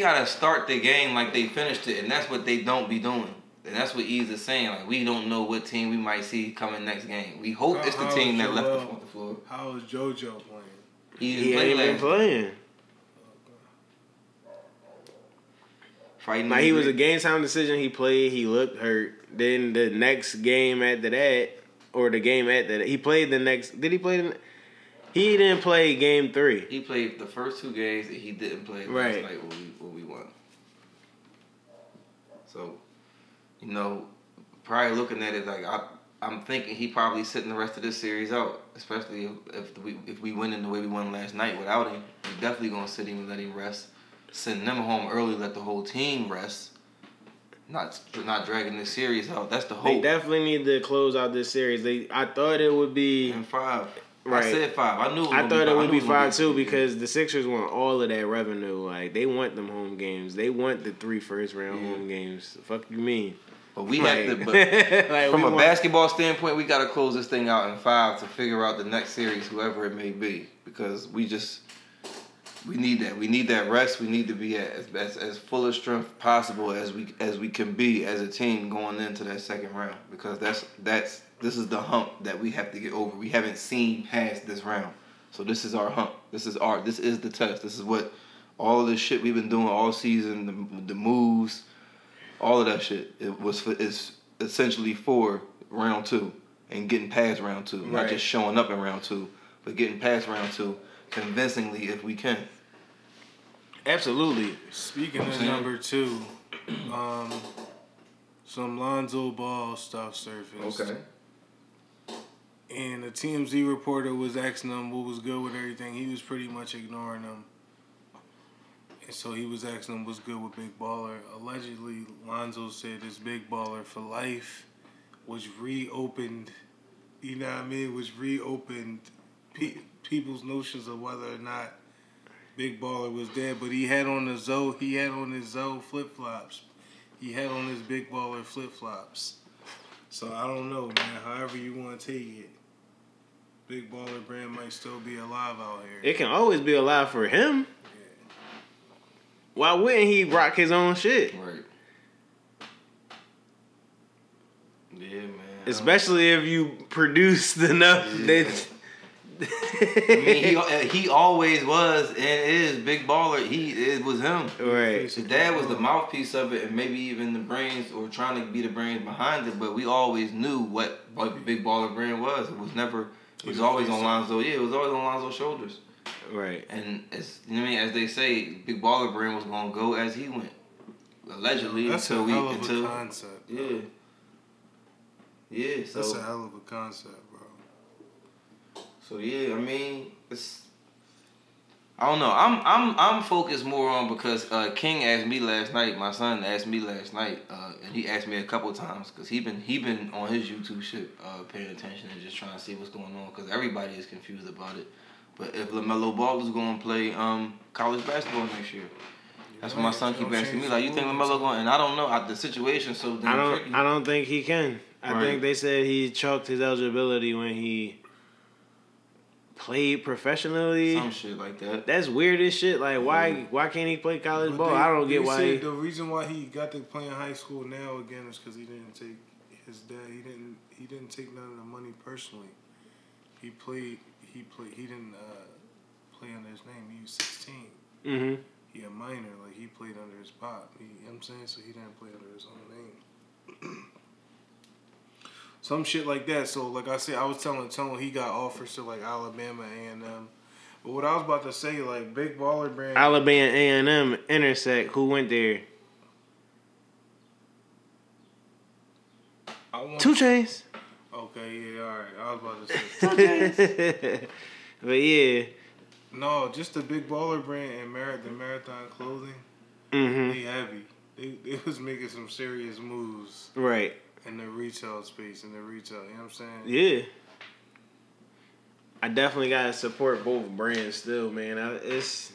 gotta start the game like they finished it, and that's what they don't be doing. And that's what Ease is saying. Like, we don't know what team we might see coming next game. We hope it's the team that left the floor. How is JoJo playing? He ain't been playing. Friday night, he was a game time decision. He played. He looked hurt. Then the next game after that, or the game after that, he played the next. Did he play? He didn't play game 3. He played the first 2 games that he didn't play last night when we won. So, you know, probably looking at it like I'm thinking he probably sitting the rest of this series out, especially if we win in the way we won last night without him. We're definitely gonna sit him and let him rest, send them home early, let the whole team rest. Not dragging this series out. That's the hope. They definitely need to close out this series. I thought it would be in 5. Right. I said 5. I thought it would be 5 too because the Sixers want all of that revenue. Like, they want them home games. They want the 3 first round home games. The fuck you mean? But we have to. But from a basketball standpoint, we got to close this thing out in 5 to figure out the next series, whoever it may be, because we need that. We need that rest. We need to be as full of strength possible as we can be as a team going into that second round, because this is the hump that we have to get over. We haven't seen past this round, so this is our hump. This is the test. This is what all of this shit we've been doing all season, the moves, all of that shit. It's essentially for round 2 and getting past round 2, right. Not just showing up in round 2, but getting past round 2. Convincingly, if we can. Absolutely. Speaking of number 2, some Lonzo Ball stuff surfaced. Okay. And a TMZ reporter was asking him what was good with everything. He was pretty much ignoring him. And so he was asking him what's good with Big Baller. Allegedly, Lonzo said it's Big Baller for life, which reopened, you know what I mean, people's notions of whether or not Big Baller was dead, but he had on his Zoe flip-flops. He had on his Big Baller flip-flops. So I don't know, man. However you want to take it, Big Baller brand might still be alive out here. It can always be alive for him. Yeah. Why wouldn't he rock his own shit? Right. Yeah, man. Especially if you produced enough that... I mean, he always was and is Big Baller. It was him. Right. His dad was the mouthpiece of it, and maybe even the brains, or trying to be the brains behind it. But we always knew what Big Baller brand was. It was always on Lonzo's shoulders. Right. And as they say, Big Baller brand was gonna go as he went. Allegedly, that's a hell of a concept. Yeah. Bro. Yeah. So that's a hell of a concept. So yeah, I mean, I don't know. I'm focused more on because King asked me last night. My son asked me last night, and he asked me a couple times because he been on his YouTube shit, paying attention and just trying to see what's going on because everybody is confused about it. But if LaMelo Ball was going to play college basketball next year, that's what my son keep asking me. Like, you think LaMelo going? And I don't know the situation. So I don't think he can. I think they said he chalked his eligibility when he played professionally. Some shit like that. That's weird as shit. Like, why can't he play college ball? I don't get why. The reason why he got to play in high school now again is because he didn't take his dad. He didn't take none of the money personally. He played. He didn't play under his name. He was 16. Mm-hmm. He a minor. Like, he played under his pop. You know what I'm saying? So he didn't play under his own name. Some shit like that. So, like I said, I was telling Tone, he got offers to, like, Alabama, A&M. But what I was about to say, like, Big Baller Brand. Alabama, A&M, intersect. Who went there? 2 Chainz. Okay, yeah, all right. I was about to say 2 Chainz. But, yeah. No, just the Big Baller Brand and the Marathon Clothing. Mm-hmm. They heavy. They was making some serious moves. Right. In the retail space, you know what I'm saying? Yeah. I definitely gotta support both brands still, man. It's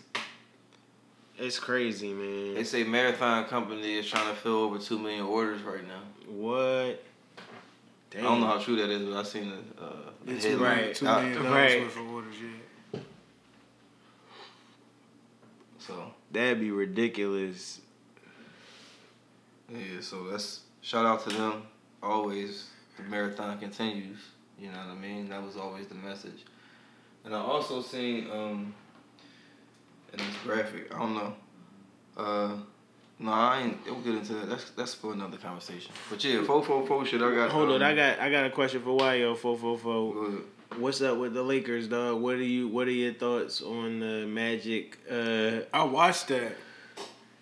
crazy, man. They say Marathon Company is trying to fill over 2 million orders right now. What? Damn. I don't know how true that is, but I seen the headline. Right. 2 million worth of orders, yeah. So. That'd be ridiculous. Yeah, so that's... Shout out to them. Always, the marathon continues. You know what I mean? That was always the message. And I also seen in this graphic, I don't know. We'll get into that. That's for another conversation. But yeah, 444 shit. I got. Hold on, I got a question for Wayo. 444. What's up with the Lakers, dog? What are your thoughts on the Magic? I watched that.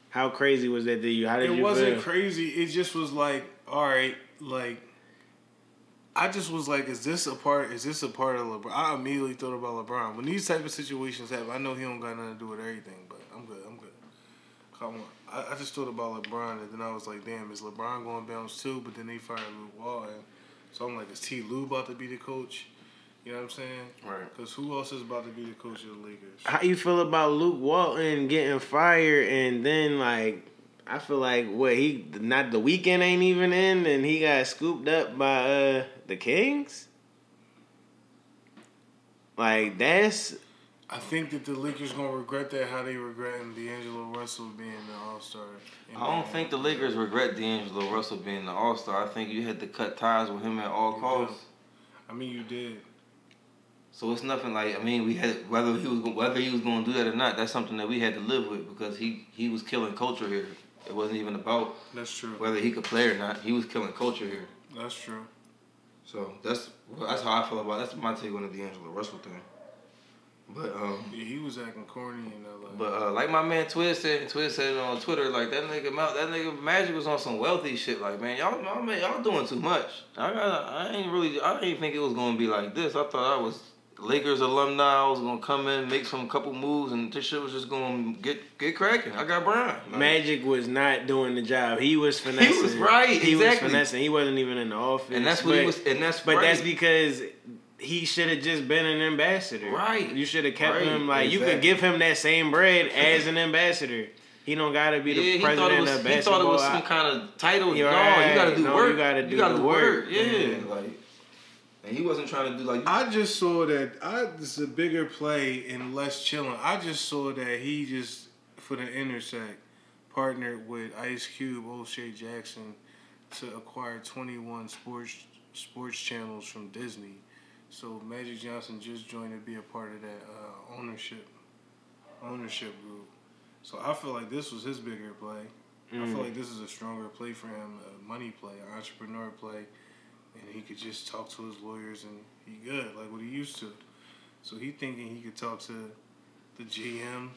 How crazy was that to you? How did you feel? It wasn't crazy. It just was like, all right, like, I just was like, is this a part of LeBron? I immediately thought about LeBron. When these type of situations happen, I know he don't got nothing to do with everything, but I'm good. Come on. I just thought about LeBron, and then I was like, damn, is LeBron going to bounce too? But then they fired Luke Wall, and so I'm like, is T. Lou about to be the coach? You know what I'm saying? Right. Because who else is about to be the coach of the Lakers? How you feel about Luke Walton getting fired and then, like, I feel like, the weekend ain't even in and he got scooped up by the Kings? Like, that's... I think that the Lakers going to regret that, how they regretting D'Angelo Russell being the All-Star. I don't think the Lakers regret D'Angelo Russell being the All-Star. I think you had to cut ties with him at all costs. I mean, you did. So it's nothing like, I mean, we had whether he was going to do that or not. That's something that we had to live with because he was killing culture here. It wasn't even about that's true. Whether he could play or not. He was killing culture here. That's true. So that's how I feel about it. That's my take on the D'Angelo Russell thing. But yeah, he was acting corny and all that. But like my man Twiz said it on Twitter, like that nigga Magic was on some wealthy shit. Like, man, y'all doing too much. I didn't think it was gonna be like this. I thought I was. Lakers alumni was gonna come in, make some couple moves, and this shit was just gonna get cracking. I got Brian. Like, Magic was not doing the job. He was finessing. He was right. He was finessing. He wasn't even in the office. And that's what he was. And that's but right. That's because he should have just been an ambassador. Right. You should have kept him like you could give him that same bread as an ambassador. He don't gotta be the president of basketball. He thought it was some kind of title. No, right. You gotta do work. You gotta do the work. Yeah. Like. And he wasn't trying to do like... I just saw that... It's a bigger play and less chilling. I just saw that he just, for the intersect, partnered with Ice Cube, O'Shea Jackson, to acquire 21 sports channels from Disney. So Magic Johnson just joined to be a part of that ownership group. So I feel like this was his bigger play. Mm. I feel like this is a stronger play for him, a money play, an entrepreneur play. And he could just talk to his lawyers and he good, like what he used to. So he thinking he could talk to the GM,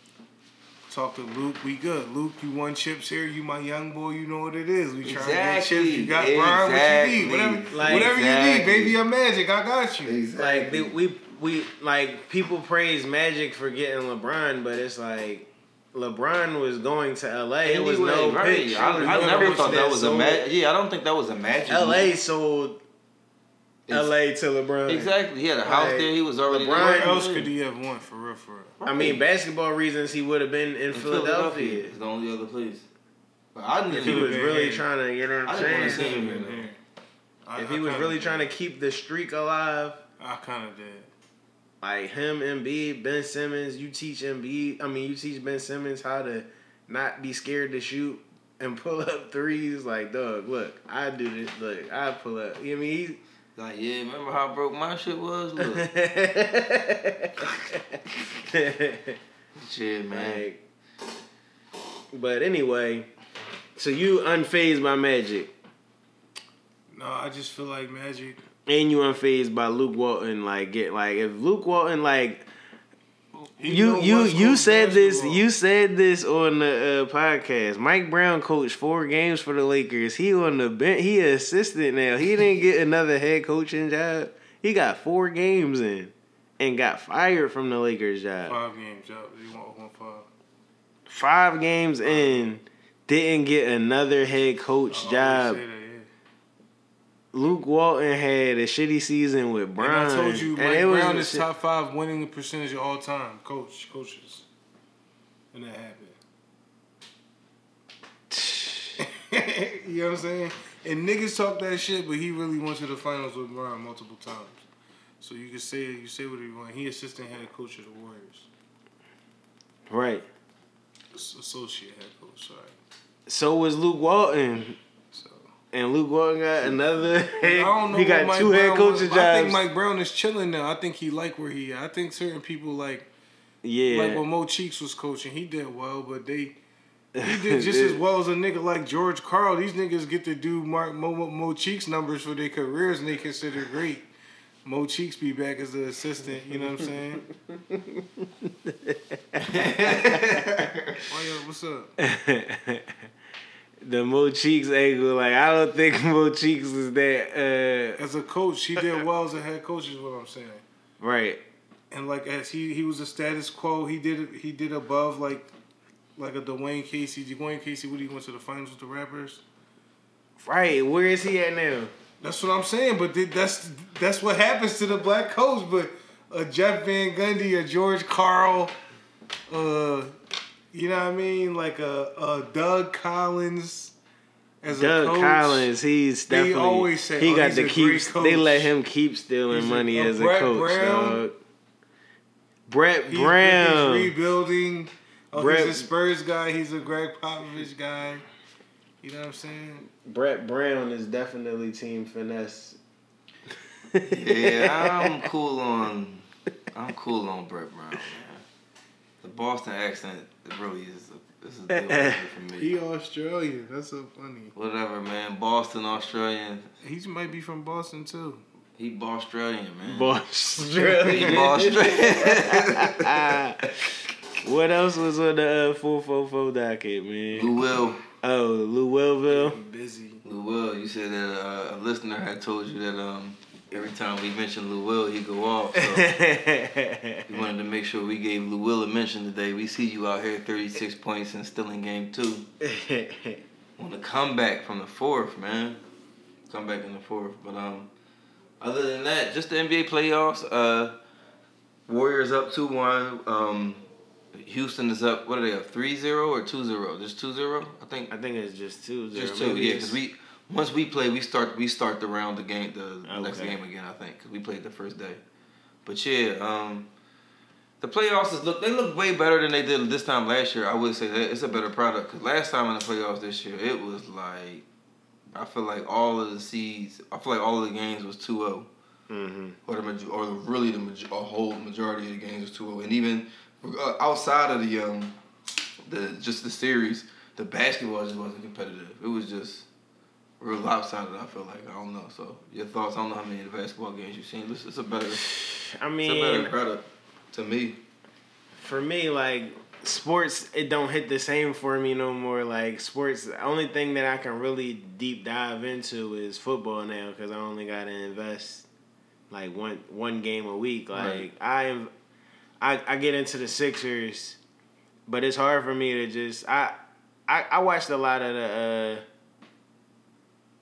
talk to Luke, we good. Luke, you won chips here, you my young boy, you know what it is. We trying to win chips, you got Brian, what you need. Whatever you need, baby, I'm Magic, I got you. Exactly. Like we like people praise Magic for getting LeBron, but it's like LeBron was going to LA. It was no pitch. I never thought that was a Magic. Yeah, I don't think that was a Magic. LA sold L.A. to LeBron. Exactly. He had a house there. He was already LeBron, there. Where else could he have won, for real, for real? I mean, basketball reasons, he would have been in Philadelphia. It's the only other place. But I knew if he was really trying to, you know what I'm saying? I didn't want to see him in there. If he was really trying to keep the streak alive. I kind of did. Like him, Embiid, Ben Simmons, you teach Ben Simmons how to not be scared to shoot and pull up threes. Like, dog, look, I do this. Look, I pull up. You know what I mean? He's like, yeah, remember how broke my shit was? Look. Shit, man. Like, but anyway, so you unfazed by Magic. No, I just feel like Magic. And you unfazed by Luke Walton. Like, if Luke Walton, like, you said this on the podcast. Mike Brown coached 4 games for the Lakers. He on the bench. He an assistant now. He didn't get another head coaching job. He got 4 games in and got fired from the Lakers job. 5 games job. He won 5. 5 games in, didn't get another head coach job. Luke Walton had a shitty season with Brown. And I told you, Mike Brown is top 5 winning percentage of all time. Coaches. And that happened. You know what I'm saying? And niggas talk that shit, but he really went to the finals with Brown multiple times. So you can say what you want. He assistant head coach of the Warriors. Right. Associate head coach, sorry. So was Luke Walton. And Luke Walton got another head. I don't know. He got 2 head coaching jobs. I think Mike Brown is chilling now. I think he like where he at. I think certain people like when Mo Cheeks was coaching, he did well, but he did just as well as a nigga like George Karl. These niggas get to do Mo Cheeks numbers for their careers and they consider great. Mo Cheeks be back as an assistant, you know what I'm saying? Oh, yeah, what's up? The Mo Cheeks angle, like, I don't think Mo Cheeks is that... As a coach, he did well as a head coach is what I'm saying. Right. And, like, as he was a status quo, he did above, like a Dwayne Casey. Dwayne Casey, what, he went to the finals with the Raptors? Right. Where is he at now? That's what I'm saying, but that's what happens to the black coach. But a Jeff Van Gundy, a George Karl, you know what I mean? Like a Doug Collins as a coach. Doug Collins, he's definitely... They always say, he got to keep... They let him keep stealing money as a coach, dog. Brett Brown. He's rebuilding. He's a Spurs guy. He's a Greg Popovich guy. You know what I'm saying? Brett Brown is definitely team finesse. Yeah, I'm cool on Brett Brown, man. The Boston accent really is a deal for me. He Australian. That's so funny. Whatever, man. Boston, Australian. He might be from Boston, too. He Boststralian, man. Boststralian. He Boststralian. What else was on the 444 docket, man? Louisville. Oh, Louisville. I'm busy. Louisville. You said that a listener had told you that... Every time we mention Lou Will, he go off. So we wanted to make sure we gave Lou Will a mention today. We see you out here, 36 points and still in game 2. On the comeback from the 4th, man. Comeback in the 4th. But other than that, just the NBA playoffs. Warriors up 2-1. Houston is up. What are they up? 3-0 or 2-0? Just 2-0. I think it's just 2-0. Just 2. Maybe, yeah, because we. Once we play, we start the round, the next game again, I think, because we played the first day. But yeah, the playoffs look way better than they did this time last year. I would say that it's a better product, because last time in the playoffs this year, it was like, I feel like all of the games was 2-0, mm-hmm. or the whole majority of the games was 2-0, and even outside of the series, the basketball just wasn't competitive. It was just real lopsided, I feel like. I don't know. So, your thoughts? I don't know how many of the basketball games you've seen. It's a better product to me. For me, like, sports, it don't hit the same for me no more. Like, sports, the only thing that I can really deep dive into is football now, because I only got to invest, like, one game a week. Like, right. I get into the Sixers, but it's hard for me to just... I watched a lot of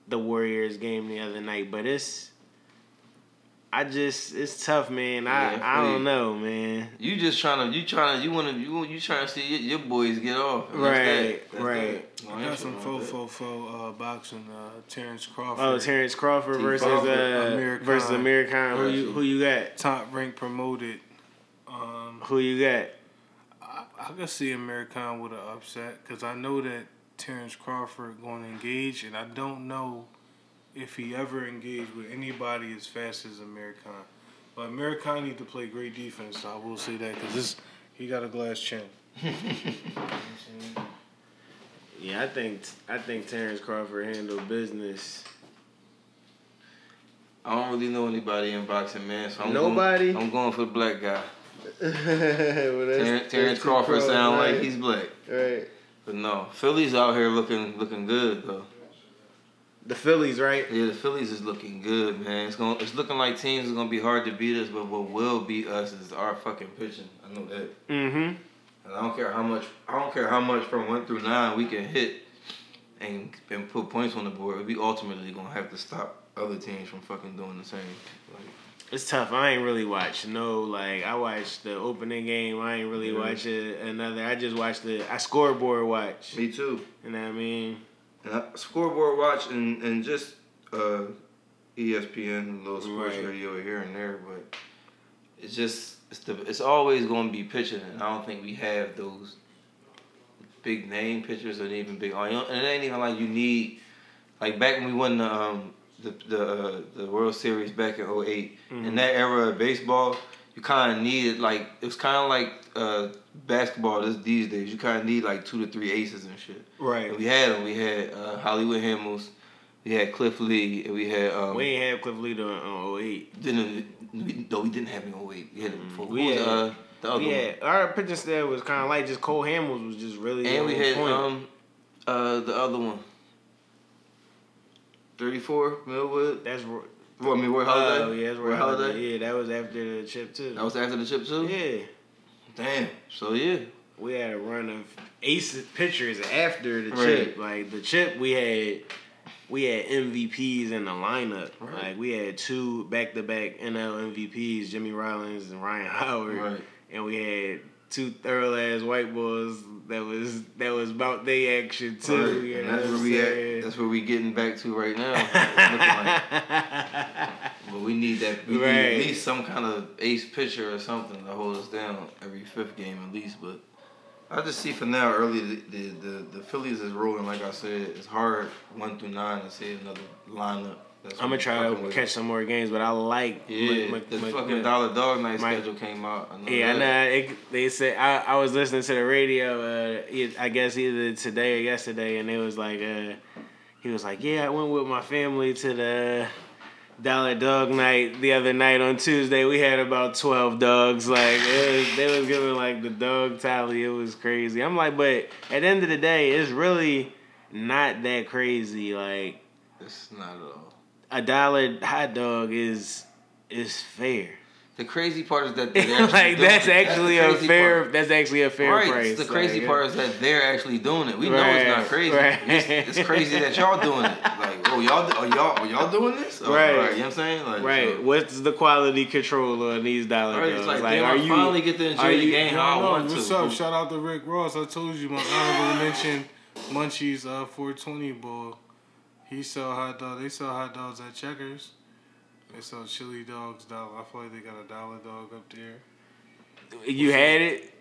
the Warriors game the other night, but it's tough, man. Yeah, I don't know, man. You trying to see your boys get off. Right, right. I got some 444 boxing. Terrence Crawford. Oh, Terrence Crawford versus Amir Khan. Who you got? Top ranked promoted. Who you got? I could see Americon with an upset because I know that Terrence Crawford going to engage, and I don't know if he ever engaged with anybody as fast as Americon. But Americon need to play great defense. So I will say that because he got a glass chin. Yeah, I think Terrence Crawford handled business. I don't really know anybody in boxing, man. So I'm going for the black guy. Well, Terrence Crawford sound right. Like he's black. Right. But no, Philly's out here looking good though. The Phillies, right? Yeah, the Phillies is looking good, man. It's looking like teams are gonna be hard to beat us, but what will beat us is our fucking pitching. I know that. Mm-hmm. And I don't care how much from 1 through 9 we can hit and put points on the board. We ultimately gonna have to stop other teams from fucking doing the same. Like, it's tough. I ain't really watch. No, like I watched the opening game. I ain't really watch it. Another. I just watched I scoreboard watch. Me too. You know what I mean? And scoreboard watch and just ESPN, little sports radio here and there, but it's just it's always going to be pitching, and I don't think we have those big name pitchers or even big. And it ain't even like you need like back when we won the World Series back in 2008. Mm-hmm. In that era of baseball, you kind of needed like it was kind of like basketball these days. You kind of need like 2 to 3 aces and shit. Right. And we had them. We had Hollywood Hamels. We had Cliff Lee. And we had we ain't had Cliff Lee in 2008. We didn't have him in 2008. We had him before. We had the other one. Our pitching staff was kind of like just Cole Hamels was just really. And we had the other one. 34 Millwood. That's Roy Holiday. Oh yeah, that's Roy Holiday. Yeah, that was after the chip too. Yeah. Damn. So yeah, we had a run of ace pitchers after the chip. Like the chip, we had MVPs in the lineup. Right. Like we had 2 back-to-back NL MVPs, Jimmy Rollins and Ryan Howard, and we had 2 thorough-ass white boys. That was about their action too. Right. You know that's where we at. That's where we getting back to right now. Like. But we need that. We need at least some kind of ace pitcher or something to hold us down every 5th game at least. But I just see for now early the Phillies is rolling. Like I said, it's hard 1 through 9 to see another lineup. I'm gonna try to catch some more games, but I like the Dollar Dog Night schedule came out. They said I was listening to the radio. I guess either today or yesterday, and it was like he was like, yeah, I went with my family to the Dollar Dog Night the other night on Tuesday. We had about 12 dogs. Like they was giving like the dog tally. It was crazy. I'm like, but at the end of the day, it's really not that crazy. Like it's not at all. $1 hot dog is fair. The crazy part is that they're like that's actually a fair price. The crazy part is that they're actually doing it. We know it's not crazy. Right. It's crazy that y'all doing it. Like, oh y'all doing this? Oh, right. You know what I'm saying? Like, right. So, what's the quality control on these dollar dogs? It's like are you finally get to enjoy the game how I want to? What's up? Shout out to Rick Ross. I told you my honorable mention Munchies 420 bowl. He sell hot dogs. They sell hot dogs at Checkers. They sell chili dogs. I feel like they got a dollar dog up there. You had it?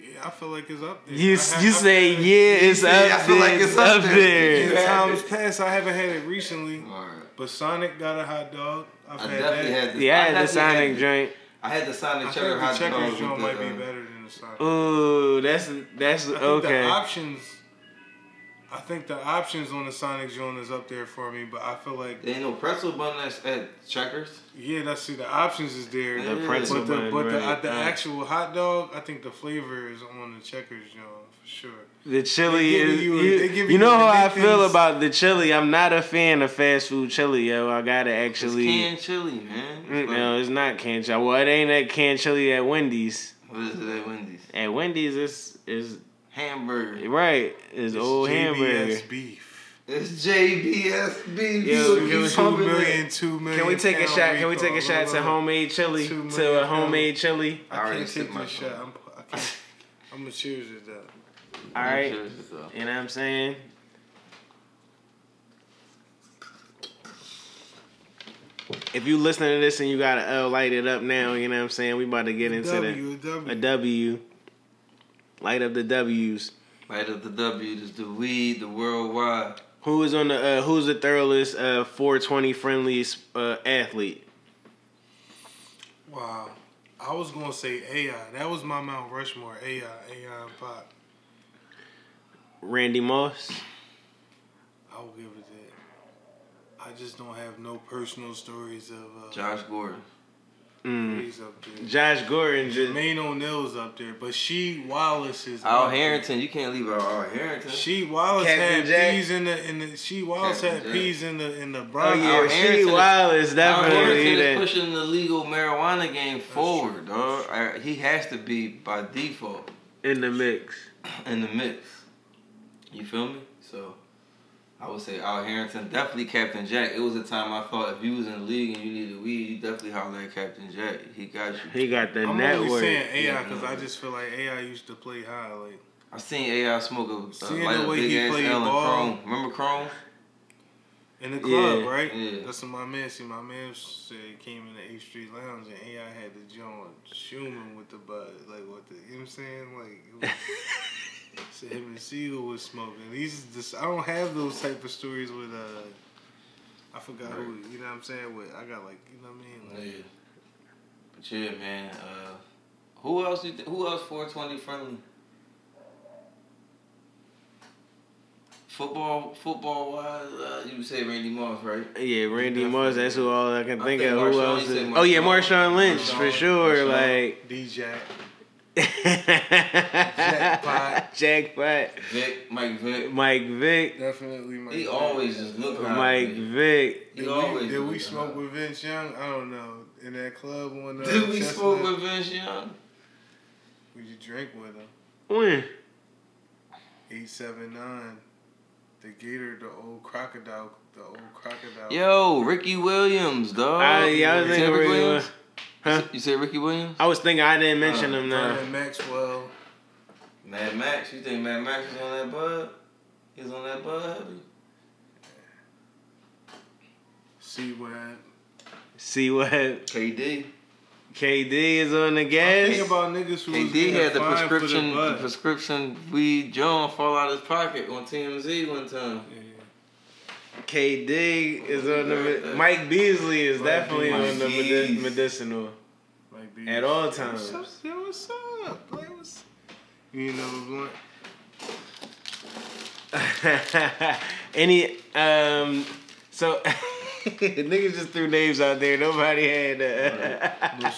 Yeah, I feel like it's up there. You say it's up there. In times past, I haven't had it recently. Right. But Sonic got a hot dog. I had the Sonic cheddar hot dog. The Checkers joint might be better than the Sonic. Ooh, that's okay. The options. I think the options on the Sonic joint is up there for me, but I feel like there ain't no pretzel bun that's at Checkers. Yeah, the options is there. The pretzel bun, but the actual hot dog, I think the flavor is on the Checkers joint for sure. The chili is. You know how I feel about the chili. I'm not a fan of fast food chili, yo. I gotta actually. It's canned chili, man. No, it's not canned chili. Well, it ain't that canned chili at Wendy's. What is it at Wendy's? At Wendy's, it's hamburger. Right. It's old JBS hamburger. It's JBS beef. It's JBS beef. Yo, $2 million. Can we take a shot? Can we take a shot to homemade chili? To a homemade chili? I can't take my shot. I'm going to cheers it up. All right. You know what I'm saying? If you listening to this and you got to light it up now, you know what I'm saying? We about to get into a W. Light up the W's. Light up the W's. The weed, the worldwide. Who is on the who's the thoroughest 420 friendliest athlete? Wow. I was going to say AI. That was my Mount Rushmore. AI and Pac. Randy Moss. I will give it that. I just don't have no personal stories of... Josh Gordon. He's up there. Josh Gordon. Jermaine O'Neal's up there, but She Wallace is Al Harrington. There. You can't leave out Al Harrington. She Wallace Captain had Jack. Peas in the She Wallace Captain had Jack. Peas in the Bronx. Oh, yeah, She Wallace definitely is pushing the legal marijuana game forward, dog. He has to be by default in the mix. You feel me? So I would say Al Harrington, definitely Captain Jack. It was a time I thought if you was in the league and you needed weed, you definitely holler at Captain Jack. He got you. He got that network. I'm only saying AI because I just feel like AI used to play high. Like I seen AI smoke a big he ass played L and Chrome. Remember Chrome? In the club, yeah, right? Yeah. That's what my man. See, my man said he came in the 8th Street Lounge and AI had the joint Schumann with the bud. Like what the, you know what I'm saying? Like. It was, so him and Siegel was smoking. I don't have those type of stories with I forgot who, you know what I'm saying, with I got like, you know what I mean, like, yeah. But yeah, man, who else 420 friendly? Football wise, you would say Randy Moss, right? Yeah, Randy Moss. That's who all I can think of. Who else? Oh yeah, Marshawn Lynch for sure. Like DJ. Jackpot. Mike Vick. Definitely Mike Vick. He always just look high. Mike Vick. Did we smoke with Vince Young? I don't know. In that club one night. Did we smoke with Vince Young? We just drink with him. When? 879. The Gator, the old crocodile. Yo, Ricky Williams, dog. I was thinking Ricky Williams. Huh? You said Ricky Williams? I was thinking I didn't mention him now. Mad Max? You think Mad Max is on that bud? He's on that bud? C-Web. KD is on the gas. I'm thinking about niggas who KD had the prescription weed John fall out of his pocket on TMZ one time. Yeah. KD is on the... Mike Beasley is definitely on the medicinal. Mike Beasley. At all times. What's up? Like, what's... You know what I'm Any... So... niggas just threw names out there. Nobody had... No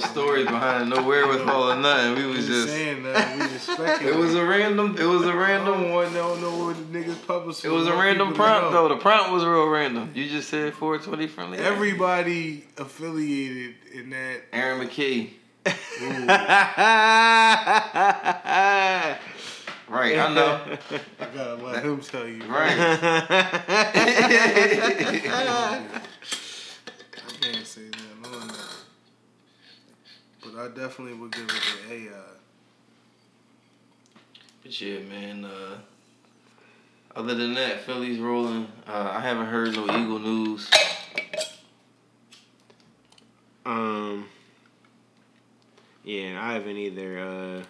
stories behind it. No wherewithal or nothing. We was just... saying that. We just speculated. It was a random... one. Don't know what the niggas published. It was a random prompt, though. The prompt was real random. You just said 420 friendly. Everybody affiliated in that... Aaron McKee. Right, I know. I gotta let him tell you. Right. I can't say that. No, but I definitely would give it to AI. But yeah, man. Other than that, Philly's rolling. I haven't heard no Eagle news. Yeah, I haven't either.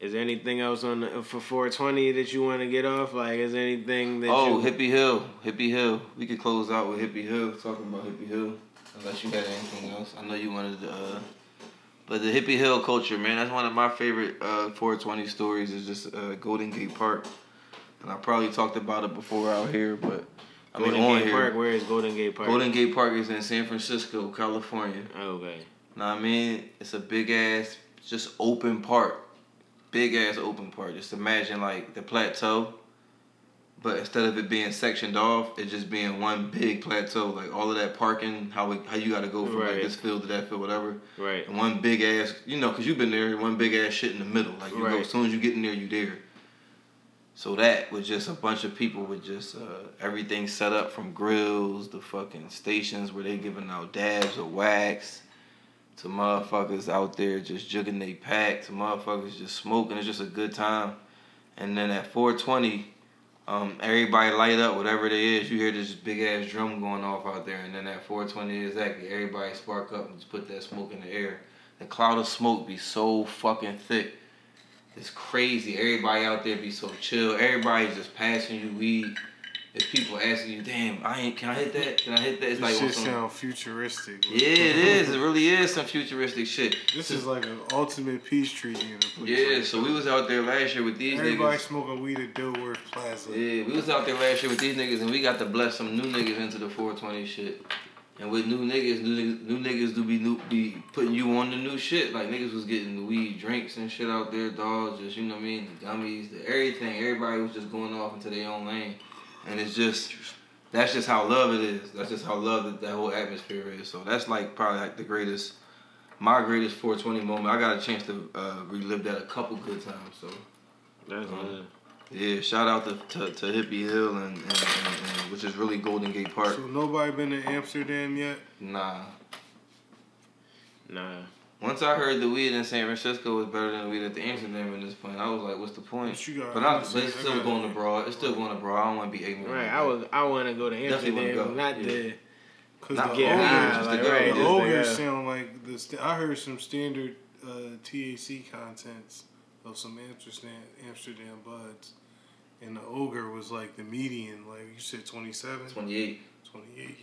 Is there anything else on for 420 that you want to get off? Like, is there anything that Hippie Hill. We could close out with Hippie Hill, talking about Hippie Hill. Unless you had anything else. I know you wanted to... but the Hippie Hill culture, man, that's one of my favorite 420 stories is just Golden Gate Park. And I probably talked about it before out here, but... Golden Gate Park? Where is Golden Gate Park? Golden Gate Park is in San Francisco, California. Oh, okay. Know what I mean? It's a big-ass, just open park. Big ass open park. Just imagine like the plateau, but instead of it being sectioned off, it's just being one big plateau. Like all of that parking, how you gotta go from like this field to that field, whatever. Right. And one big ass, you know, cause you've been there. One big ass shit in the middle. Like you go as soon as you get in there, you there. So that was just a bunch of people with just everything set up from grills, the fucking stations where they giving out dabs or wax. To motherfuckers out there just jugging they pack. To motherfuckers just smoking. It's just a good time. And then at 420, Everybody light up, whatever it is. You hear this big ass drum going off out there, and then at 420 exactly, everybody spark up and just put that smoke in the air. The cloud of smoke be so fucking thick. It's crazy. Everybody out there be so chill. Everybody's just passing you weed. It's people asking you, damn, can I hit that? Can I hit that? It's this like shit sound futuristic. Yeah, it is. It really is some futuristic shit. This is like an ultimate peace treaty in a place. Yeah, like so we was out there last year with these Everybody smoking weed at Dilworth Plaza. Yeah, we was out there last year with these niggas, and we got to bless some new niggas into the 420 shit. And with new niggas do be putting you on the new shit. Like, niggas was getting the weed drinks and shit out there, dogs, just, you know what I mean, the gummies, the everything. Everybody was just going off into their own lane. And it's just, that's just how love it is. That's just how love that whole atmosphere is. So that's like probably like my greatest 420 moment. I got a chance to relive that a couple good times. So that's good. Yeah, shout out to Hippie Hill and which is really Golden Gate Park. So nobody been to Amsterdam yet? Nah. Once I heard the weed in San Francisco was better than the weed at the Amsterdam at this point, I was like, what's the point? It's still going abroad. It's still going abroad. I don't want to be ignorant. Right, I want to go to Amsterdam, The ogres sound like this. I heard some standard THC contents of some Amsterdam buds, and the ogre was like the median. Like you said, 27? 28.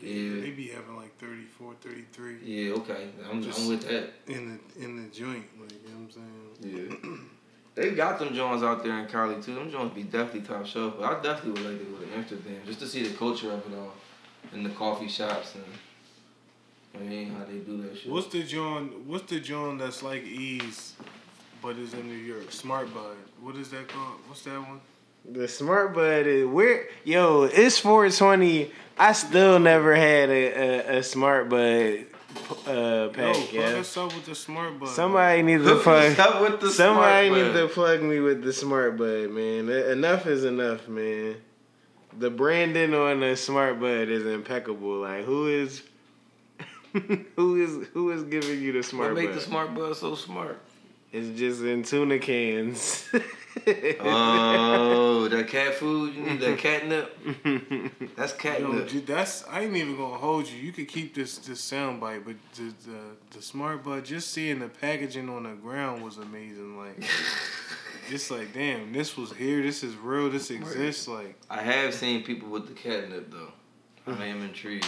Yeah. They be having like 34, 33. Yeah, okay. I'm with that. In the joint, like, you know what I'm saying? Yeah. They got them joints out there in Cali too. Them joints be definitely top shelf, but I definitely would like to go to Amsterdam just to see the culture of it all and the coffee shops and I mean how they do that shit. What's the joint that's like Ease but is in New York? Smart Bud. What is that called? What's that one? The Smart Bud is weird. Yo, it's 420. I still never had a Smart Bud pack. Yo, us up with the Smart Bud. Somebody needs to plug. Somebody needs to plug me with the Smart Bud, man. Enough is enough, man. The branding on the Smart Bud is impeccable. Like, who is giving you the Smart Bud? What made the Smart Bud so smart? It's just in tuna cans. Oh, that cat food? You need that catnip? That's catnip. Yo, dude, I ain't even gonna hold you. You could keep this sound bite, but the Smart Bud, just seeing the packaging on the ground was amazing. Like, just like, damn, this was here. This is real. This exists. Like, I have seen people with the catnip, though. I am intrigued.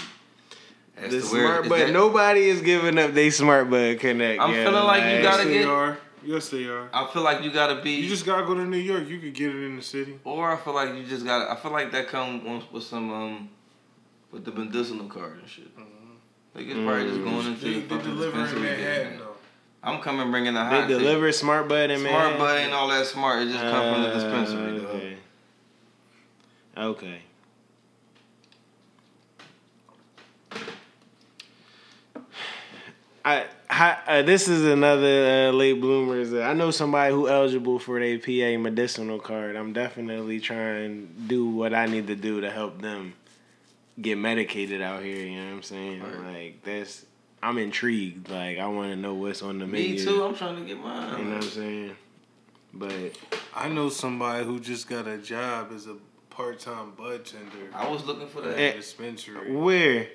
That's the Smart Bud. Nobody is giving up they Smart Bud Connect. I'm feeling like you gotta get... Yes, they are. I feel like you gotta be. You just gotta go to New York. You could get it in the city. Or I feel like you just gotta. I feel like that comes with some with the medicinal card and shit. Like it's probably just going into the delivery Manhattan. Though. I'm coming bringing the hot. They deliver Smart Bud in Manhattan. Smart Bud ain't all that smart. It just comes from the dispensary. Okay. Though. Okay. This is another late bloomers. I know somebody who eligible for their PA medicinal card. I'm definitely trying to do what I need to do to help them get medicated out here. You know what I'm saying? Right. Like that's, I'm intrigued. Like I want to know what's on the menu. Me too. I'm trying to get mine. You know what I'm saying? But I know somebody who just got a job as a part-time bud tender. I was looking for that at dispensary. Where?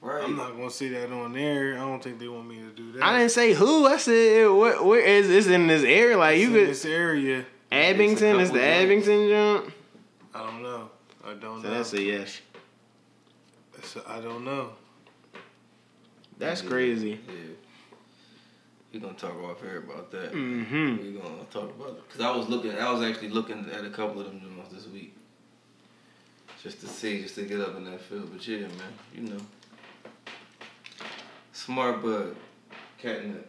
Right. I'm not gonna say that on air. I don't think they want me to do that. I didn't say who. I said what. Where is it's in this area? Like you could. In this area. Abington. It's the Abington jump. I don't know. I don't know. That's a yes. I don't know. That's crazy. Yeah. We're gonna talk off air about that. Mm-hmm. We're gonna talk about it because I was actually looking at a couple of them jumps this week, just to get up in that field. But yeah, man, you know. Smart Bud, catnip.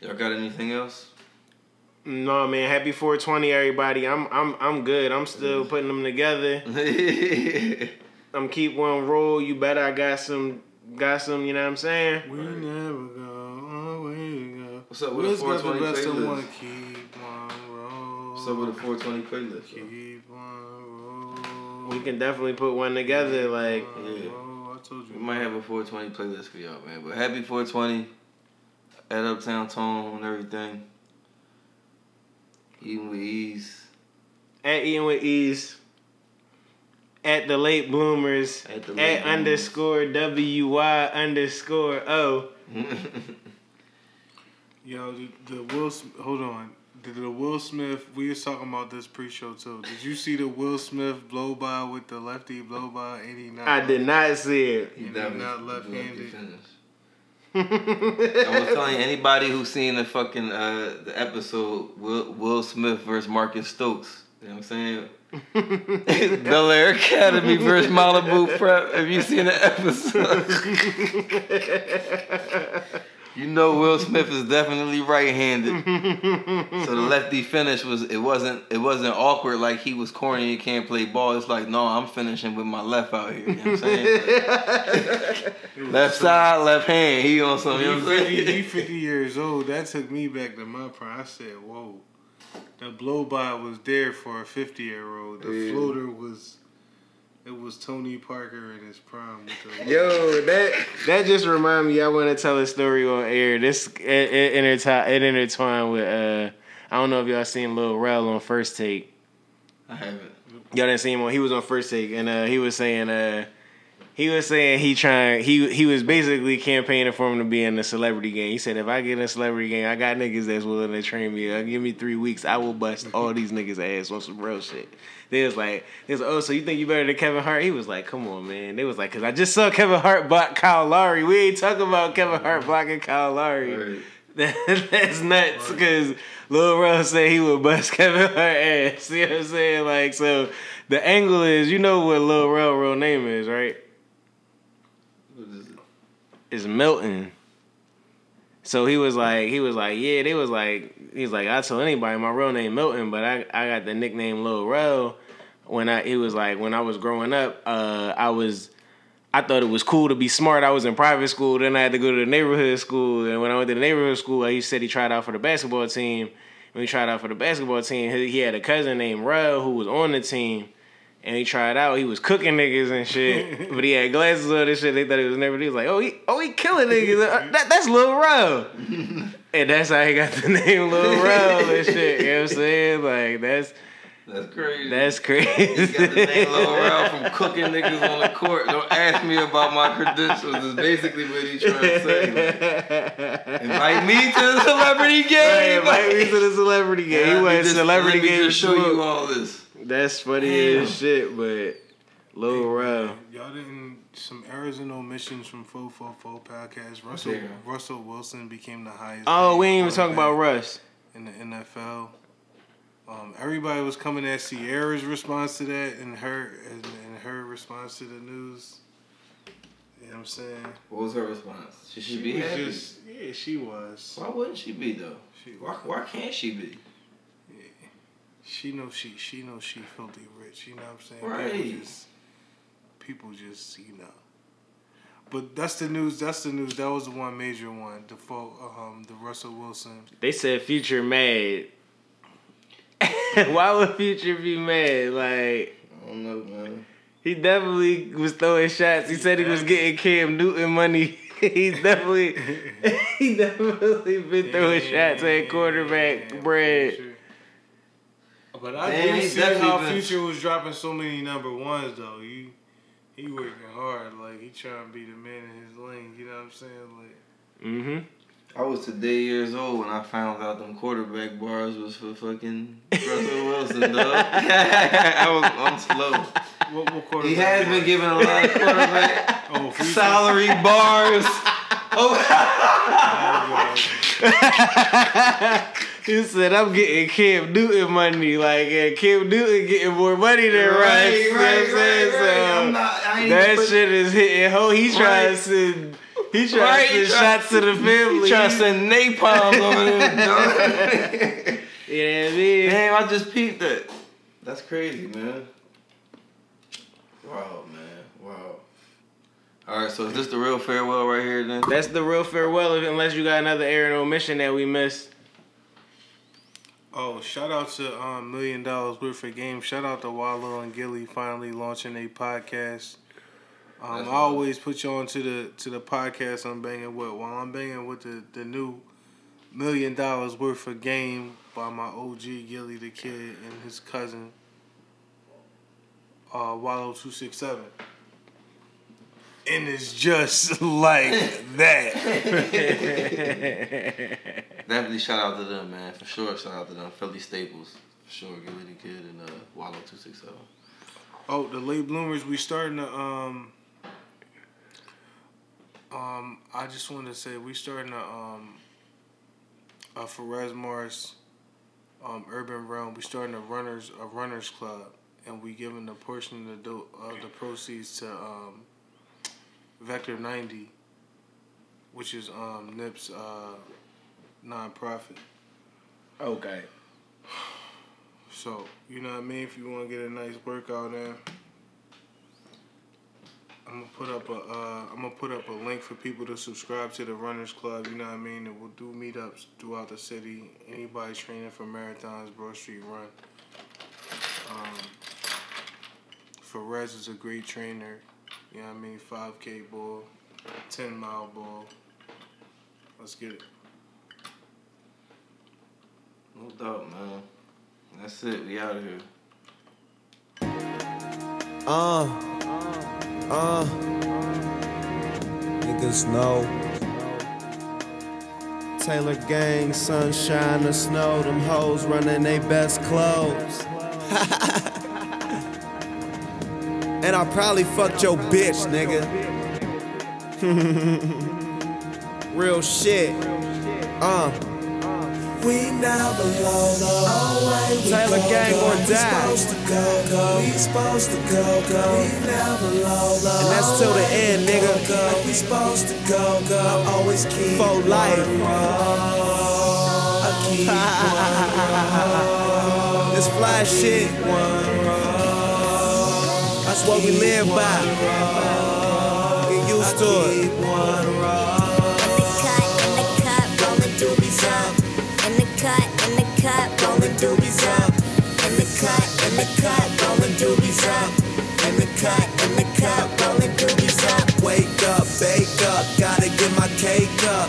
Y'all got anything else? No, man. Happy 420, everybody. I'm good. I'm still putting them together. I'm keep one roll. You better. I got some. You know what I'm saying? We never go away. What's up with the 420 playlist? Keep one roll. What's up with the 420 playlist? Keep one roll. We can definitely put one together. Like. Yeah. We might have a 420 playlist for y'all, man. But happy 420 at Uptown Tone and everything. Eating with Ease. at Eating with Ease, at the Late Bloomers, at Bloomers. @_WY_O Yo, the Will Smith, hold on. The Will Smith, we was talking about this pre-show too. Did you see the Will Smith blow by with the lefty blow by and he not? I did not see it. He not left-handed. I was telling anybody who's seen the fucking the episode Will Smith versus Marcus Stokes. You know what I'm saying? Bel Air Academy versus Malibu Prep. Have you seen the episode? You know Will Smith is definitely right-handed. So the lefty finish was it wasn't awkward like he was corny and can't play ball. It's like, no, I'm finishing with my left out here. You know what I'm saying? Like, left side, left hand. He on something. You know what I'm saying? He 50 years old. That took me back to my prime. I said, whoa. The blow-by was there for a 50-year-old. The floater was... It was Tony Parker in his prime. Yo, that just remind me. I want to tell a story on air. This it intertwined with. I don't know if y'all seen Lil Rel on First Take. I haven't. Y'all didn't see him on. He was on First Take, and he was saying he was basically campaigning for him to be in the celebrity game. He said, if I get in a celebrity game, I got niggas that's willing to train me. Give me 3 weeks, I will bust all these niggas' ass on some real shit. They was like, oh, so you think you better than Kevin Hart? He was like, come on, man. They was like, because I just saw Kevin Hart block Kyle Lowry. We ain't talking about Kevin Hart blocking Kyle Lowry. Right. That's nuts, because Lil Rel said he would bust Kevin Hart ass. You know what I'm saying? Like, so the angle is, you know what Lil Rel real name is, right? It's Milton. So he was like, yeah, they was like, he's like, I told anybody my real name Milton, but I got the nickname Lil Rel. When I was growing up, I thought it was cool to be smart. I was in private school, then I had to go to the neighborhood school, and when I went to the neighborhood school, he said he tried out for the basketball team. When he tried out for the basketball team, he had a cousin named Rel who was on the team. And he tried out. He was cooking niggas and shit, but he had glasses on and shit. They thought he was never. He was like, "Oh, he killing niggas. That's Lil Rel," and that's how he got the name Lil Rel and shit. You know what I'm saying? Like that's crazy. That's crazy. He got the name Lil Rel from cooking niggas on the court. Don't ask me about my credentials. Is basically what he trying to say. Like, invite me to the celebrity game. Right, invite me to the celebrity game. Yeah, he went celebrity game to show you all this. That's funny as shit, but Lil Rel. Y'all didn't some errors and omissions from 444 podcast. Russell Wilson became the highest. Oh, we ain't even talking about Russ in the NFL. Everybody was coming at Sierra's response to that, and her response to the news. You know what I'm saying? What was her response? She be happy. She was. Why wouldn't she be though? Why can't she be? She knows she filthy rich, you know what I'm saying? Right. People just you know. But that's the news. That was the one major one. The Russell Wilson. They said Future mad. Why would Future be mad? Like, I don't know, man. He definitely was throwing shots. He said he was getting Cam Newton money. He definitely been throwing shots at quarterback bread. Sure. But I didn't see how Future was dropping so many number ones, though. He working hard. Like, he trying to be the man in his lane. You know what I'm saying? Like, I was today years old when I found out them quarterback bars was for fucking Russell Wilson, dog. I'm slow. What quarterback? He has been giving a lot of quarterback salary bars. He said, I'm getting Cam Newton money. Like, and Cam Newton getting more money than Russ. Right, you know what I'm saying? That shit is hitting ho. He trying to send shots to the family. He trying to send napalm over there. You know what I mean? Damn, I just peeped it. That's crazy, man. Wow, man. Wow. All right, so is this the real farewell right here, then? That's the real farewell, unless you got another error and omission that we missed. Oh, shout out to $1 Million Worth of Games. Shout out to Wallow and Gilly finally launching a podcast. I always put you on to the podcast I'm banging with. While I'm banging with the new $1 Million Worth of Game by my OG Gilly the Kid and his cousin Wallow 267. And it's just like that. Definitely shout out to them, man. For sure, shout out to them. Philly Staples. For sure, Gilly Kid and Wallow 267. Oh, the late bloomers, we starting to I just want to say we starting to a Ferez Mars Urban Realm. We starting a runners club, and we giving a portion of the proceeds to Vector 90, which is Nip's nonprofit. Okay. So, you know what I mean? If you want to get a nice workout in, I'm gonna put up a link for people to subscribe to the Runners Club. You know what I mean? And we'll do meetups throughout the city. Anybody training for marathons, Broad Street Run. Ferez is a great trainer. You know what I mean? 5K ball, 10-mile ball. Let's get it. No doubt, man. That's it. We out of here. Niggas know. Taylor gang, sunshine or snow. Them hoes running they best clothes. And I probably fucked your bitch, nigga. Real shit. We now below the old way we Taylor go, gang go. Or die. We supposed to go, go. We supposed to go, go. We now below the and that's till the end, nigga. Go, go. We supposed to go, go. Always keep for life. I keep one road. This fly shit. That's what we live by. Get used to it. In the cut, rolling doobies up. In the cut, rollin' doobies up. In the cut, rollin' doobies up. In the cut, rollin' doobies up. Wake up, bake up, gotta get my cake up.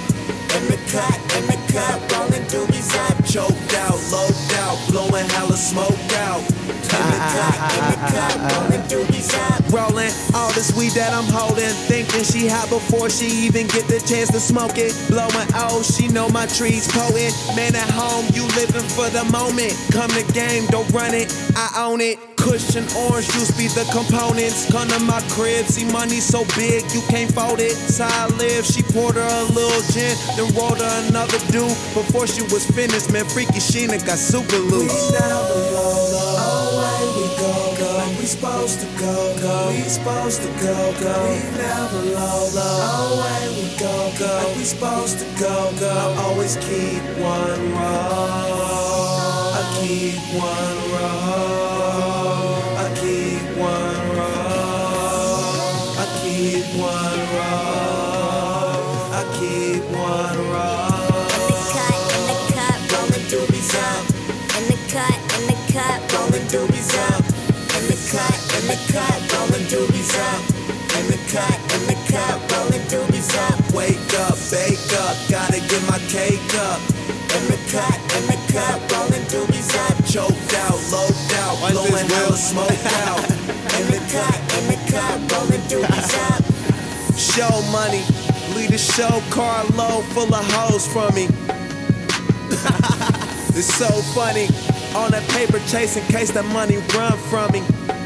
In the cut, rollin' doobies up. Choked out, loped out, blowin' hella smoke out. In the cut, rollin' doobies up. Rollin' all this weed that I'm holdin', thinking she hot before she even get the chance to smoke it. Blowin', oh, she know my trees poet. Man at home, you livin' for the moment. Come to game, don't run it, I own it. Cushion orange juice be the components. Come to my crib, see money so big you can't fold it. So I live, she poured her a little gin, then rolled her another dude. Before she was finished, man, freaky Sheena got super loose. We now below the way we go, go. We supposed to go, go. We supposed to go, go. We now below the way we go, go. We supposed to go, go. I always keep one roll. I keep one roll. In the cut, rollin' doobies up. In the cut, rollin' doobies up. Wake up, bake up, gotta get my cake up. In the cut, rollin' doobies up. Choked out, loped out, blowin' hella smoke out. In the cut, rollin' doobies up. Show money, lead a show car low full of hoes from me. It's so funny. On that paper chase in case that money run from me.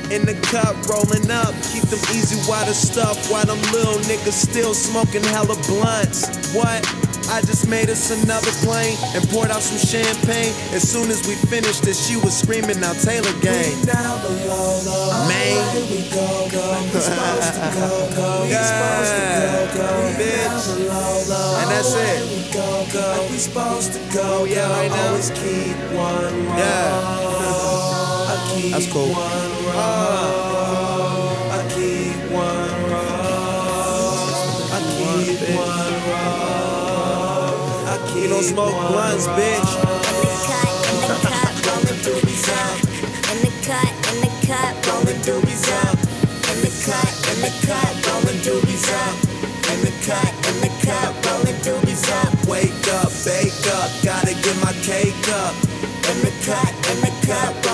In the cup, rolling up, keep them easy water stuff. While them little niggas still smoking hella blunts. What? I just made us another plane and poured out some champagne. As soon as we finished this, she was screaming out Taylor gang. We now below the man. We go, go. We supposed to go, go. We supposed to go, go. Bitch. And that's it. We go, go. We supposed to go, yeah, right now. Always keep one roll. Yeah. I keep that's cool. One roll. I keep one roll. I keep one roll. You don't smoke blunts, bitch. In the cut, rollin' doobies up. In the cut, rollin' doobies up. In the cut, rollin' doobies up. In the cut, rollin' doobies up. Wake up, bake up, gotta get my cake up. In the cut,